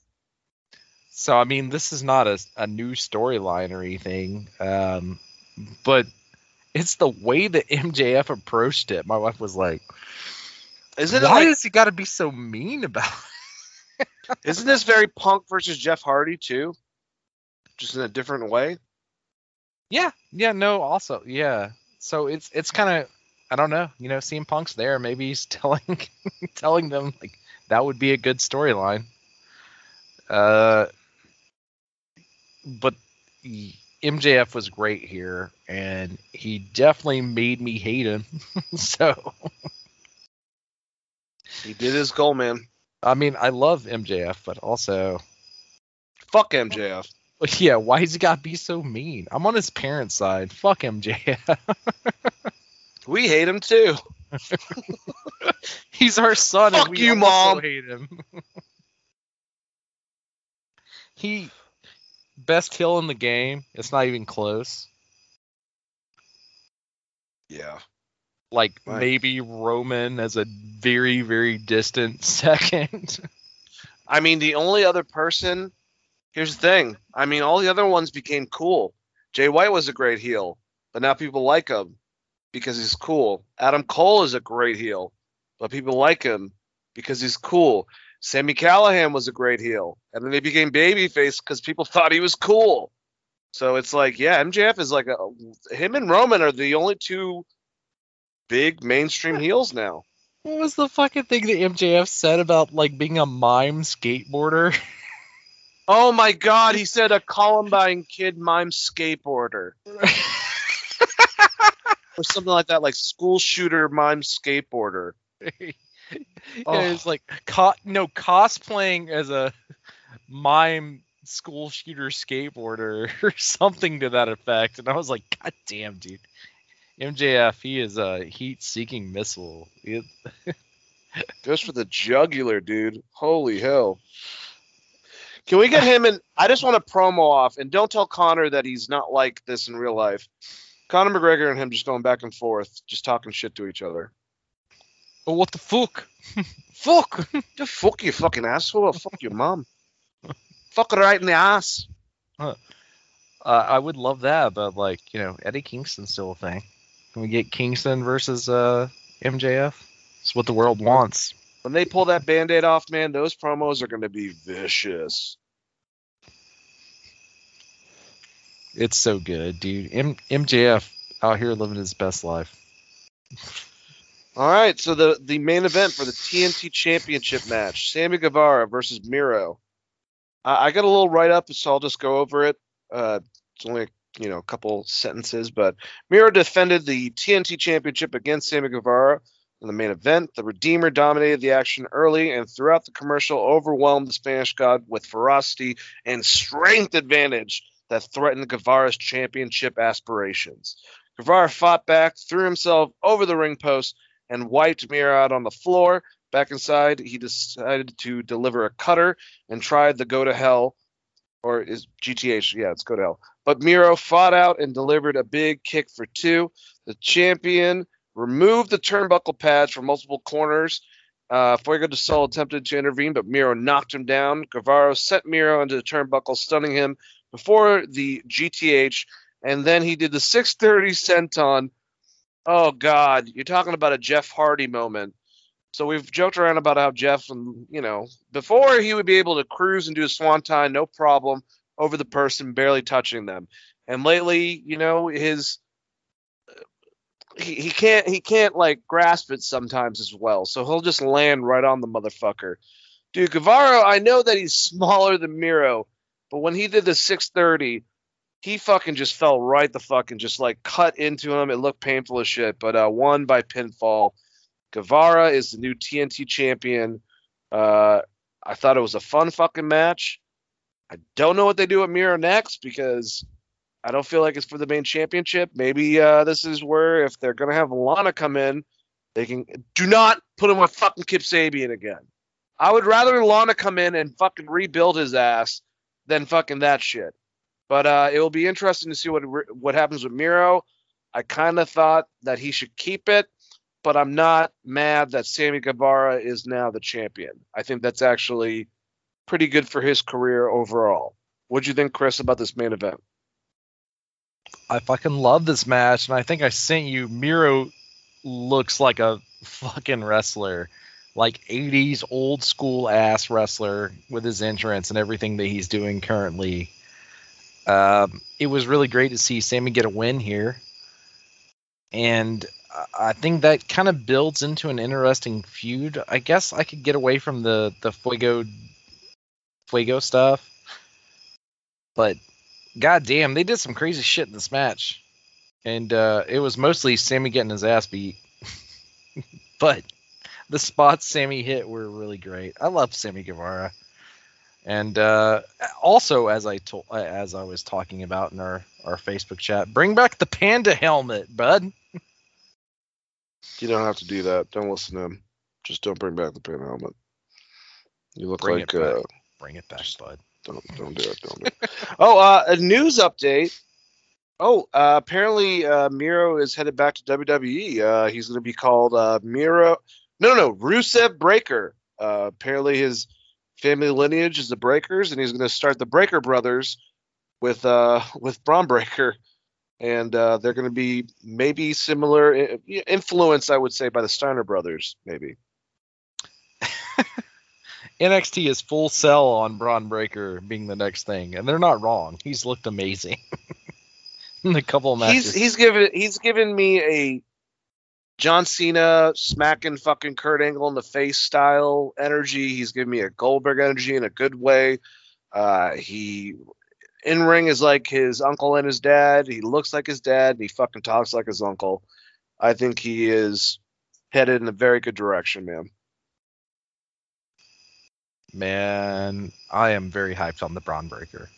So, I mean, this is not a new storyline or anything, but it's the way that MJF approached it. My wife was like, why has he got to be so mean about it? Isn't this very Punk versus Jeff Hardy, too? Just in a different way? Yeah. Yeah, no, also, yeah. So it's kind of, I don't know, you know, CM Punk's there. Maybe he's telling them, like, that would be a good storyline. But MJF was great here, and he definitely made me hate him. So he did his goal, man. I mean, I love MJF, but also fuck MJF. Yeah, why has he got to be so mean? I'm on his parents' side. Fuck MJF. We hate him too. He's our son. Fuck and we you, Mom. Hate him. He best heel in the game. It's not even close. Yeah. Like, right. Maybe Roman as a very, very distant second. I mean, the only other person, here's the thing. I mean, all the other ones became cool. Jay White was a great heel, but now people like him because he's cool. Adam Cole is a great heel, but people like him because he's cool. Sami Callihan was a great heel, and then they became babyface because people thought he was cool. So it's like, yeah, MJF is like him and Roman are the only two big mainstream heels now. What was the fucking thing that MJF said about, like, being a mime skateboarder? Oh my God, he said a Columbine kid mime skateboarder. Or something like that, like school shooter mime skateboarder. Oh. It was like cosplaying as a mime school shooter skateboarder or something to that effect, and I was like, God damn, dude, MJF, he is a heat-seeking missile. Just for the jugular, dude. Holy hell! Can we get him? And I just want a promo off, and don't tell Connor that he's not like this in real life. Conor McGregor and him just going back and forth, just talking shit to each other. Oh, what the fuck? Fuck! The fuck, you fucking asshole. Fuck your mom. Fuck her right in the ass. I would love that, but, like, you know, Eddie Kingston's still a thing. Can we get Kingston versus MJF? It's what the world wants. When they pull that Band-Aid off, man, those promos are going to be vicious. It's so good, dude. MJF out here living his best life. All right, so the main event for the TNT Championship match, Sammy Guevara versus Miro. I got a little write-up, so I'll just go over it. It's only a couple sentences, but Miro defended the TNT Championship against Sammy Guevara in the main event. The Redeemer dominated the action early and throughout the commercial overwhelmed the Spanish God with ferocity and strength advantage that threatened Guevara's championship aspirations. Guevara fought back, threw himself over the ring post, and wiped Miro out on the floor. Back inside, he decided to deliver a cutter and tried the go to hell, or is GTH? Yeah, it's go to hell. But Miro fought out and delivered a big kick for two. The champion removed the turnbuckle pads from multiple corners. Fuego de Sol attempted to intervene, but Miro knocked him down. Guevara sent Miro into the turnbuckle, stunning him before the GTH, and then he did the 630 senton. Oh, God, you're talking about a Jeff Hardy moment. So we've joked around about how Jeff, before he would be able to cruise and do a swanton, no problem, over the person, barely touching them. And lately, his he can't like grasp it sometimes as well. So he'll just land right on the motherfucker. Dude, Guevara, I know that he's smaller than Miro, but when he did the 630, he fucking just fell right the fucking just like cut into him. It looked painful as shit, but won by pinfall. Guevara is the new TNT champion. I thought it was a fun fucking match. I don't know what they do with Miro next because I don't feel like it's for the main championship. Maybe this is where if they're going to have Lana come in, they can do not put him with fucking Kip Sabian again. I would rather Lana come in and fucking rebuild his ass than fucking that shit. But it will be interesting to see what happens with Miro. I kind of thought that he should keep it. But I'm not mad that Sammy Guevara is now the champion. I think that's actually pretty good for his career overall. What'd you think, Chris, about this main event? I fucking love this match, and I think I sent you, Miro looks like a fucking wrestler. Like 80s old school ass wrestler with his entrance and everything that he's doing currently. It was really great to see Sammy get a win here. And I think that kind of builds into an interesting feud. I guess I could get away from the Fuego stuff. But, goddamn, they did some crazy shit in this match. And it was mostly Sammy getting his ass beat. But the spots Sammy hit were really great. I love Sammy Guevara. And also, as I was talking about in our Facebook chat, bring back the panda helmet, bud. You don't have to do that. Don't listen to him. Just don't bring back the pin helmet. You look bring like bring it back, bud. Don't do it. Don't do it. A news update. Apparently Miro is headed back to WWE. He's going to be called Miro. No, Rusev Breaker. Apparently his family lineage is the Breakers, and he's going to start the Breaker Brothers with Braun Breaker. And they're going to be maybe similar influence, I would say, by the Steiner brothers, maybe. NXT is full sell on Braun Breaker being the next thing, and they're not wrong. He's looked amazing in a couple of matches. He's given me a John Cena smacking fucking Kurt Angle in the face style energy. He's given me a Goldberg energy in a good way. In ring is like his uncle and his dad. He looks like his dad, and he fucking talks like his uncle. I think he is headed in a very good direction, man. Man, I am very hyped on the Braun Breaker.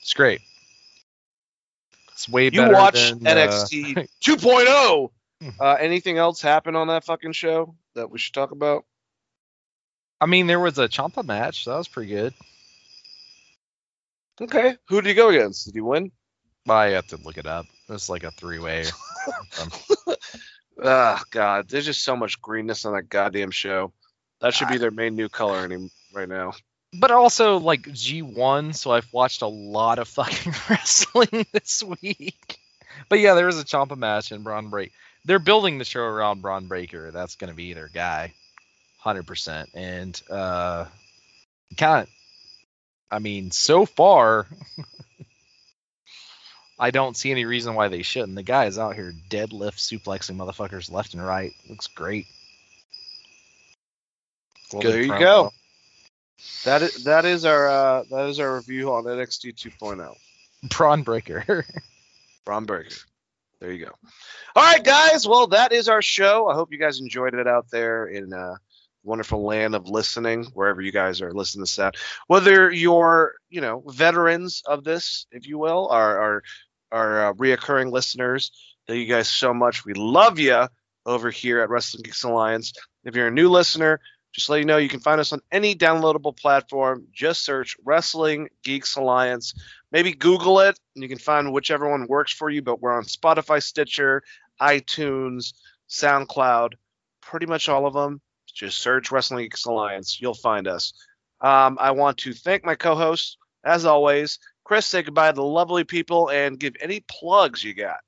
It's great. It's way better. You watch NXT 2.0. Anything else happen on that fucking show that we should talk about? I mean, there was a Ciampa match. So that was pretty good. Okay, who did he go against? Did he win? I have to look it up. It's like a three-way. Oh, God. There's just so much greenness on that goddamn show. That should be their main new color right now. But also, like, G1, so I've watched a lot of fucking wrestling this week. But, yeah, there was a Ciampa match and Braun Breaker. They're building the show around Braun Breaker. That's going to be their guy, 100%. And so far, I don't see any reason why they shouldn't. The guy is out here deadlift suplexing motherfuckers left and right. Looks great. Well, there you go. That is our review on NXT 2.0. Braun Breaker. Braun Breaker. There you go. All right, guys. Well, that is our show. I hope you guys enjoyed it out there in wonderful land of listening, wherever you guys are listening to this at. Whether you're, veterans of this, if you will, our reoccurring listeners, thank you guys so much. We love you over here at Wrestling Geeks Alliance. If you're a new listener, just let you know you can find us on any downloadable platform. Just search Wrestling Geeks Alliance. Maybe Google it, and you can find whichever one works for you. But we're on Spotify, Stitcher, iTunes, SoundCloud, pretty much all of them. Just search Wrestling Geeks Alliance. You'll find us. I want to thank my co-host, as always. Chris, say goodbye to the lovely people and give any plugs you got.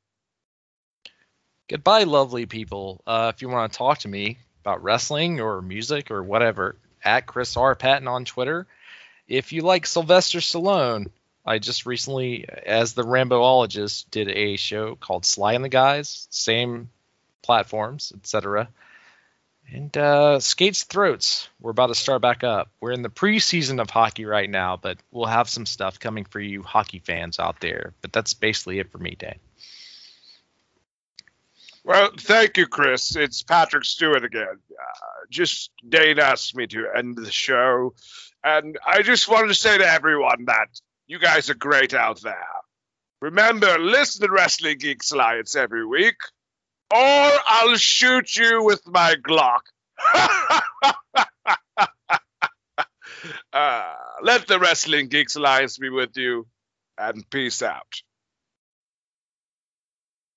Goodbye, lovely people. If you want to talk to me about wrestling or music or whatever, at Chris R. Patton on Twitter. If you like Sylvester Stallone, I just recently, as the Ramboologist, did a show called Sly and the Guys, same platforms, etc. And Skates Throats, we're about to start back up. We're in the preseason of hockey right now, but we'll have some stuff coming for you hockey fans out there. But that's basically it for me, Dan. Well, thank you, Chris. It's Patrick Stewart again. Just Dane asked me to end the show, and I just wanted to say to everyone that you guys are great out there. Remember, listen to Wrestling Geeks Alliance every week, or I'll shoot you with my Glock. Let the Wrestling Geeks Alliance be with you, and peace out.